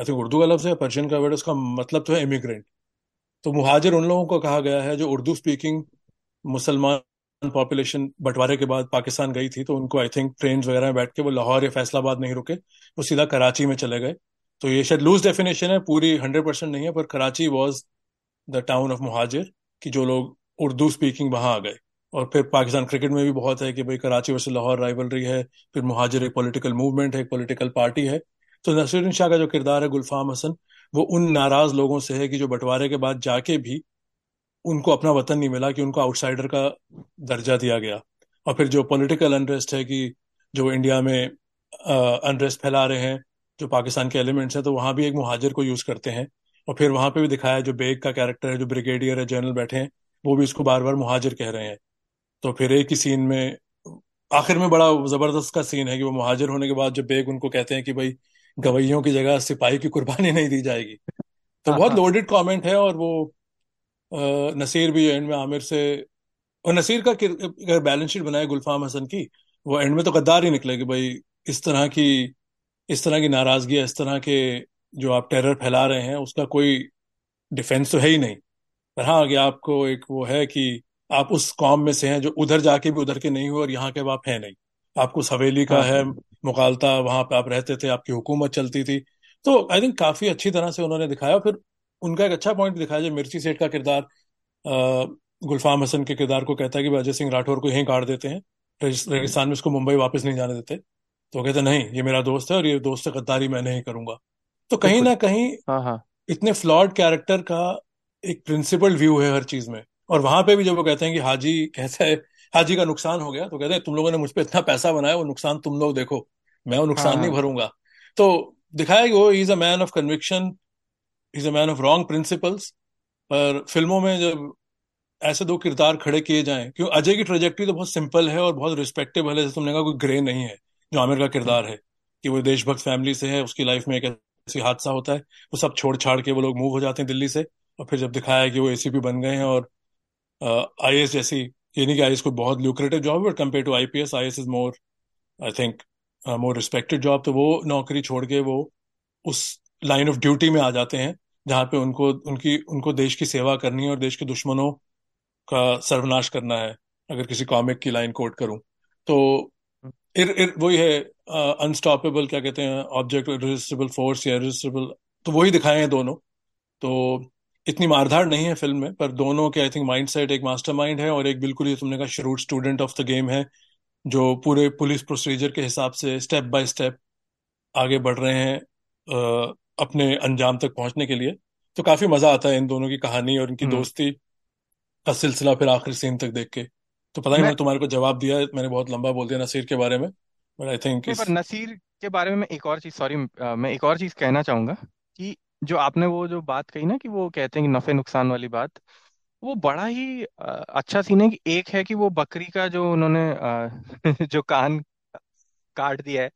I think Urdu का लफ्ज है, पर्शियन का वर्ड, उसका मतलब तो है इमिग्रेंट। तो मुहाजिर उन लोगों को कहा गया है जो उर्दू स्पीकिंग मुसलमान पॉपुलेशन बंटवारे के बाद पाकिस्तान गई थी, तो उनको आई थिंक ट्रेन वगैरह में बैठ के वो लाहौर या फैसलाबाद नहीं रुके, वो सीधा कराची में चले गए। तो ये शायद लूज डेफिनेशन है, पूरी हंड्रेड परसेंट नहीं है, पर Karachi was the town of Muhajir कि जो लोग उर्दू स्पीकिंग वहाँ आ गए। और फिर पाकिस्तान क्रिकेट में भी बहुत है कि भाई कराची वर्सेस लाहौर राइवलरी है, फिर मुहाजिर एक पॉलिटिकल मूवमेंट है, एक पॉलिटिकल पार्टी है। तो नसीरुद्दीन शाह का जो किरदार है गुलफाम हसन, वो उन नाराज लोगों से है कि जो बंटवारे के बाद जाके भी उनको अपना वतन नहीं मिला, कि उनको आउटसाइडर का दर्जा दिया गया। और फिर जो पॉलिटिकल अनरेस्ट है कि जो इंडिया में अनरेस्ट फैला रहे हैं जो पाकिस्तान के एलिमेंट्स हैं, तो वहाँ भी एक मुहाजिर को यूज़ करते हैं। और फिर वहाँ पे भी दिखाया है जो बेग का कैरेक्टर है, जो ब्रिगेडियर है, जनरल बैठे हैं, वो भी इसको बार बार मुहाजिर कह रहे हैं। तो फिर एक ही सीन में आखिर में बड़ा ज़बरदस्त का सीन है कि वो मुहाजिर होने के बाद जो बेग उनको कहते हैं कि भाई गवैयों की जगह सिपाही की कुर्बानी नहीं दी जाएगी। तो बहुत लोडेड कॉमेंट है। और वो नसीर भी एंड में आमिर से, और नसीर का अगर बैलेंस शीट बनाए गुलफाम हसन की, वो एंड में तो गद्दार ही निकले कि भाई इस तरह की इस तरह की नाराज़गी, इस तरह के जो आप टेरर फैला रहे हैं उसका कोई डिफेंस तो है ही नहीं। पर हाँ, आगे आपको एक वो है कि आप उस कॉम में से हैं जो उधर जाके भी उधर के नहीं हुए और यहाँ के आप हैं नहीं, आपको हवेली का है मुकालता, वहाँ पे आप रहते थे, आपकी हुकूमत चलती थी। तो आई थिंक काफ़ी अच्छी तरह से उन्होंने दिखाया। फिर उनका एक अच्छा पॉइंट दिखाया जो मिर्ची सेठ का किरदार गुलफाम हसन के किरदार को कहता है कि अजय सिंह राठौर को यहीं गाड़ देते हैं, रेगिस्तान में उसको मुंबई वापस नहीं जाने देते। तो कहते नहीं, ये मेरा दोस्त है और ये दोस्त से गद्दारी मैं नहीं करूंगा। तो कहीं ना कहीं हाँ हाँ। इतने फ्लॉड कैरेक्टर का एक प्रिंसिपल व्यू है हर चीज में। और वहां पे भी जब वो कहते हैं कि हाजी कैसा है, हाजी का नुकसान हो गया, तो कहते हैं तुम लोगों ने मुझ पर इतना पैसा बनाया, वो नुकसान तुम लोग देखो, मैं वो नुकसान हाँ। नहीं भरूंगा। तो दिखाया कि वो is a man of conviction, is a man of wrong principles. पर फिल्मों में जब ऐसे दो किरदार खड़े किए जाएं, क्यों अजय की ट्रेजेक्टरी तो बहुत सिंपल है और बहुत रिस्पेक्टेबल है, जैसे तुमने कहा कोई ग्रे नहीं है जो आमिर का किरदार है कि वो देशभक्त फैमिली से है, उसकी लाइफ में एक ऐसी हादसा होता है, वो सब छोड़ छाड़ के वो लोग मूव हो जाते हैं दिल्ली से। और फिर जब दिखाया है कि वो एसीपी बन गए हैं और आईएएस जैसी, ये नहीं कि आईएएस को बहुत ल्यूक्रेटिव जॉब है but compare to IPS, IAS is more I think more respected job. तो वो नौकरी छोड़ के वो उस लाइन ऑफ ड्यूटी में आ जाते हैं जहाँ पे उनको उनकी उनको देश की सेवा करनी है और देश के दुश्मनों का सर्वनाश करना है, अगर किसी कॉमिक की लाइन कोट करूं तो। इर, इर, वही है अनस्टॉपेबल, क्या कहते हैं, ऑब्जेक्ट रेजिस्टेबल फोर्स या रेजिस्टेबल, तो वही दिखाए हैं दोनों। तो इतनी मारधाड़ नहीं है फिल्म में, पर दोनों के आई थिंक माइंडसेट, एक मास्टरमाइंड है और एक बिल्कुल ही तुमने कहा shrewd student of the game है जो पूरे पुलिस प्रोसीजर के हिसाब से स्टेप बाय स्टेप आगे बढ़ रहे हैं आ, अपने अंजाम तक पहुंचने के लिए। तो काफी मजा आता है इन दोनों की कहानी और इनकी दोस्ती का सिलसिला फिर आखिरी सीन तक देख के। तो पता नहीं मैं, मैं तुम्हारे को जवाब दिया, मैंने बहुत लंबा बोल दिया नसीर के बारे में, बट आई थिंक इस... नसीर के बारे में मैं एक और चीज सॉरी मैं एक और चीज कहना चाहूंगा कि जो आपने वो जो बात कही ना कि वो कहते हैं कि नफे नुकसान वाली बात, वो बड़ा ही अच्छा सीन है। कि एक है कि वो बकरी का जो उन्होंने जो कान काट दिया है,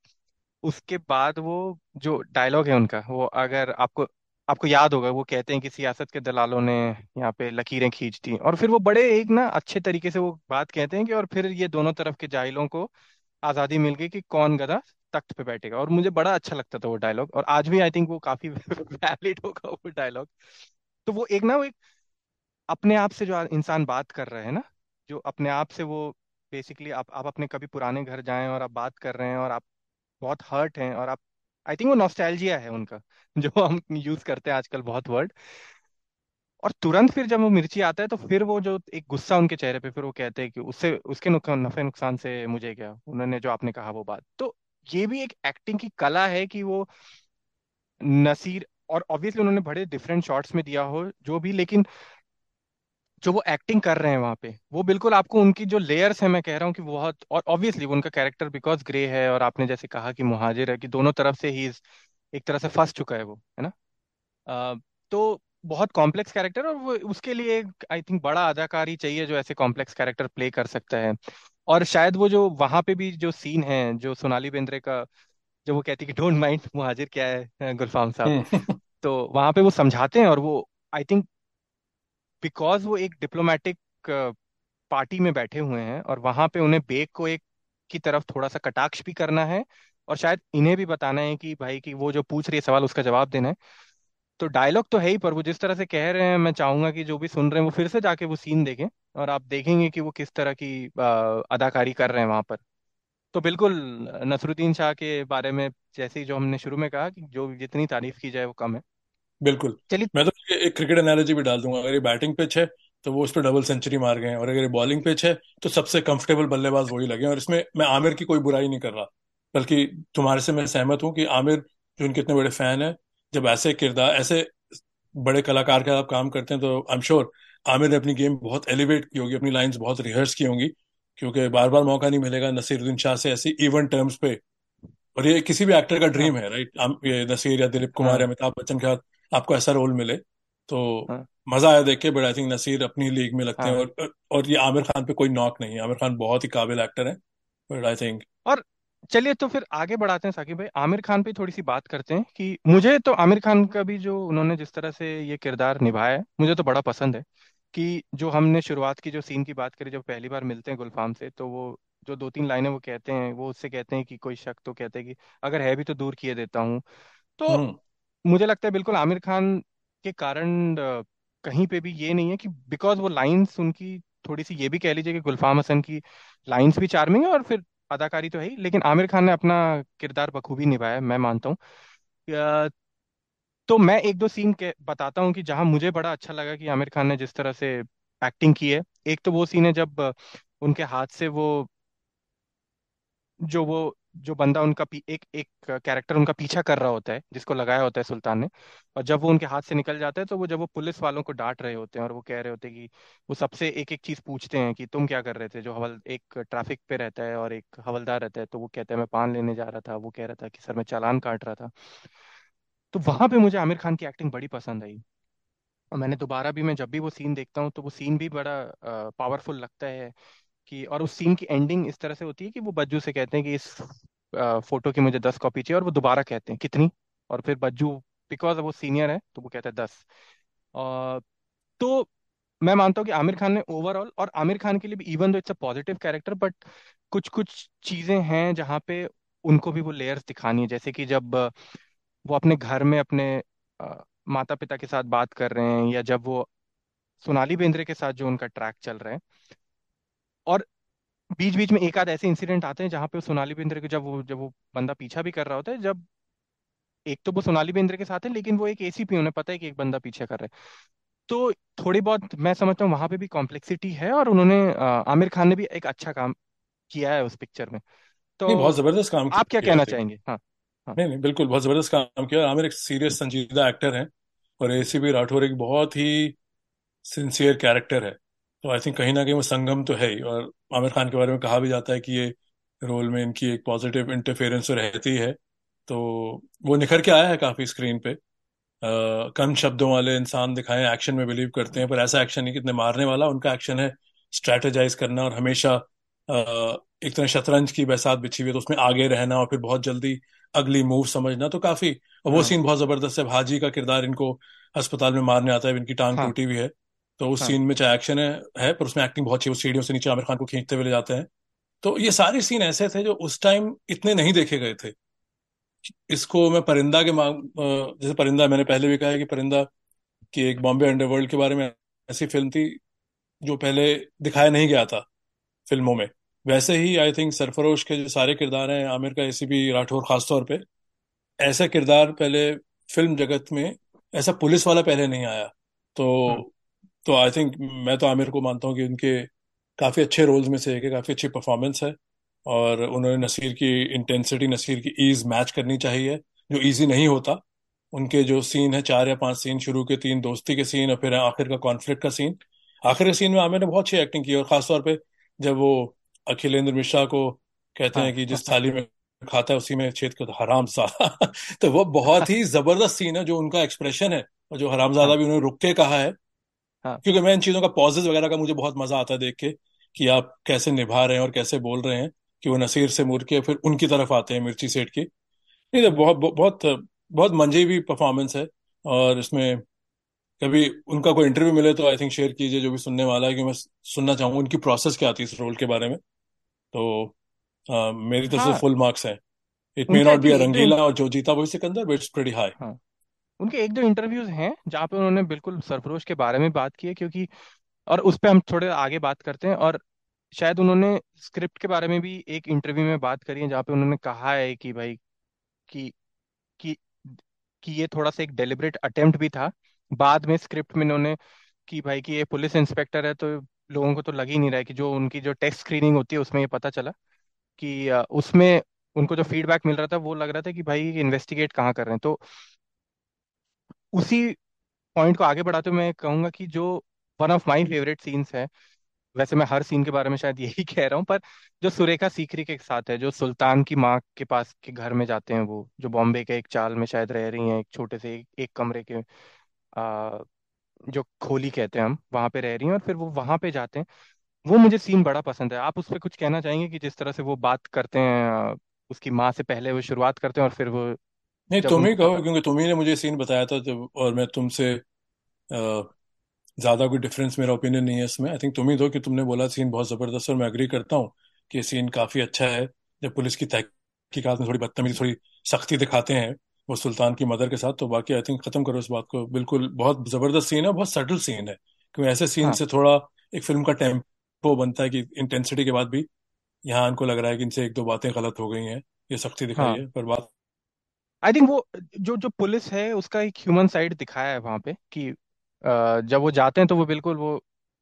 उसके बाद वो जो डायलॉग है उनका, वो अगर आपको आपको याद होगा, वो कहते हैं कि सियासत के दलालों ने यहाँ पे लकीरें खींच दी, और फिर वो बड़े एक ना अच्छे तरीके से वो बात कहते हैं कि और फिर ये दोनों तरफ के जाहिलों को आज़ादी मिल गई कि कौन गधा तख्त पे बैठेगा। और मुझे बड़ा अच्छा लगता था वो डायलॉग, और आज भी आई थिंक वो काफी वैलिड होगा वो डायलॉग। तो वो एक ना वो एक अपने आप से जो इंसान बात कर रहे हैं ना, जो अपने आप से वो बेसिकली आप आप अपने कभी पुराने घर जाएं और आप बात कर रहे हैं और आप बहुत हर्ट हैं और आप आई थिंक वो नॉस्टैल्जिया है उनका जो हम यूज करते हैं आजकल बहुत वर्ड। और तुरंत फिर जब वो मिर्ची आता है तो फिर वो जो एक गुस्सा उनके चेहरे पे, फिर वो कहते हैं कि उससे उसके नफे नुकसान से मुझे क्या, उन्होंने जो आपने कहा वो बात। तो ये भी एक एक्टिंग की कला है कि वो नसीर, और ऑब्वियसली उन्होंने बड़े डिफरेंट शॉट्स में दिया हो जो भी, लेकिन जो वो एक्टिंग कर रहे हैं वहाँ पे वो बिल्कुल आपको उनकी जो लेयर्स है, मैं कह रहा हूँ कि बहुत, और ऑब्वियसली उनका कैरेक्टर बिकॉज ग्रे है और आपने जैसे कहा कि मुहाजिर है, कि दोनों तरफ से ही एक तरह से फंस चुका है वो, है ना। आ, तो बहुत कॉम्प्लेक्स कैरेक्टर, और वो उसके लिए आई थिंक बड़ा अदाकार ही चाहिए जो ऐसे कॉम्प्लेक्स कैरेक्टर प्ले कर सकता है। और शायद वो जो वहाँ पे भी जो सीन है जो सोनाली बेंद्रे का, जो वो कहती है कि डोंट माइंड मुहाजिर क्या है गुलफाम साहब, तो वहाँ पे वो समझाते हैं। और वो आई थिंक बिकॉज वो एक डिप्लोमेटिक पार्टी में बैठे हुए हैं और वहाँ पे उन्हें बेग को एक की तरफ थोड़ा सा कटाक्ष भी करना है और शायद इन्हें भी बताना है कि भाई कि वो जो पूछ रही है सवाल उसका जवाब देना है। तो डायलॉग तो है ही, पर वो जिस तरह से कह रहे हैं, मैं चाहूंगा कि जो भी सुन रहे हैं वो फिर से जाके वो सीन देखें और आप देखेंगे कि वो किस तरह की आ, अदाकारी कर रहे हैं वहाँ पर। तो बिल्कुल नसरुद्दीन शाह के बारे में जैसे ही जो हमने शुरू में कहा कि जो जितनी तारीफ की जाए वो कम है। बिल्कुल, चलिए मैं तो एक क्रिकेट एनालॉजी भी डाल दूंगा। अगर ये बैटिंग पिच है तो वो उस पर डबल सेंचुरी मार गए हैं, और अगर ये बॉलिंग पिच है तो सबसे कंफर्टेबल बल्लेबाज वही लगे। और इसमें मैं आमिर की कोई बुराई नहीं कर रहा, बल्कि तुम्हारे से मैं सहमत हूँ कि आमिर जो उनके इतने बड़े फैन है, जब ऐसे किरदार ऐसे बड़े कलाकार के आप काम करते हैं तो आई एम श्योर आमिर ने अपनी गेम बहुत एलिवेट की होगी, अपनी लाइंस बहुत रिहर्स की होंगी, क्योंकि बार बार मौका नहीं मिलेगा नसीरुद्दीन शाह से ऐसे इवन टर्म्स पे। और ये किसी भी एक्टर का ड्रीम है, राइट, ये नसीर या दिलीप कुमार या अमिताभ बच्चन के साथ आपको ऐसा रोल मिले तो मजा आया देख के। बट आई थिंक नसीर अपनी लीग में लगते हैं, और और ये आमिर खान पे कोई नॉक नहीं है, आमिर खान बहुत ही काबिल एक्टर है, बट आई थिंक। और चलिए तो फिर आगे बढ़ाते हैं साकिब भाई, आमिर खान पे थोड़ी सी बात करते हैं कि मुझे तो आमिर खान का भी जो उन्होंने जिस तरह से ये किरदार निभाया है मुझे तो बड़ा पसंद है। कि जो हमने शुरुआत की जो सीन की बात करी, जब पहली बार मिलते हैं गुलफाम से, तो वो जो दो तीन लाइनें वो कहते हैं, वो उससे कहते हैं कि कोई शक तो कहते हैं कि अगर है भी तो दूर किए देता हूँ। तो मुझे लगता है बिल्कुल आमिर खान के कारण कहीं पे भी ये नहीं है कि बिकॉज वो लाइन्स उनकी थोड़ी सी ये भी कह लीजिए कि गुलफाम हसन की लाइन्स भी चार्मिंग है और फिर अदाकारी तो है ही, लेकिन आमिर खान ने अपना किरदार बखूबी निभाया मैं मानता हूँ। तो मैं एक दो सीन के बताता हूँ कि जहाँ मुझे बड़ा अच्छा लगा कि आमिर खान ने जिस तरह से एक्टिंग की है। एक तो वो सीन है जब उनके हाथ से वो जो वो जो बंदा उनका एक एक कैरेक्टर उनका पीछा कर रहा होता है जिसको लगाया होता है सुल्तान ने, और जब वो उनके हाथ से निकल जाता है तो वो जब वो पुलिस वालों को डांट रहे होते हैं और वो कह रहे होते हैं कि वो सबसे एक एक चीज़ पूछते हैं कि तुम क्या कर रहे थे। जो हवल एक ट्रैफिक पे रहता है और एक हवलदार रहता है, तो वो कहता है मैं पान लेने जा रहा था, वो कह रहा था कि सर मैं चालान काट रहा था। तो वहां पे मुझे आमिर खान की एक्टिंग बड़ी पसंद आई, और मैंने दोबारा भी मैं जब भी वो सीन देखता हूँ तो वो सीन भी बड़ा पावरफुल लगता है। कि और उस सीन की एंडिंग इस तरह से होती है कि वो बज्जू से कहते हैं कि इस आ, फोटो की मुझे दस कॉपी चाहिए, और वो दोबारा कहते हैं कितनी, और फिर बज्जू बिकॉज वो सीनियर है तो वो कहता है दस। और तो मैं मानता हूँ कि आमिर खान ने ओवरऑल, और आमिर खान के लिए भी even though it's a positive character but कुछ कुछ चीज़ें हैं जहाँ पे उनको भी वो लेयर्स दिखानी है। जैसे कि जब वो अपने घर में अपने माता पिता के साथ बात कर रहे हैं, या जब वो सोनाली बेंद्रे के साथ जो उनका ट्रैक चल रहा है, और बीच बीच में एक आध ऐसे इंसिडेंट आते हैं जहाँ पे सोनाली बेंद्रे को जब वो जब वो बंदा पीछा भी कर रहा होता है, जब एक तो वो सोनाली बेंद्रे के साथ है लेकिन वो एक एसीपी, उन्हें पता है कि एक बंदा पीछा कर रहा है। तो थोड़ी बहुत मैं समझता हूँ वहाँ पे भी कॉम्प्लेक्सिटी है, और उन्होंने आमिर खान ने भी एक अच्छा काम किया है उस पिक्चर में। तो बहुत जबरदस्त काम, आप क्या कहना चाहेंगे? हाँ नहीं नहीं बिल्कुल, बहुत जबरदस्त काम किया। आमिर एक सीरियस संजीदा एक्टर हैं, और एसीपी राठौर एक बहुत ही सिंसियर कैरेक्टर है, तो आई थिंक कहीं ना कहीं वो संगम तो है ही। और आमिर खान के बारे में कहा भी जाता है कि ये रोल में इनकी एक पॉजिटिव इंटरफेरेंस रहती है, तो वो निखर के आया है काफी स्क्रीन पे। आ, कम शब्दों वाले इंसान दिखाएं, एक्शन में बिलीव करते हैं, पर ऐसा एक्शन नहीं कितने मारने वाला। उनका एक्शन है स्ट्रेटेजाइज करना, और हमेशा आ, एक तरह शतरंज की बरसात बिछी हुई है, तो उसमें आगे रहना और फिर बहुत जल्दी अगली मूव समझना, तो काफी वो सीन बहुत जबरदस्त है। भाजी का किरदार इनको अस्पताल में मारने आता है, इनकी टांग टूटी हुई है, तो उस सीन में चाहे एक्शन है, है पर उसमें एक्टिंग बहुत अच्छी है। उस सीढ़ियों से नीचे आमिर खान को खींचते हुए ले जाते हैं, तो ये सारे सीन ऐसे थे जो उस टाइम इतने नहीं देखे गए थे। इसको मैं परिंदा के जैसे परिंदा मैंने पहले भी कहा है कि परिंदा की एक बॉम्बे अंडरवर्ल्ड के बारे में ऐसी फिल्म थी जो पहले दिखाया नहीं गया था फिल्मों में, वैसे ही आई थिंक सरफरोश के जो सारे किरदार हैं आमिर का, एसीपी राठौर खासतौर पे, ऐसा किरदार पहले फिल्म जगत में ऐसा पुलिस वाला पहले नहीं आया। तो तो आई थिंक मैं तो आमिर को मानता हूँ कि उनके काफ़ी अच्छे रोल्स में से एक है, काफ़ी अच्छी परफॉर्मेंस है, और उन्होंने नसीर की इंटेंसिटी, नसीर की ईज मैच करनी चाहिए जो ईजी नहीं होता। उनके जो सीन है, चार या पांच सीन, शुरू के तीन दोस्ती के सीन और फिर आखिर का कॉन्फ्लिक्ट का सीन, आखिर के सीन में आमिर ने बहुत अच्छी एक्टिंग की। और ख़ासतौर पर जब वो अखिलेंद्र मिश्रा को कहते हैं कि जिस थाली में खाता है उसी में छेद कर हरामजादा तो वो बहुत ही ज़बरदस्त सीन है, जो उनका एक्सप्रेशन है, और जो हरामजादा भी उन्होंने रुक के कहा है, क्योंकि मैं इन चीज़ों का पॉजेस वगैरह का मुझे बहुत मजा आता है देख के कि आप कैसे निभा रहे हैं और कैसे बोल रहे हैं। कि वो नसीर से मुड़ के फिर उनकी तरफ आते हैं मिर्ची सेठ की, नहीं तो बहुत बहुत बहुत मंजेवी परफॉर्मेंस है। और इसमें कभी उनका कोई इंटरव्यू मिले तो आई थिंक शेयर कीजिए जो भी सुनने वाला है, कि मैं सुनना चाहूँगा उनकी प्रोसेस क्या आती है इस रोल के बारे में। तो आ, मेरी तरफ से फुल मार्क्स हैं। It may not be Rangeela और जो जीता वही Sikandar, but it's pretty high. उनके एक दो इंटरव्यूज हैं जहाँ पे उन्होंने बिल्कुल सरफरोश के बारे में बात की है, क्योंकि और उस पर हम थोड़े आगे बात करते हैं। और शायद उन्होंने स्क्रिप्ट के बारे में भी एक इंटरव्यू में बात करी है, जहाँ पे उन्होंने कहा है कि भाई कि कि कि ये थोड़ा सा एक डेलिबरेट अटेम्प्ट भी था। बाद में स्क्रिप्ट में इन्होंने कि भाई कि ये पुलिस इंस्पेक्टर है, तो लोगों को तो लग ही नहीं रहा है कि जो उनकी जो टेस्ट स्क्रीनिंग होती है उसमें ये पता चला कि अ, उसमें उनको जो फीडबैक मिल रहा था वो लग रहा था कि भाई इन्वेस्टिगेट कहाँ कर रहे हैं। तो उसी पॉइंट को आगे बढ़ाते हुए मैं कहूंगा कि जो one of my favourite scenes है, वैसे मैं हर सीन के बारे में शायद यही कह रहा हूँ, पर जो सुरेखा सीकरी के साथ है, जो सुल्तान की माँ के पास के घर में जाते हैं, वो जो बॉम्बे के एक चाल में शायद रह रही हैं, एक छोटे से एक, एक कमरे के आ, जो खोली कहते हैं हम, वहाँ पे रह रही हैं, और फिर वो वहाँ पे जाते हैं। वो मुझे सीन बड़ा पसंद है। आप उस पर कुछ कहना चाहेंगे कि जिस तरह से वो बात करते हैं, आ, उसकी माँ से पहले वो शुरुआत करते हैं और फिर वो नहीं, जब तुम उन ही कहो क्योंकि तुम ही ने मुझे सीन बताया था जब, और मैं तुमसे अ, ज़्यादा कोई डिफरेंस मेरा ओपिनियन नहीं है इसमें। आई थिंक तुम ही दो कि तुमने बोला सीन बहुत ज़बरदस्त, और मैं एग्री करता हूँ कि सीन काफ़ी अच्छा है। जब पुलिस की तहकीकात में थोड़ी बदतमीजी, थोड़ी सख्ती दिखाते हैं वो सुल्तान की मदर के साथ, तो बाकी आई थिंक ख़त्म करो इस बात को। बिल्कुल, बहुत ज़बरदस्त सीन है, बहुत सटल सीन है, क्योंकि ऐसे सीन हाँ से थोड़ा एक फिल्म का टेम्पो बनता है कि इंटेंसिटी के बाद भी यहाँ इनको लग रहा है कि इनसे एक दो बातें गलत हो गई हैं, ये सख्ती दिखाई हाँ है। पर बात आई थिंक वो जो जो पुलिस है उसका एक ह्यूमन साइड दिखाया है वहाँ पे कि अ, जब वो जाते हैं तो वो बिल्कुल वो,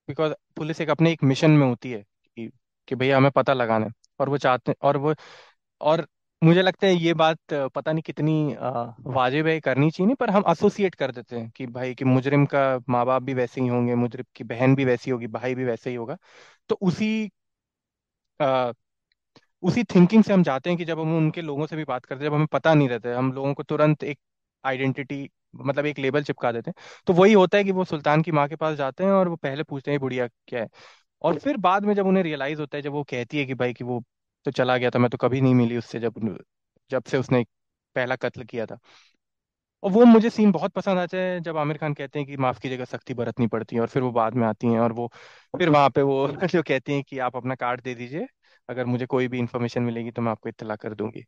बिकॉज पुलिस एक अपने एक मिशन में होती है कि कि भैया हमें पता लगाना है, और वो चाहते हैं, और वो और मुझे लगता है ये बात अ, पता नहीं कितनी अ, वाजिब है, करनी चाहिए नहीं, पर हम एसोसिएट कर देते हैं कि भाई कि मुजरिम का माँ बाप भी वैसे ही होंगे, मुजरिम की बहन भी वैसी होगी, भाई भी वैसे ही होगा। तो उसी अ, उसी थिंकिंग से हम जाते हैं कि जब हम उनके लोगों से भी बात करते हैं, जब हमें पता नहीं रहता है, हम लोगों को तुरंत एक आइडेंटिटी, मतलब एक लेबल चिपका देते हैं। तो वही होता है कि वो सुल्तान की माँ के पास जाते हैं और वो पहले पूछते हैं "ये बुढ़िया क्या है", और फिर बाद में जब उन्हें रियलाइज होता है, जब वो कहती है कि भाई कि वो तो चला गया था, मैं तो कभी नहीं मिली उससे, जब जब से उसने पहला कत्ल किया था। और वो मुझे सीन बहुत पसंद आता है जब आमिर खान कहते हैं कि माफ कीजिएगा, सख्ती बरतनी पड़ती है, और फिर वो बाद में आती हैं और वो फिर वहां पे वो जो कहती हैं कि आप अपना कार्ड दे दीजिए, अगर मुझे कोई भी इंफॉर्मेशन मिलेगी तो मैं आपको इत्तला कर दूंगी।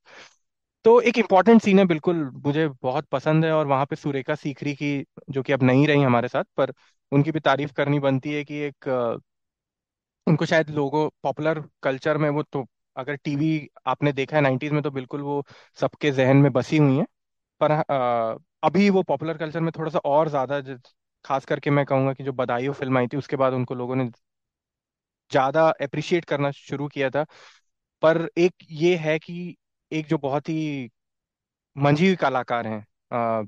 तो एक इम्पॉर्टेंट सीन है, बिल्कुल मुझे बहुत पसंद है। और वहां पे सुरेखा सीकरी की, जो कि अब नहीं रही हमारे साथ, पर उनकी भी तारीफ करनी बनती है कि एक अ, उनको शायद लोगों पॉपुलर कल्चर में वो, तो अगर टीवी आपने देखा है नाइन्टीज में तो बिल्कुल वो सबके जहन में बसी हुई हैं, पर अ, अभी वो पॉपुलर कल्चर में थोड़ा सा और ज्यादा, ज- खास करके मैं कहूँगा कि जो बदायूं फिल्म आई थी उसके बाद उनको लोगों ने ज्यादा अप्रिशिएट करना शुरू किया था। पर एक ये है कि एक जो बहुत ही मंझी कलाकार हैं, अ,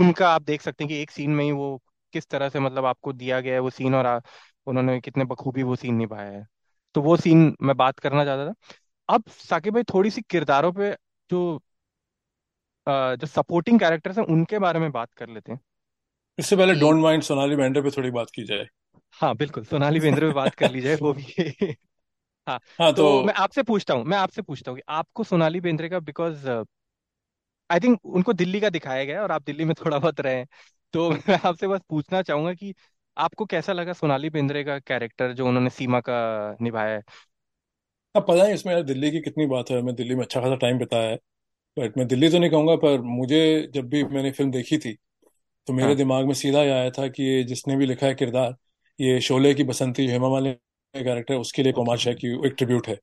उनका आप देख सकते हैं कि एक सीन में ही वो किस तरह से, मतलब आपको दिया गया है वो सीन, और आ, उन्होंने कितने बखूबी वो सीन निभाया है। तो वो सीन मैं बात करना चाहता था। अब साकिब भाई, थोड़ी सी किरदारों पे, जो अ, जो सपोर्टिंग कैरेक्टर्स हैं उनके बारे में बात कर लेते हैं इससे पहले कि डोंट माइंड सोनाली बेंद्रे पे थोड़ी बात की जाए। हाँ बिल्कुल, सोनाली बेंद्रे पे बात कर ली जाए वो भी हाँ, हाँ, तो तो मैं आपसे पूछता हूँ मैं आपसे पूछता हूँ कि आपको सोनाली बेंद्रे का, बिकॉज आई थिंक उनको दिल्ली का दिखाया गया है और आप दिल्ली में थोड़ा बहुत रहे हैं, तो मैं आपसे बस पूछना चाहूंगा कि आपको कैसा लगा सोनाली बेंद्रे का कैरेक्टर जो उन्होंने सीमा का निभाया है? अब पता नहीं इसमें यार दिल्ली की कितनी बात है। मैं दिल्ली में अच्छा खासा टाइम बिताया है, बट मैं दिल्ली तो नहीं कहूंगा, पर मुझे जब भी मैंने फिल्म देखी थी तो मेरे हाँ दिमाग में सीधा ये आया था कि ये जिसने भी लिखा है किरदार, ये शोले की बसंती जो हेमा मालिनी का कैरेक्टर है, उसके लिए एक ओमाज है, कि एक ट्रिब्यूट है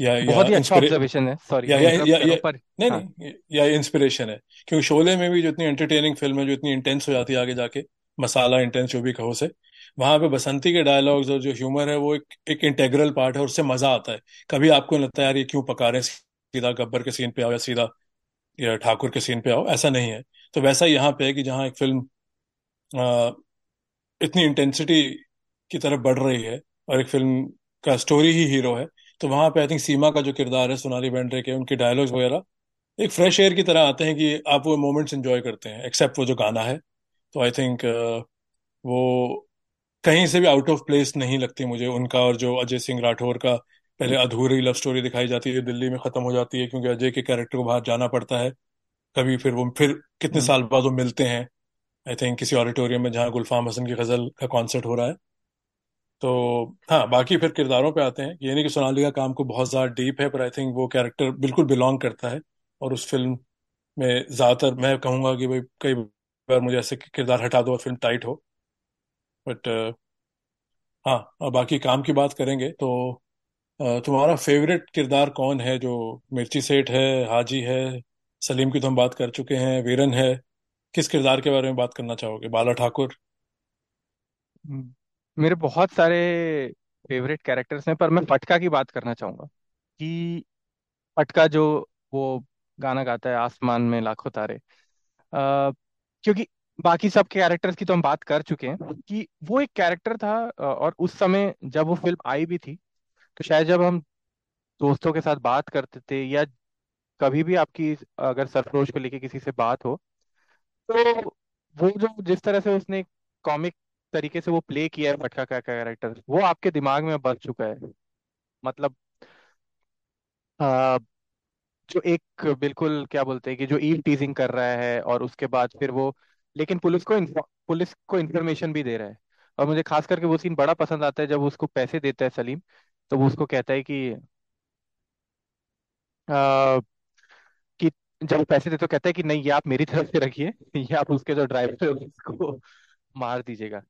या बहुत या ही अच्छा इंस्पिरे ऑब्जर्वेशन है, सॉरी या मैं या, इंटरप्ट या, कर रहा या हूँ, पर नहीं हाँ नहीं या इंस्पिरेशन है। क्योंकि शोले में भी जो इतनी एंटरटेनिंग फिल्म है, जो इतनी इंटेंस हो जाती है आगे जाके, मसाला इंटेंस जो भी कहो से, वहां पे बसंती के डायलॉग्स और जो ह्यूमर है वो एक एक इंटेग्रल पार्ट है, और उससे मजा आता है। कभी आपको नहीं लगता यार ये क्यों पका रहे हैं, सीधा गब्बर के सीन पे आओ या सीधा या ठाकुर के सीन पे आओ, ऐसा नहीं है। तो वैसा यहाँ पे है कि जहाँ एक फिल्म अ, इतनी इंटेंसिटी की तरफ बढ़ रही है और एक फिल्म का स्टोरी ही हीरो है, तो वहां पे आई थिंक सीमा का जो किरदार है सोनाली बेंद्रे के, उनके डायलॉग्स वगैरह एक फ्रेश एयर की तरह आते हैं कि आप वो मोमेंट्स एंजॉय करते हैं, एक्सेप्ट वो जो गाना है। तो आई थिंक वो कहीं से भी आउट ऑफ प्लेस नहीं लगती मुझे उनका। और जो अजय सिंह राठौर का पहले अधूरी लव स्टोरी दिखाई जाती है, दिल्ली में खत्म हो जाती है क्योंकि अजय के कैरेक्टर को बाहर जाना पड़ता है। कभी फिर वो फिर कितने हम्म, साल बाद वो मिलते हैं, आई थिंक किसी ऑडिटोरियम में जहाँ गुलफाम हसन की गजल का कॉन्सर्ट हो रहा है। तो हाँ, बाकी फिर किरदारों पे आते हैं। ये नहीं कि सोनाली का काम को बहुत ज़्यादा डीप है, पर आई थिंक वो कैरेक्टर बिल्कुल बिलोंग करता है, और उस फिल्म में ज़्यादातर मैं कहूँगा कि भाई कई बार मुझे ऐसे कि किरदार हटा दो और फिल्म टाइट हो। बट हाँ, और बाकी काम की बात करेंगे तो अ, तुम्हारा फेवरेट किरदार कौन है? जो मिर्ची सेठ है, हाजी है, सलीम की तो हम बात कर चुके हैं, वीरन है। किस किरदार के बारे में बात करना चाहोगे? बाला ठाकुर? हम्म, मेरे बहुत सारे फेवरेट कैरेक्टर्स हैं, पर मैं पटका की बात करना चाहूंगा कि पटका जो वो गाना गाता है आसमान में लाखों तारे, अ, क्योंकि बाकी सब कैरेक्टर्स की तो हम बात कर चुके हैं कि वो एक कैरेक्टर था। अ, और उस समय जब वो फिल्म आई भी थी तो शायद जब हम दोस्तों के साथ बात करते थे या कभी भी आपकी अगर सरफरोश को लेके किसी से बात हो तो वो जो जिस तरह से उसने कॉमिक तरीके से वो प्ले किया है पटका का कैरेक्टर, वो आपके दिमाग में बस चुका है। मतलब अ, जो एक बिल्कुल क्या बोलते हैं कि जो ईव टीजिंग कर रहा है और उसके बाद फिर वो लेकिन पुलिस को info- पुलिस को इंफॉर्मेशन भी दे रहा है। और मुझे खास करके वो सीन बड़ा पसंद आता है जब उसको पैसे देता है सलीम, तो वो उसको कहता है कि अ, कि जब वो पैसे देते तो कहता है कि नहीं ये आप मेरी तरफ से रखिए, ये आप उसके जो ड्राइवर है उसको मार दीजिएगा।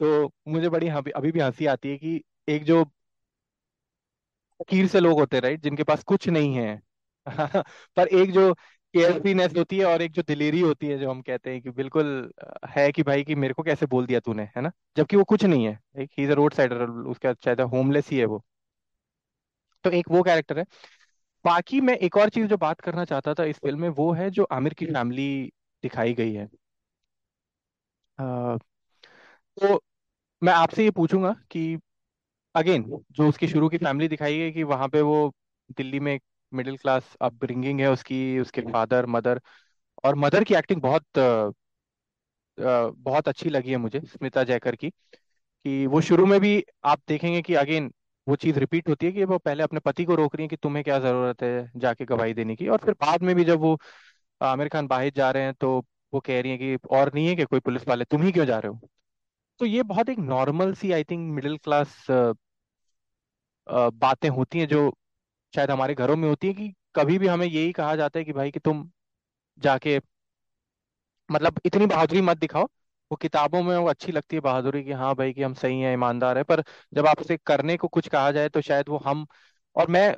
तो मुझे बड़ी अभी अभी भी हंसी आती है कि एक जो फकीर से लोग होते हैं राइट, जिनके पास कुछ नहीं है पर एक जो केयरफ्रीनेस होती है और एक जो दिलेरी होती है, जो हम कहते हैं कि बिल्कुल अ, है कि भाई कि मेरे को कैसे बोल दिया तूने, है ना, जबकि वो कुछ नहीं है। एक ही इज अ रोड साइडर, उसका शायद होमलेस ही है वो। तो एक वो कैरेक्टर है। बाकी मैं एक और चीज जो बात करना चाहता था इस फिल्म में वो है जो आमिर की फैमिली दिखाई गई है। अ, तो मैं आपसे ये पूछूंगा कि अगेन जो उसकी शुरू की फैमिली दिखाई है कि वहां पे वो दिल्ली में मिडिल क्लास अपब्रिंगिंग है उसकी, उसके फादर मदर, और मदर की एक्टिंग बहुत अ, अ, बहुत अच्छी लगी है मुझे स्मिता जयकर की। कि वो शुरू में भी आप देखेंगे कि अगेन वो चीज रिपीट होती है कि वो पहले अपने पति को रोक रही है कि तुम्हें क्या जरूरत है जाके गवाही देने की, और फिर बाद में भी जब वो अ, आमिर खान बाहर जा रहे हैं तो वो कह रही है कि और नहीं है कि कोई पुलिस वाले, तुम ही क्यों जा रहे हो। तो ये बहुत एक नॉर्मल सी आई थिंक मिडिल क्लास बातें होती हैं जो शायद हमारे घरों में होती है कि कभी भी हमें यही कहा जाता है कि भाई कि तुम जाके मतलब इतनी बहादुरी मत दिखाओ। वो किताबों में वो अच्छी लगती है बहादुरी कि हाँ भाई कि हम सही हैं ईमानदार है, पर जब आपसे करने को कुछ कहा जाए तो शायद वो हम, और मैं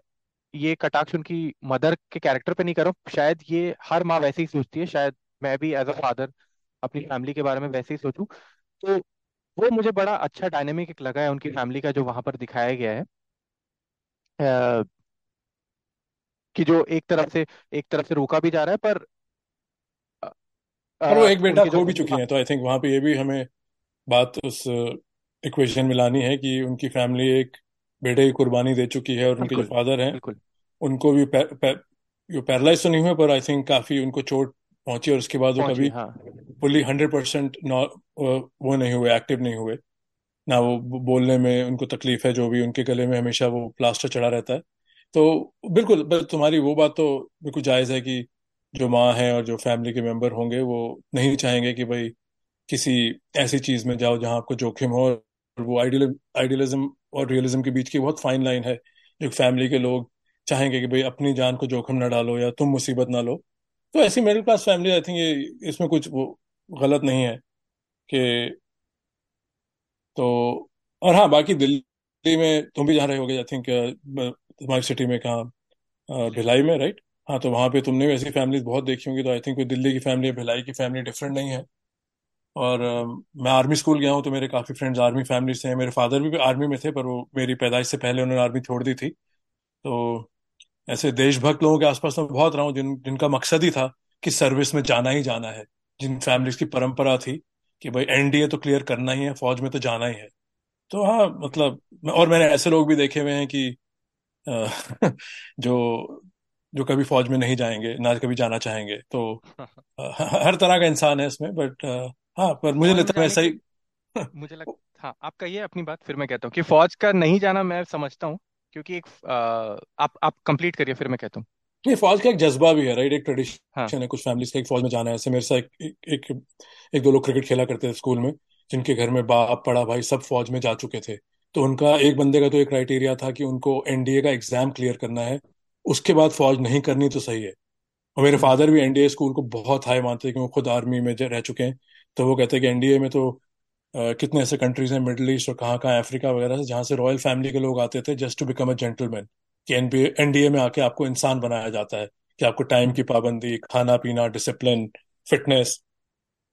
ये कटाक्ष उनकी मदर के कैरेक्टर पे नहीं कर रहा हूँ, शायद ये हर माँ वैसे ही सोचती है, शायद मैं भी एज अ फादर अपनी फैमिली के बारे में वैसे ही सोचूं। तो वो मुझे बड़ा अच्छा डायनेमिक एक लगा है उनकी फैमिली का जो वहां पर दिखाया गया है। अ, कि जो एक तरफ से एक तरफ से रोका भी जा रहा है पर अ, और वो अ, एक बेटा उनके जो खो भी चुकी हाँ हैं, तो आई थिंक वहां पे ये भी हमें बात उस इक्वेशन में लानी है कि उनकी फैमिली एक बेटे की कुर्बानी दे चुकी है, और उनके जो बिल्कुल फादर हैं बिल्कुल उनको भी पै, पै, यो पैरालाइज तो नहीं हुए, पर आई थिंक काफी उनको चोट पहुंची, और उसके बाद वो पहुंची। कभी हाँ फुली हंड्रेड परसेंट वो नहीं हुए, एक्टिव नहीं हुए ना। वो ब- बोलने में उनको तकलीफ है, जो भी उनके गले में हमेशा वो प्लास्टर चढ़ा रहता है। तो बिल्कुल, बस तुम्हारी वो बात तो बिल्कुल जायज़ है कि जो माँ है और जो फैमिली के मेंबर होंगे वो नहीं चाहेंगे कि भाई किसी ऐसी चीज में जाओ जहां आपको जोखिम हो। और वो आइडियल आइडियलिज्म और रियलिज्म के बीच की बहुत फाइन लाइन है, जो फैमिली के लोग चाहेंगे कि भाई अपनी जान को जोखिम ना डालो या तुम मुसीबत ना लो। तो ऐसी middle class family, I think ये इसमें कुछ वो गलत नहीं है कि। तो और हाँ, बाकी दिल्ली में तुम भी जा रहे होगे आई थिंक, तुम्हारी सिटी में कहाँ, अ, भिलाई में, राइट? हाँ, तो वहां पे तुमने भी ऐसी फैमिलीज बहुत देखी होंगी। तो आई थिंक कोई दिल्ली की फैमिली और भिलाई की फैमिली डिफरेंट नहीं है। और अम, मैं आर्मी स्कूल गया हूँ, तो मेरे काफी फ्रेंड्स आर्मी फैमिली से हैं। मेरे फादर भी आर्मी में थे, पर वो मेरी पैदाइश से पहले उन्होंने आर्मी छोड़ दी थी। तो ऐसे देशभक्त लोगों के आसपास मैं बहुत रहा हूँ, जिन जिनका मकसद ही था कि सर्विस में जाना ही जाना है। जिन फैमिलीज की परंपरा थी कि भाई एनडीए तो क्लियर करना ही है, फौज में तो जाना ही है। तो हाँ, मतलब मैं- और मैंने ऐसे लोग भी देखे हुए हैं कि अ, जो जो कभी फौज में नहीं जाएंगे, ना कभी जाना चाहेंगे। तो अ, ह- हर तरह का इंसान है इसमें। बट हाँ, पर मुझे फौज में लगता है जाने वैसा की ही मुझे लग हाँ आप कहिए अपनी बात, फिर मैं कहता हूँ कि फौज का नहीं जाना मैं समझता हूँ क्योंकि एक अ, आप आप कंप्लीट करिए फिर मैं कहता हूँ। नहीं, फौज का एक जज्बा भी है, राइट? एक हाँ ट्रेडिशन है कुछ फैमिलीज का, एक फौज में जाना है। ऐसे मेरे साथ एक, एक, एक, एक दो लोग क्रिकेट खेला करते थे स्कूल में, जिनके घर में बाप बड़ा भाई सब फौज में जा चुके थे। तो उनका एक बंदे का तो एक क्राइटेरिया था कि उनको एनडीए का एग्जाम क्लियर करना है, उसके बाद फौज नहीं करनी तो सही है। और मेरे हम्म फादर भी एनडीए स्कूल को बहुत हाई मानते हैं, क्योंकि वो खुद आर्मी में ज- रह चुके हैं। तो वो कहते हैं कि एनडीए में तो Uh, कितने ऐसे कंट्रीज हैं मिडिल ईस्ट और कहाँ कहाँ अफ्रीका वगैरह से, जहाँ से रॉयल फैमिली के लोग आते थे just to become a gentleman, कि एनडीए में आके आपको इंसान बनाया जाता है, कि आपको टाइम की पाबंदी, खाना पीना, डिसिप्लिन, फिटनेस।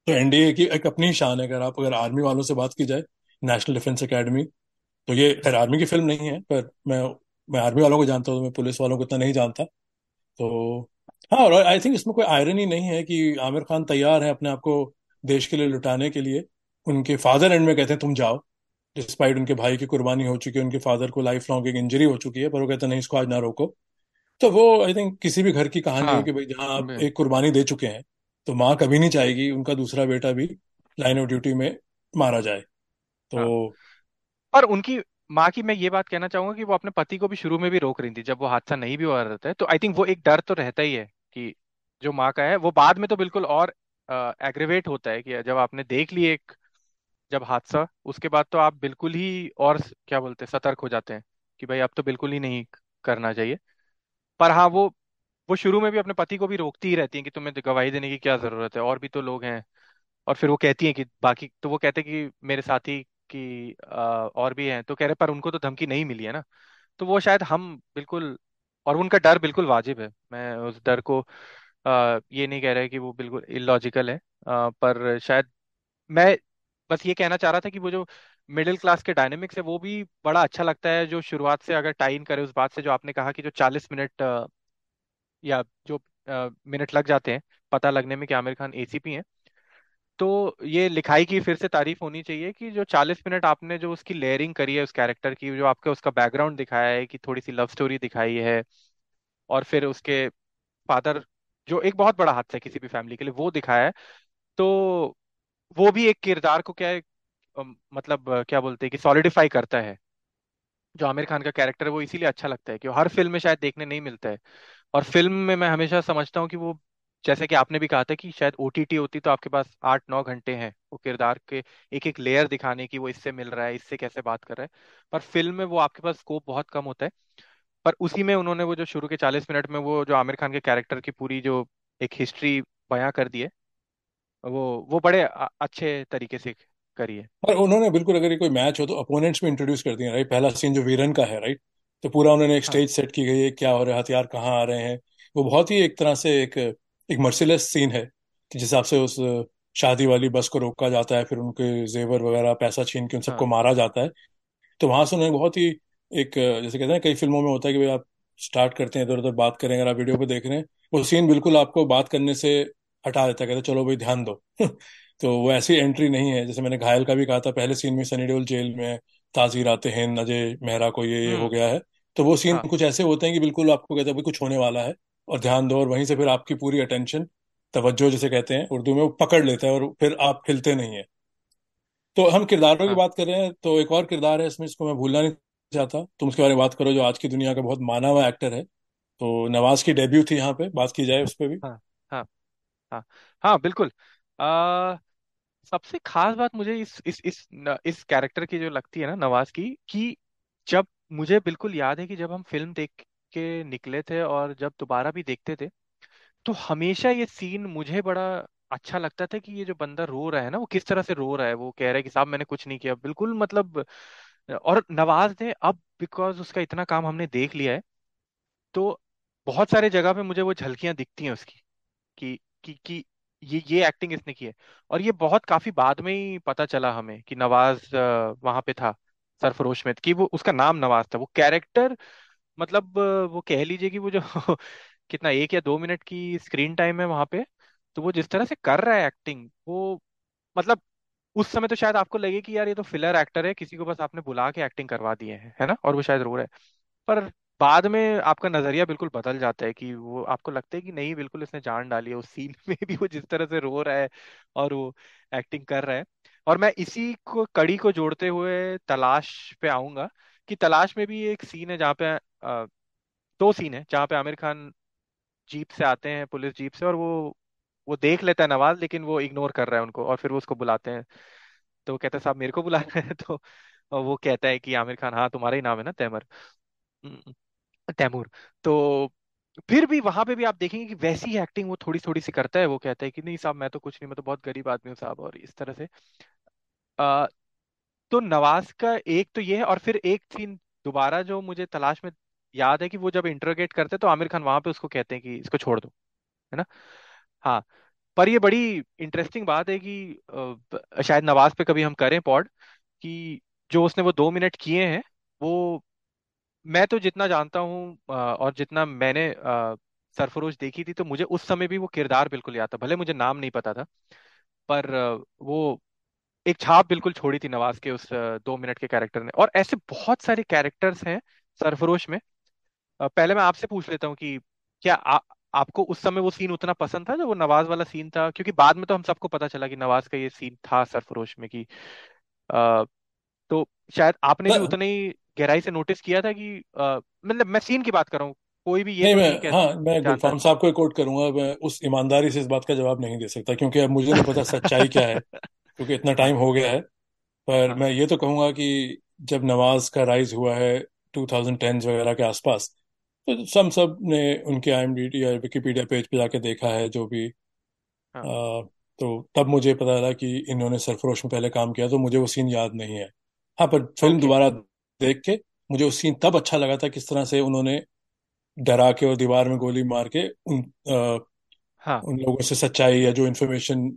तो एनडीए की एक अपनी शान है। अगर आप अगर आर्मी वालों से बात की जाए, नेशनल डिफेंस अकेडमी, तो ये खैर आर्मी की फिल्म नहीं है, पर मैं मैं आर्मी वालों को जानता हूँ, तो मैं पुलिस वालों को इतना नहीं जानता। तो हाँ, और आई थिंक इसमें कोई आयरनी नहीं है कि आमिर खान तैयार है अपने आप को देश के लिए लुटाने के लिए। उनके फादर एंड में कहते हैं तुम जाओ, डिस्पाइट उनके भाई की कुर्बानी हो चुकी है, उनके फादर को लाइफ लॉन्ग एक इंजरी हो चुकी है, पर वो कहते हैं नहीं, इसको आज ना रोको। तो वो आई थिंक किसी भी घर की कहानी हाँ, हो कि भाई जहाँ आप एक कुर्बानी दे चुके हैं, तो माँ कभी नहीं चाहेगी उनका दूसरा बेटा भी लाइन ऑफ ड्यूटी में मारा जाए। हाँ। तो और उनकी माँ की मैं ये बात कहना चाहूंगा कि वो अपने पति को भी शुरू में भी रोक रही थी, जब वो हादसा नहीं भी हो रहा था, तो आई थिंक वो एक डर तो रहता ही है कि जो माँ का है वो बाद में तो बिल्कुल और एग्रेवेट होता है, कि जब आपने देख ली एक जब हादसा, उसके बाद तो आप बिल्कुल ही और क्या बोलते हैं सतर्क हो जाते हैं कि भाई अब तो बिल्कुल ही नहीं करना चाहिए। पर हाँ, वो वो शुरू में भी अपने पति को भी रोकती ही रहती है कि तुम्हें गवाही देने की क्या जरूरत है, और भी तो लोग हैं। और फिर वो कहती है कि बाकी, तो वो कहते हैं कि मेरे साथी की अ, और भी हैं, तो कह रहे पर उनको तो धमकी नहीं मिली है ना। तो वो शायद हम बिल्कुल, और उनका डर बिल्कुल वाजिब है, मैं उस डर को अ, ये नहीं कह रहा है कि वो बिल्कुल इलॉजिकल है, अ, पर शायद मैं बस ये कहना चाह रहा था कि वो जो मिडिल क्लास के डायनेमिक्स है वो भी बड़ा अच्छा लगता है, जो शुरुआत से अगर टाइन करे उस बात से जो आपने कहा कि जो चालीस मिनट अ, या जो अ, मिनट लग जाते हैं पता लगने में कि आमिर खान एसीपी हैं, तो ये लिखाई की फिर से तारीफ होनी चाहिए कि जो चालीस मिनट आपने जो उसकी लेयरिंग करी है उस कैरेक्टर की, जो आपके उसका बैकग्राउंड दिखाया है, कि थोड़ी सी लव स्टोरी दिखाई है, और फिर उसके फादर जो एक बहुत बड़ा हादसा है किसी भी फैमिली के लिए वो दिखाया है, तो वो भी एक किरदार को क्या है अम, मतलब अ, क्या बोलते हैं कि सॉलिडिफाई करता है। जो आमिर खान का कैरेक्टर है वो इसीलिए अच्छा लगता है कि वो हर फिल्म में शायद देखने नहीं मिलता है, और फिल्म में मैं हमेशा समझता हूँ कि वो, जैसे कि आपने भी कहा था कि शायद ओटीटी होती तो आपके पास आठ नौ घंटे हैं वो किरदार के एक एक लेयर दिखाने की, वो इससे मिल रहा है, इससे कैसे बात कर रहा है, पर फिल्म में वो आपके पास स्कोप बहुत कम होता है। पर उसी में उन्होंने वो जो शुरू के चालीस मिनट में वो जो आमिर खान के कैरेक्टर की पूरी जो एक हिस्ट्री बयां कर दी है, वो वो बड़े अ- अच्छे तरीके से करी है। और उन्होंने बिल्कुल, अगर ये कोई मैच हो तो अपोनेंट्स भी इंट्रोड्यूस कर दिए, राइट। पहला सीन जो वीरन का है, राइट, तो पूरा उन्होंने एक हाँ स्टेज सेट की गई है, क्या हो रहा है, हथियार कहाँ आ रहे हैं। वो बहुत ही एक तरह से एक एक मर्सीलेस सीन है, कि जिस हिसाब से उस शादी वाली बस को रोका जाता है, फिर उनके जेवर वगैरह पैसा छीन के उन सबको हाँ मारा जाता है। तो वहां से उन्होंने बहुत ही एक अ, जैसे कहते हैं कई फिल्मों में होता है कि भाई आप स्टार्ट करते हैं, इधर उधर बात करें, अगर आप वीडियो पे देख रहे हैं, वो सीन बिल्कुल आपको बात करने से हटा देता है, कहते हैं, चलो भाई ध्यान दो। तो वो ऐसी एंट्री नहीं है। जैसे मैंने घायल का भी कहा था, पहले सीन में सनी देओल जेल में है, ताजी रातें हैं, अजय मेहरा को ये ये हो हम्म गया है, तो वो सीन हाँ कुछ ऐसे होते हैं कि बिल्कुल आपको कहते हैं भाई कुछ होने वाला है और ध्यान दो, और वहीं से फिर आपकी पूरी अटेंशन, तवज्जो जिसे कहते हैं उर्दू में, वो पकड़ लेता है और फिर आप हिलते नहीं है। तो हम किरदारों की हाँ बात कर रहे हैं, तो एक और किरदार है इसमें, इसको मैं भूलना नहीं चाहता, तुम उसके बारे में बात करो, जो आज की दुनिया का बहुत माना हुआ एक्टर है। तो नवाज की डेब्यू थी, यहाँ पे बात की जाए उस पर भी। हाँ हाँ हाँ हाँ बिल्कुल। आ, सबसे खास बात मुझे इस इस इस न, इस कैरेक्टर की जो लगती है ना नवाज की, कि जब मुझे बिल्कुल याद है कि जब हम फिल्म देख के निकले थे और जब दोबारा भी देखते थे, तो हमेशा ये सीन मुझे बड़ा अच्छा लगता था कि ये जो बंदा रो रहा है ना, वो किस तरह से रो रहा है, वो कह रहा है कि साहब मैंने कुछ नहीं किया, बिल्कुल मतलब। और नवाज ने अब, बिकॉज उसका इतना काम हमने देख लिया है, तो बहुत सारे जगह पे मुझे वो झलकियां दिखती हैं उसकी, कि कि कि ये ये एक्टिंग इसने की है। और ये बहुत काफी बाद में ही पता चला हमें कि नवाज वहां पे था सरफरोश में, कि वो उसका नाम नवाज था। वो कैरेक्टर मतलब अ, वो कह लीजिए कि वो जो कितना एक या दो मिनट की स्क्रीन टाइम है वहां पे, तो वो जिस तरह से कर रहा है एक्टिंग, वो मतलब उस समय तो शायद आपको लगे कि यार ये तो फिलर एक्टर है, किसी को बस आपने बुला के एक्टिंग करवा दी है है ना, और वो शायद रो रहा है। पर बाद में आपका नजरिया बिल्कुल बदल जाता है, कि वो आपको लगता है कि नहीं बिल्कुल इसने जान डाली है उस सीन में भी, वो जिस तरह से रो रहा है और वो एक्टिंग कर रहा है। और मैं इसी को कड़ी को जोड़ते हुए तलाश पे आऊंगा, कि तलाश में भी एक सीन है जहाँ पे अ, दो सीन है जहाँ पे आमिर खान जीप से आते हैं, पुलिस जीप से, और वो वो देख लेता है नवाज, लेकिन वो इग्नोर कर रहा है उनको, और फिर वो उसको बुलाते हैं, तो वो कहता है साहब मेरे को बुला रहे हैं, तो वो कहता है कि आमिर खान हाँ तुम्हारा ही नाम है ना तैमर हम्म, तैमूर। तो फिर भी वहां पे भी आप देखेंगे कि वैसी एक्टिंग वो थोड़ी थोड़ी सी करता है। वो कहता है कि नहीं साहब मैं तो कुछ नहीं, मैं तो बहुत गरीब आदमी हूँ साहब, और इस तरह से। अ, तो नवाज का एक तो ये है, और फिर एक सीन दोबारा जो मुझे तलाश में याद है कि वो जब इंटरोगेट करते हैं तो आमिर खान वहां पे उसको कहते हैं कि इसको छोड़ दो, है ना। हाँ, पर ये बड़ी इंटरेस्टिंग बात है कि अ, ब- शायद नवाज पे कभी हम करें पॉड, कि जो उसने वो दो मिनट किए हैं वो, मैं तो जितना जानता हूँ अ, और जितना मैंने अ, सरफरोश देखी थी, तो मुझे उस समय भी वो किरदार बिल्कुल याद था, भले मुझे नाम नहीं पता था, पर अ, वो एक छाप बिल्कुल छोड़ी थी नवाज के उस अ, दो मिनट के कैरेक्टर ने। और ऐसे बहुत सारे कैरेक्टर्स हैं सरफरोश में। अ, पहले मैं आपसे पूछ लेता हूँ कि क्या आ, आपको उस समय वो सीन उतना पसंद था जो वो नवाज वाला सीन था, क्योंकि बाद में तो हम सबको पता चला कि नवाज का ये सीन था सरफरोश में कि अ, तो शायद आपने भी ब- उतनी ही गहराई से नोटिस किया था कि अ, मतलब मैं सीन की बात कर रहा हूँ, कोई भी ये नहीं, तो मैं नहीं कह हाँ मैं जानता गुलफाम साहब को कोट करूंगा, मैं उस ईमानदारी से इस बात का जवाब नहीं दे सकता क्योंकि अब मुझे नहीं पता सच्चाई क्या है, क्योंकि इतना टाइम हो गया है। पर हाँ मैं ये तो कहूंगा कि जब नवाज का राइज हुआ है टू थाउजेंड टेन्स वगैरह के आसपास, तो हम सब ने उनके आईएमडीबी या विकिपीडिया पेज पे जाके देखा है जो भी, अ, हाँ तो तब मुझे पता चला कि इन्होंने सरफरोश में पहले काम किया, तो मुझे वो सीन याद नहीं है। हाँ, पर फिल्म ओके दोबारा देख के मुझे वो सीन तब अच्छा लगा था, किस तरह से उन्होंने डरा के और दीवार में गोली मार के उन अ, हाँ उन लोगों से सच्चाई या जो इन्फॉर्मेशन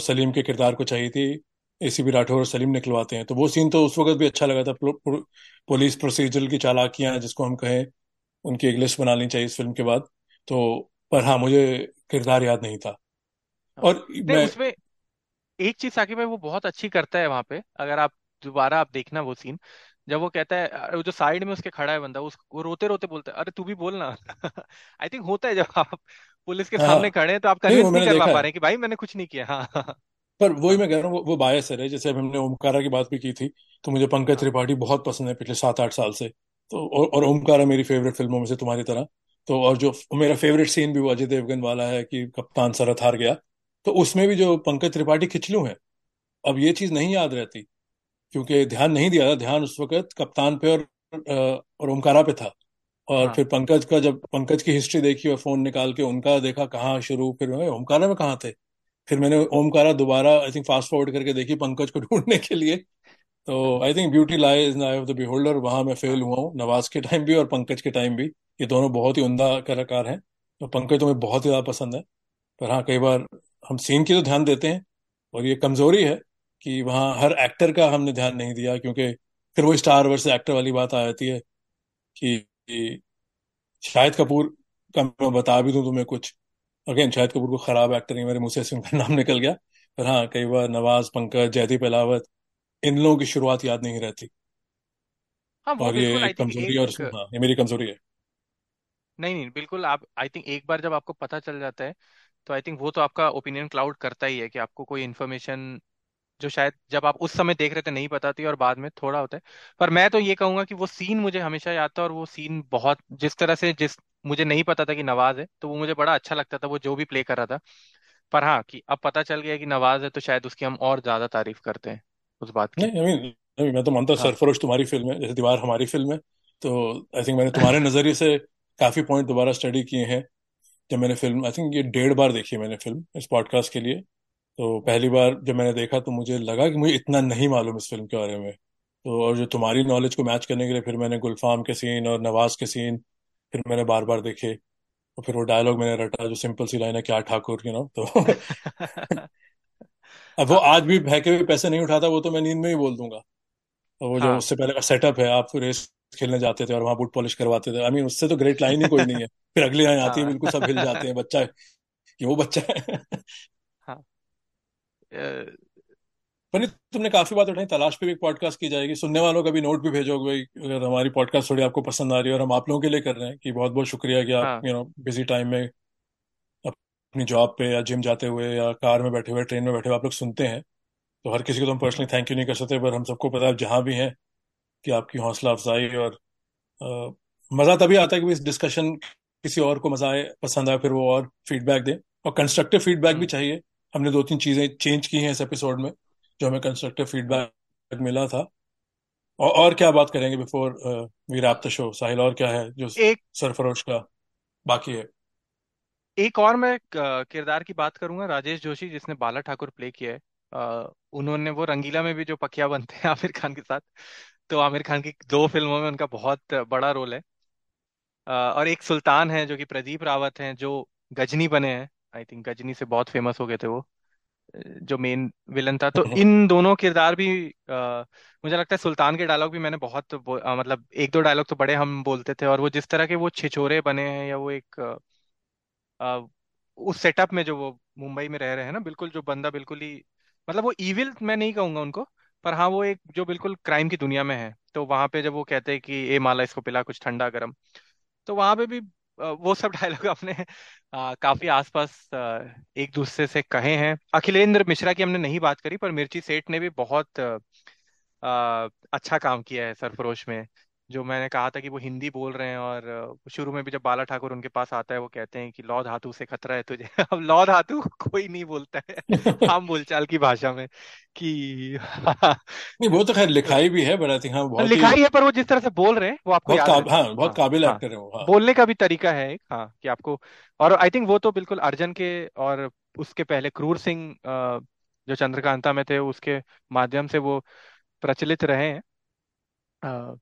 सलीम के किरदार को चाहिए थी, एसीबी राठौर और सलीम निकलवाते हैं। तो वो सीन तो उस वक्त भी अच्छा लगा था। पुल- पुल- पुलिस प्रोसीजर की चालाकियां जिसको हम कहें, उनकी एक लिस्ट बनानी चाहिए इस फिल्म के बाद तो। पर हाँ, मुझे किरदार याद नहीं था। हाँ और नहीं, मैं उसमें एक चीज साकिब भाई वो बहुत अच्छी करता है वहां पे, अगर आप दोबारा आप देखना वो सीन, जब वो कहता है अ, वो जो साइड में उसके खड़ा है बंदा, उसको रोते रोते बोलता है अरे तू भी बोल ना आई थिंक होता है, जब आप पुलिस के हाँ सामने खड़े हैं तो आप नहीं, वो कन्विंस नहीं मैंने कर पा देखा पा है, रहे हैं कि भाई मैंने कुछ नहीं किया। हाँ हाँ पर वही हाँ मैं कह रहा हूँ, वो, वो बायस है। जैसे अब हमने ओमकारा की बात भी की थी, तो मुझे पंकज हाँ त्रिपाठी बहुत पसंद है पिछले सात आठ साल से। तो और, और ओमकारा मेरी फेवरेट फिल्मों में से तुम्हारी तरह। तो और जो मेरा फेवरेट सीन भी वो अजय देवगन वाला है कि कप्तान सरहद हार गया, तो उसमें भी जो पंकज त्रिपाठी खिचलू है। अब ये चीज नहीं याद रहती क्योंकि ध्यान नहीं दिया था, ध्यान उस वक्त कप्तान पे और अ, और ओमकारा पे था। और हाँ फिर पंकज का, जब पंकज की हिस्ट्री देखी और फोन निकाल के उनका देखा कहाँ शुरू, फिर मैं ओमकारा में कहाँ थे, फिर मैंने ओमकारा दोबारा आई थिंक फास्ट फॉरवर्ड करके देखी पंकज को ढूंढने के लिए। तो I think beauty lies in eye of the beholder, वहां मैं फेल हाँ हुआ हूँ नवाज के टाइम भी और पंकज के टाइम भी। ये दोनों बहुत ही उमदा कलाकार हैं, तो पंकज तो मुझे बहुत ही ज्यादा पसंद है। पर हाँ, कई बार हम सीन की तो ध्यान देते हैं, और ये कमजोरी है कि वहाँ हर एक्टर का हमने ध्यान नहीं दिया, क्योंकि फिर वो स्टार वर्सेस एक्टर वाली बात आ जाती है कि कि शाहिद कपूर का मैं बता भी दूं तुम्हें कुछ, अगेन शाहिद कपूर को खराब एक्टर नहीं, मेरे मुंह से ऐसे उनका नाम निकल गया। पर हाँ, कई बार नवाज, पंकज, जयदीप अहलावत, इन लोगों की शुरुआत याद नहीं रहती, हाँ वो और ये बिल्कुल आई एक थिंक कमजोरी है। और एक, इसमें हाँ, ये मेरी कमजोरी है। नहीं नहीं बिल्कुल, आप आई थिंक एक बार जब आपको पता चल जाता है तो आई थिंक वो तो आपका ओपिनियन क्लाउड करता ही है, कि आपको कोई इन्फॉर्मेशन जो शायद जब आप उस समय देख रहे थे नहीं पता थी और बाद में थोड़ा होता है। पर मैं तो ये कहूंगा कि वो सीन मुझे हमेशा याद था, और वो सीन बहुत, जिस तरह से, जिस मुझे नहीं पता था कि नवाज है, तो वो मुझे बड़ा अच्छा लगता था वो जो भी प्ले कर रहा था। पर हाँ, कि अब पता चल गया कि नवाज है तो शायद उसकी हम और ज्यादा तारीफ करते हैं उस बात की। नहीं, आई मीन आई मैं तो मानता हूँ हाँ सरफरोश तुम्हारी फिल्म है जैसे दीवार हमारी फिल्म है। तो आई थिंक मैंने तुम्हारे नजरिए से काफी पॉइंट दोबारा स्टडी किए हैं। जब मैंने फिल्म, आई थिंक ये डेढ़ बार देखी है मैंने फिल्म इस पॉडकास्ट के लिए। तो पहली बार जब मैंने देखा तो मुझे लगा कि मुझे इतना नहीं मालूम इस फिल्म के बारे में। तो और जो तुम्हारी नॉलेज को मैच करने के लिए फिर मैंने गुलफाम के सीन और नवाज के सीन फिर मैंने बार बार देखे, और फिर वो डायलॉग मैंने रटा जो सिंपल सी लाइन है, क्या ठाकुर, यू नो। तो अब वो हाँ आज भी बहके हुए पैसे नहीं उठाता, वो तो मैं नींद में ही बोल दूंगा। और वो जो हाँ उससे पहले का सेटअप है, आप रेस खेलने जाते थे और वहां बूट पॉलिश करवाते थे, आई मीन उससे तो ग्रेट लाइन ही कोई नहीं है। फिर अगली लाइन आती है, हाँ बिल्कुल सब हिल जाते हैं, बच्चा ये वो बच्चा है। हाँ अ, पर तुमने काफी बात उठाई, तलाश पे भी एक पॉडकास्ट की जाएगी। सुनने वालों का भी नोट भी भेजो भाई, अगर हमारी पॉडकास्ट थोड़ी आपको पसंद आ रही है। और हम आप लोगों के लिए कर रहे हैं कि बहुत बहुत शुक्रिया कि आप हाँ यू नो बिजी टाइम में अपनी जॉब पे या जिम जाते हुए या कार में बैठे हुए, ट्रेन में बैठे हुए आप लोग सुनते हैं। तो हर किसी को तो हम पर्सनली थैंक यू नहीं कर सकते, पर हम सबको पता है आप जहाँ भी हैं कि आपकी हौसला अफजाई और अ, मजा तभी आता है कि इस डिस्कशन किसी और को मजा आए, पसंद आए, फिर वो और फीडबैक दे। और कंस्ट्रक्टिव फीडबैक भी हम्म, चाहिए। हमने दो तीन चीजें चेंज की हैं इस एपिसोड में जो हमें कंस्ट्रक्टिव फीडबैक मिला था। और, और क्या बात करेंगे before we wrap the show, Sahil? और क्या है जो एक सरफरोश का बाकी है? एक और मैं अ, किरदार की बात करूंगा, राजेश जोशी जिसने बाला ठाकुर प्ले किया है। आ, उन्होंने वो रंगीला में भी जो पकिया बनते हैं आमिर खान के साथ, तो आमिर खान की दो फिल्मों में उनका बहुत बड़ा रोल है। अ, और एक सुल्तान है जो कि प्रदीप रावत हैं, जो गजनी बने हैं, आई थिंक गजनी से बहुत फेमस हो गए थे वो, अ, जो मेन विलन था। तो इन दोनों किरदार भी अ, मुझे लगता है सुल्तान के डायलॉग भी मैंने बहुत बो- अ, मतलब एक दो डायलॉग तो बड़े हम बोलते थे, और वो जिस तरह के वो छिछोरे बने हैं, या वो एक अ, अ, उस सेटअप में जो वो मुंबई में रह रहे हैं ना, बिल्कुल जो बंदा बिल्कुल ही मतलब वो इविल मैं नहीं कहूंगा उनको, पर हाँ वो एक जो बिल्कुल क्राइम की दुनिया में है, तो वहां पे जब वो कहते हैं कि ए माला इसको पिला कुछ ठंडा गर्म, तो वहां पे भी अ, वो सब डायलॉग अपने अ, काफी आसपास अ, एक दूसरे से कहे हैं। अखिलेंद्र मिश्रा की हमने नहीं बात करी, पर मिर्ची सेठ ने भी बहुत अ, अ, अच्छा काम किया है सरफरोश में। जो मैंने कहा था कि वो हिंदी बोल रहे हैं, और अ, शुरू में भी जब बाला ठाकुर उनके पास आता है, वो कहते हैं कि लौ धातु से खतरा है तुझे अब लौ धातु कोई नहीं बोलता है आम बोलचाल की भाषा में कि नहीं, वो तो खैर तो लिखाई भी है, बट आई थिंक हाँ बहुत ही लिखाई है, पर वो जिस तरह से बोल रहे हैं वो आपको बहुत याद काब रहता है। हाँ बहुत हाँ काबिल हाँ एक्टर है वो। हाँ बोलने का भी तरीका है एक, हाँ कि आपको। और आई थिंक वो तो बिल्कुल अर्जन के, और उसके पहले क्रूर सिंह अ, जो चंद्रकांता में थे, उसके माध्यम से वो प्रचलित रहे हैं। अ,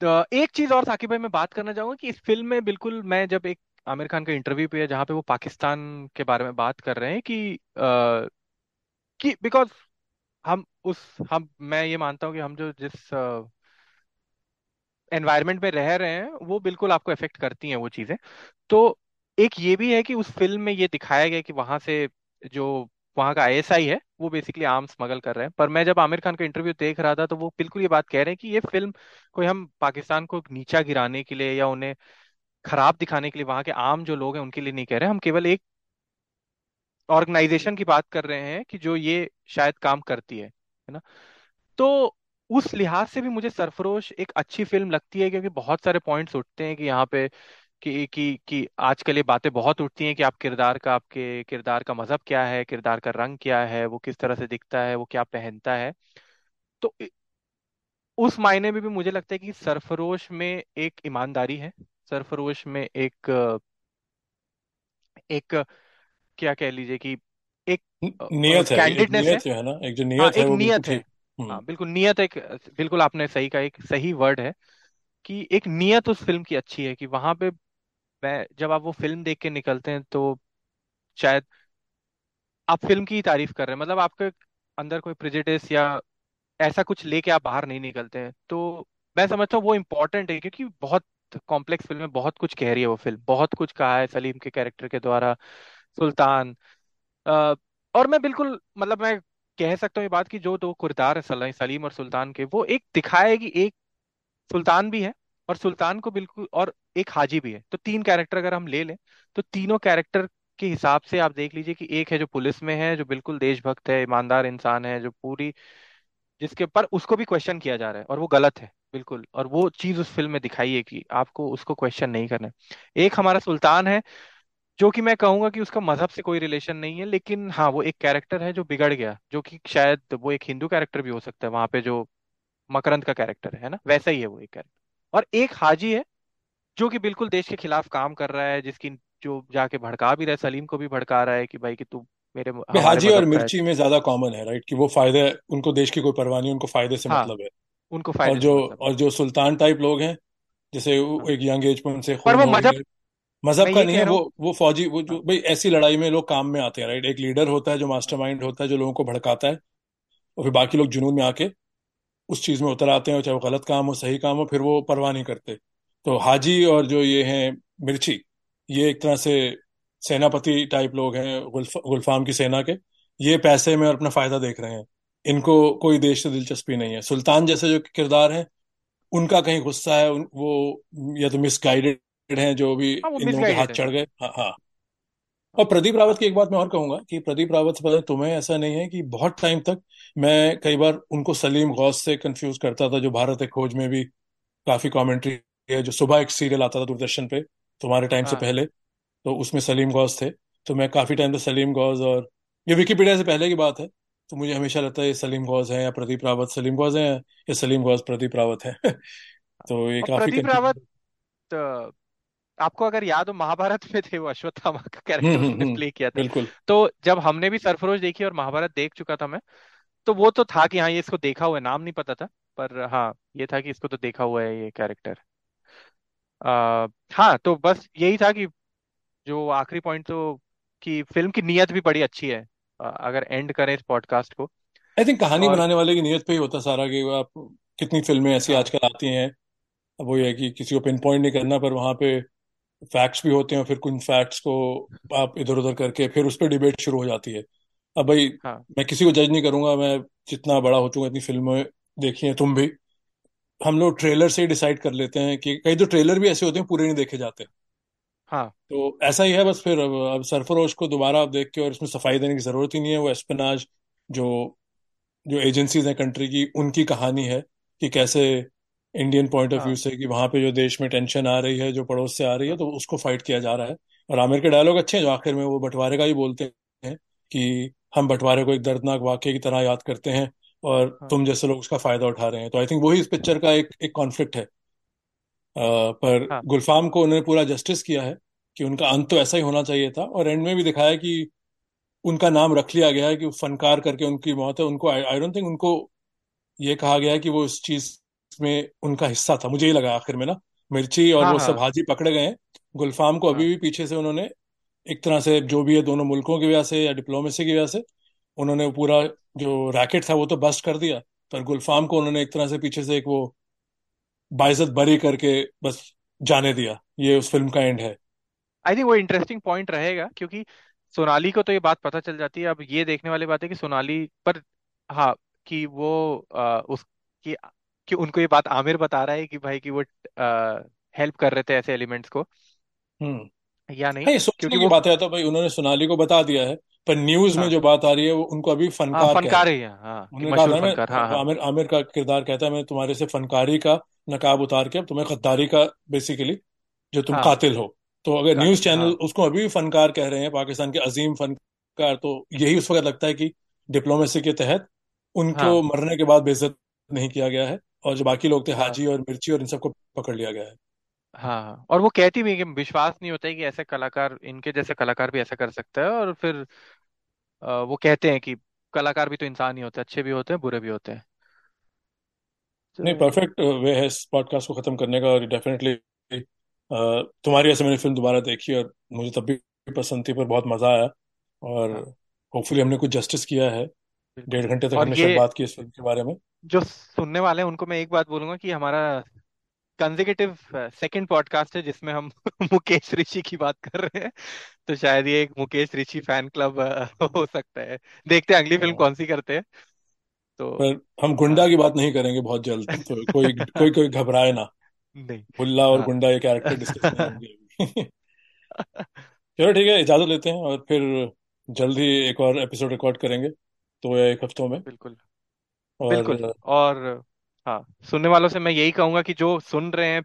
तो एक चीज और साकिब भाई मैं बात करना चाहूंगा कि इस फिल्म में बिल्कुल, मैं जब एक आमिर खान का इंटरव्यू पे, जहाँ पे वो पाकिस्तान के बारे में बात कर रहे हैं कि अ, कि बिकॉज हम उस हम मैं ये मानता हूँ कि हम जो जिस अ, एनवायरनमेंट में रह रहे हैं, वो बिल्कुल आपको अफेक्ट करती हैं वो चीज़ें। तो एक ये भी है कि उस फिल्म में ये दिखाया गया कि वहां से जो वहां का आईएसआई है वो बेसिकली आर्म स्मगल कर रहे हैं। पर मैं जब आमिर खान का इंटरव्यू देख रहा था, तो वो बिल्कुल ये बात कह रहे हैं कि ये फिल्म कोई हम पाकिस्तान को नीचा गिराने के लिए या उन्हें खराब दिखाने के लिए वहां के आम जो लोग हैं उनके लिए नहीं कह रहे, हम केवल एक ऑर्गेनाइजेशन की बात कर रहे हैं कि जो ये शायद काम करती है है ना। तो उस लिहाज से भी मुझे सरफरोश एक अच्छी फिल्म लगती है, क्योंकि बहुत सारे पॉइंट्स उठते हैं कि यहाँ पे कि कि कि आजकल ये बातें बहुत उठती हैं कि आप किरदार का आपके किरदार का मजहब क्या है, किरदार का रंग क्या है, वो किस तरह से दिखता है, वो क्या पहनता है। तो इ- उस मायने में भी मुझे लगता है कि सरफरोश में एक ईमानदारी है, सरफरोश में एक एक क्या कह लीजिए कि एक नियत है, एक कैंडिडनेस है, नियत जो है ना, एक जो हाँ नियत है एक वो बिल्कुल नियत है, ठीक। हम्म हाँ बिल्कुल नियत, एक बिल्कुल आपने सही कहा, एक सही वर्ड है कि एक नियत उस फिल्म की अच्छी है। कि वहां पे मैं जब आप वो फिल्म देख के निकलते हैं, तो शायद आप फिल्म की ही तारीफ कर रहे हैं, मतलब आपके अंदर कोई प्रिजेडिस या ऐसा कुछ लेके आप बाहर नहीं निकलते हैं। तो मैं समझता हूँ वो इम्पोर्टेंट है, क्योंकि बहुत कॉम्प्लेक्स फिल्म है, बहुत कुछ कह रही है वो फिल्म, बहुत कुछ कहा है सलीम के कैरेक्टर के द्वारा, सुल्तान। अ, और मैं बिल्कुल मतलब मैं कह सकता हूँ ये बात कि जो दो किरदार है सलाई- सलीम और सुल्तान के, वो एक दिखाया है कि एक सुल्तान भी है और सुल्तान को बिल्कुल, और एक हाजी भी है। तो तीन कैरेक्टर अगर हम ले लें, तो तीनों कैरेक्टर के हिसाब से आप देख लीजिए कि एक है जो पुलिस में है, जो बिल्कुल देशभक्त है, ईमानदार इंसान है, जो पूरी जिसके पर उसको भी क्वेश्चन किया जा रहा है, और वो गलत है बिल्कुल, और वो चीज उस फिल्म में दिखाई है कि आपको उसको क्वेश्चन नहीं करना है। एक हमारा सुल्तान है जो कि मैं कहूंगा कि उसका मजहब से कोई रिलेशन नहीं है, लेकिन हाँ वो एक कैरेक्टर है जो बिगड़ गया, जो कि शायद वो एक हिंदू कैरेक्टर भी हो सकता है वहां पे, जो मकरंद का कैरेक्टर है है ना, वैसा ही है वो एक कैरेक्टर। और एक हाजी है जो कि बिल्कुल देश के खिलाफ काम कर रहा है, जिसकी जो जाके भड़का भी रहा है, सलीम को भी भड़का रहा है कि भाई कि तू मेरे ये हमारे हाजी और मजहब का है। मिर्ची में ज्यादा कॉमन है, राइट, कि वो फायदे, उनको देश की कोई परवाह नहीं, उनको फायदे से हाँ मतलब है। उनको और फायदे से जो मतलब है। और जो सुल्तान टाइप लोग हैं, जैसे वो हाँ एक यंग एज में उनसे पर खून वो हो मजहब, गया, मजहब मैं का ये नहीं है कह रहा वो हूँ। वो फौजी, वो हाँ जो भाई ऐसी लड़ाई में लोग काम में आते हैं, राइट। एक लीडर होता है जो हाँ मास्टरमाइंड होता है, जो लोगों को भड़काता है, और फिर बाकी लोग जुनून में आके उस चीज में उतर आते हैं, और चाहे वो गलत काम हो सही काम हो, फिर वो परवाह नहीं करते। तो हाजी और जो ये हैं मिर्ची, ये एक तरह से सेनापति टाइप लोग हैं गुल्फ, गुल्फाम की सेना के। ये पैसे में और अपना फायदा देख रहे हैं, इनको कोई देश से दिलचस्पी नहीं है। सुल्तान जैसे जो किरदार हैं, उनका कहीं गुस्सा है, उन, वो या तो मिसगाइडेड हैं जो भी हाँ वो इन लोगों के हाथ मिसगाइडेड है। चढ़ गए। हाँ हाँ और हाँ प्रदीप रावत हाँ की एक बात मैं और कहूंगा कि प्रदीप रावत से, पता है तुम्हें, ऐसा नहीं है कि बहुत टाइम तक मैं कई बार उनको सलीम गौस से कंफ्यूज करता था, जो भारत है खोज में भी काफी कमेंट्री है, जो सुबह एक सीरियल आता था दूरदर्शन पे तुम्हारे टाइम से हाँ पहले, तो उसमें सलीम गौस थे। तो मैं काफी टाइम तक सलीम गौस, और ये विकिपीडिया से पहले की बात है, तो मुझे हमेशा लगता है ये सलीम गौस है या प्रदीप रावत सलीम गौस है, या सलीम गौस प्रदीप रावत है तो ये और काफी प्रदीप रावत कंफ्यूज। आपको अगर याद हो महाभारत में थे वो, अश्वत्थामा का कैरेक्टर उसने प्ले किया था। तो जब हमने भी सरफरोश देखी और महाभारत देख चुका था मैं, तो वो तो था कि हाँ ये इसको देखा हुआ है, नाम नहीं पता था पर हाँ ये था कि इसको तो देखा हुआ है ये कैरेक्टर। आ, हाँ तो बस यही था कि जो आखिरी पॉइंट तो कि फिल्म की नीयत भी बड़ी अच्छी है। अ, अगर एंड करें इस पॉडकास्ट को। आई थिंक कहानी और बनाने वाले की नीयत पे ही होता सारा, कि आप कितनी फिल्में ऐसी हाँ आजकल आती हैं, अब वो ये है कि किसी को पिन पॉइंट नहीं करना, पर वहाँ पे फैक्ट्स भी होते हैं और फिर कुछ फैक्ट्स को आप इधर उधर करके फिर उस पर डिबेट शुरू हो जाती है। अब भाई हाँ मैं किसी को जज नहीं करूंगा, मैं जितना बड़ा हो चुका इतनी फिल्में देखी हैं, तुम भी, हम लोग ट्रेलर से ही डिसाइड कर लेते हैं कि कई तो ट्रेलर भी ऐसे होते हैं पूरे नहीं देखे जाते, हाँ तो ऐसा ही है बस। फिर अब, अब सरफरोश को दोबारा आप देख के, और इसमें सफाई देने की जरूरत ही नहीं है, वो एस्पिनाज जो जो एजेंसीज हैं कंट्री की उनकी कहानी है कि कैसे इंडियन पॉइंट ऑफ व्यू हाँ से कि वहाँ पे जो देश में टेंशन आ रही है जो पड़ोस से आ रही है तो उसको फाइट किया जा रहा है। और आमिर के डायलॉग अच्छे हैं जो आखिर में वो बंटवारे का ही बोलते हैं कि हम बंटवारे को एक दर्दनाक वाकये की तरह याद करते हैं और हाँ तुम जैसे लोग उसका फायदा उठा रहे हैं। तो आई थिंक वही इस पिक्चर का एक एक कॉन्फ्लिक्ट है। अ, पर हाँ गुलफाम को उन्होंने पूरा जस्टिस किया है कि उनका अंत तो ऐसा ही होना चाहिए था, और एंड में भी दिखाया कि उनका नाम रख लिया गया है कि फनकार करके उनकी मौत है। उनको आई डोंट थिंक उनको ये कहा गया है कि वो इस चीज में उनका हिस्सा था। मुझे ये लगा आखिर में ना, मिर्ची और हाँ वो सब हाँ हाजी पकड़े गए हैं, गुलफाम को अभी हाँ भी पीछे से उन्होंने एक तरह से जो भी है दोनों मुल्कों की वजह से या डिप्लोमेसी की वजह से उन्होंने वो पूरा जो रैकेट था वो तो बस्ट कर दिया, पर गुलफाम को उन्होंने एक तरह से पीछे से एक वो बाइज्जत बरी करके बस जाने दिया। ये उस फिल्म का एंड है। आई थिंक वो इंटरेस्टिंग पॉइंट रहेगा क्योंकि सोनाली को तो ये बात पता चल जाती है। अब ये देखने वाली बात है कि सोनाली पर हाँ कि वो आ, उसकी कि उनको ये बात आमिर बता रहा है कि भाई कि वो हेल्प कर रहे थे ऐसे एलिमेंट्स को हम्म या नहीं, हाँ, ये सोचने क्योंकि की वो बात है। तो भाई उन्होंने सोनाली को बता दिया है, पर न्यूज में हाँ जो बात आ रही है वो उनको अभी हाँ फनकार कह रहे फनकार है हैं। हाँ कि उन्होंने कहा मशहूर था, मैं फनकार हाँ हाँ आमिर आमिर का किरदार कहता है मैं तुम्हारे से फनकारी का नकाब उतार के अब तुम्हें गद्दारी का, बेसिकली जो तुम हाँ कातिल हो। तो अगर न्यूज कातिल चैनल हाँ उसको अभी भी फनकार कह रहे हैं, पाकिस्तान के अजीम फनकार, तो यही उस वक्त लगता है कि डिप्लोमेसी के तहत उनको हाँ मरने के बाद बेइज्जत नहीं किया गया है, और जो बाकी लोग थे हाँ हाजी और मिर्ची और इन सबको पकड़ लिया गया है। हाँ और वो कहती भी है कि विश्वास नहीं होता है कि ऐसे कलाकार, इनके जैसे कलाकार भी ऐसा कर सकता है। और फिर अ, वो कहते हैं कि कलाकार भी तो इंसान ही होते हैं, अच्छे भी होते हैं बुरे भी होते हैं। नहीं, तो परफेक्ट वे है इस पॉडकास्ट को खत्म करने का। और डेफिनेटली तुम्हारी ऐसे मैंने फिल्म दोबारा देखी और मुझे तब भी पसंद थी, पर बहुत मजा आया और हाँ होपफुली हमने कुछ जस्टिस किया है। डेढ़ बिल्कुल। घंटे तक और हमने शायद ये बात की इस फिल्म के बारे में। जो सुनने वाले हैं उनको मैं एक बात बोलूंगा कि हमारा कंजिकेटिव सेकंड पॉडकास्ट है जिसमें हम मुकेश ऋषि की बात कर रहे हैं, तो शायद ये एक मुकेश ऋषि फैन क्लब हो सकता है। देखते हैं अगली फिल्म हाँ, कौन सी करते हैं। तो पर हम गुंडा हाँ की बात नहीं करेंगे बहुत जल्द, तो कोई कोई कोई घबराए ना। नहीं भुल्ला और हाँ गुंडा ये कैरेक्टर डिस्कस नहीं होंगे चलो ठीक है, इजाजत लेते हैं और फिर जल्दी एक और एपिसोड रिकॉर्ड करेंगे, तो ये एक हफ्तों में। बिल्कुल और बिल्कुल। और हाँ सुनने वालों से मैं यही कहूंगा कि जो सुन रहे हैं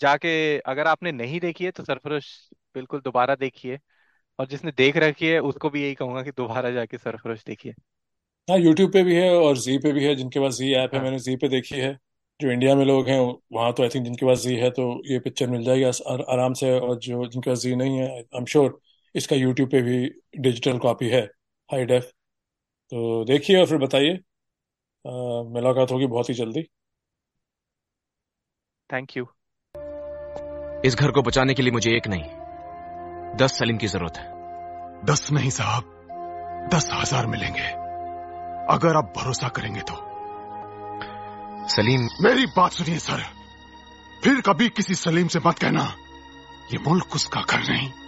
जाके अगर आपने नहीं देखी है तो सरफरोश बिल्कुल दोबारा देखिए, और जिसने देख रखी है उसको भी यही कहूंगा कि दोबारा जाके सरफरोश देखिए। हाँ यूट्यूब पे भी है और जी पे भी है, जिनके पास जी ऐप है। हाँ मैंने जी पे देखी है, जो इंडिया में लोग हैं वहाँ तो आई थिंक जिनके पास जी है तो ये पिक्चर मिल जाएगी आस- आर- आराम से, और जो जिनके पास जी नहीं है आई एम श्योर इसका यूट्यूब पे भी डिजिटल कॉपी है हाई डेफ, तो देखिए और फिर बताइए। अ, मुलाकात होगी बहुत ही जल्दी। Thank you. इस घर को बचाने के लिए मुझे एक नहीं, दस सलीम की जरूरत है। दस नहीं साहब, दस हजार मिलेंगे अगर आप भरोसा करेंगे तो। सलीम मेरी बात सुनिए सर, फिर कभी किसी सलीम से मत कहना, ये मुल्क उसका घर नहीं।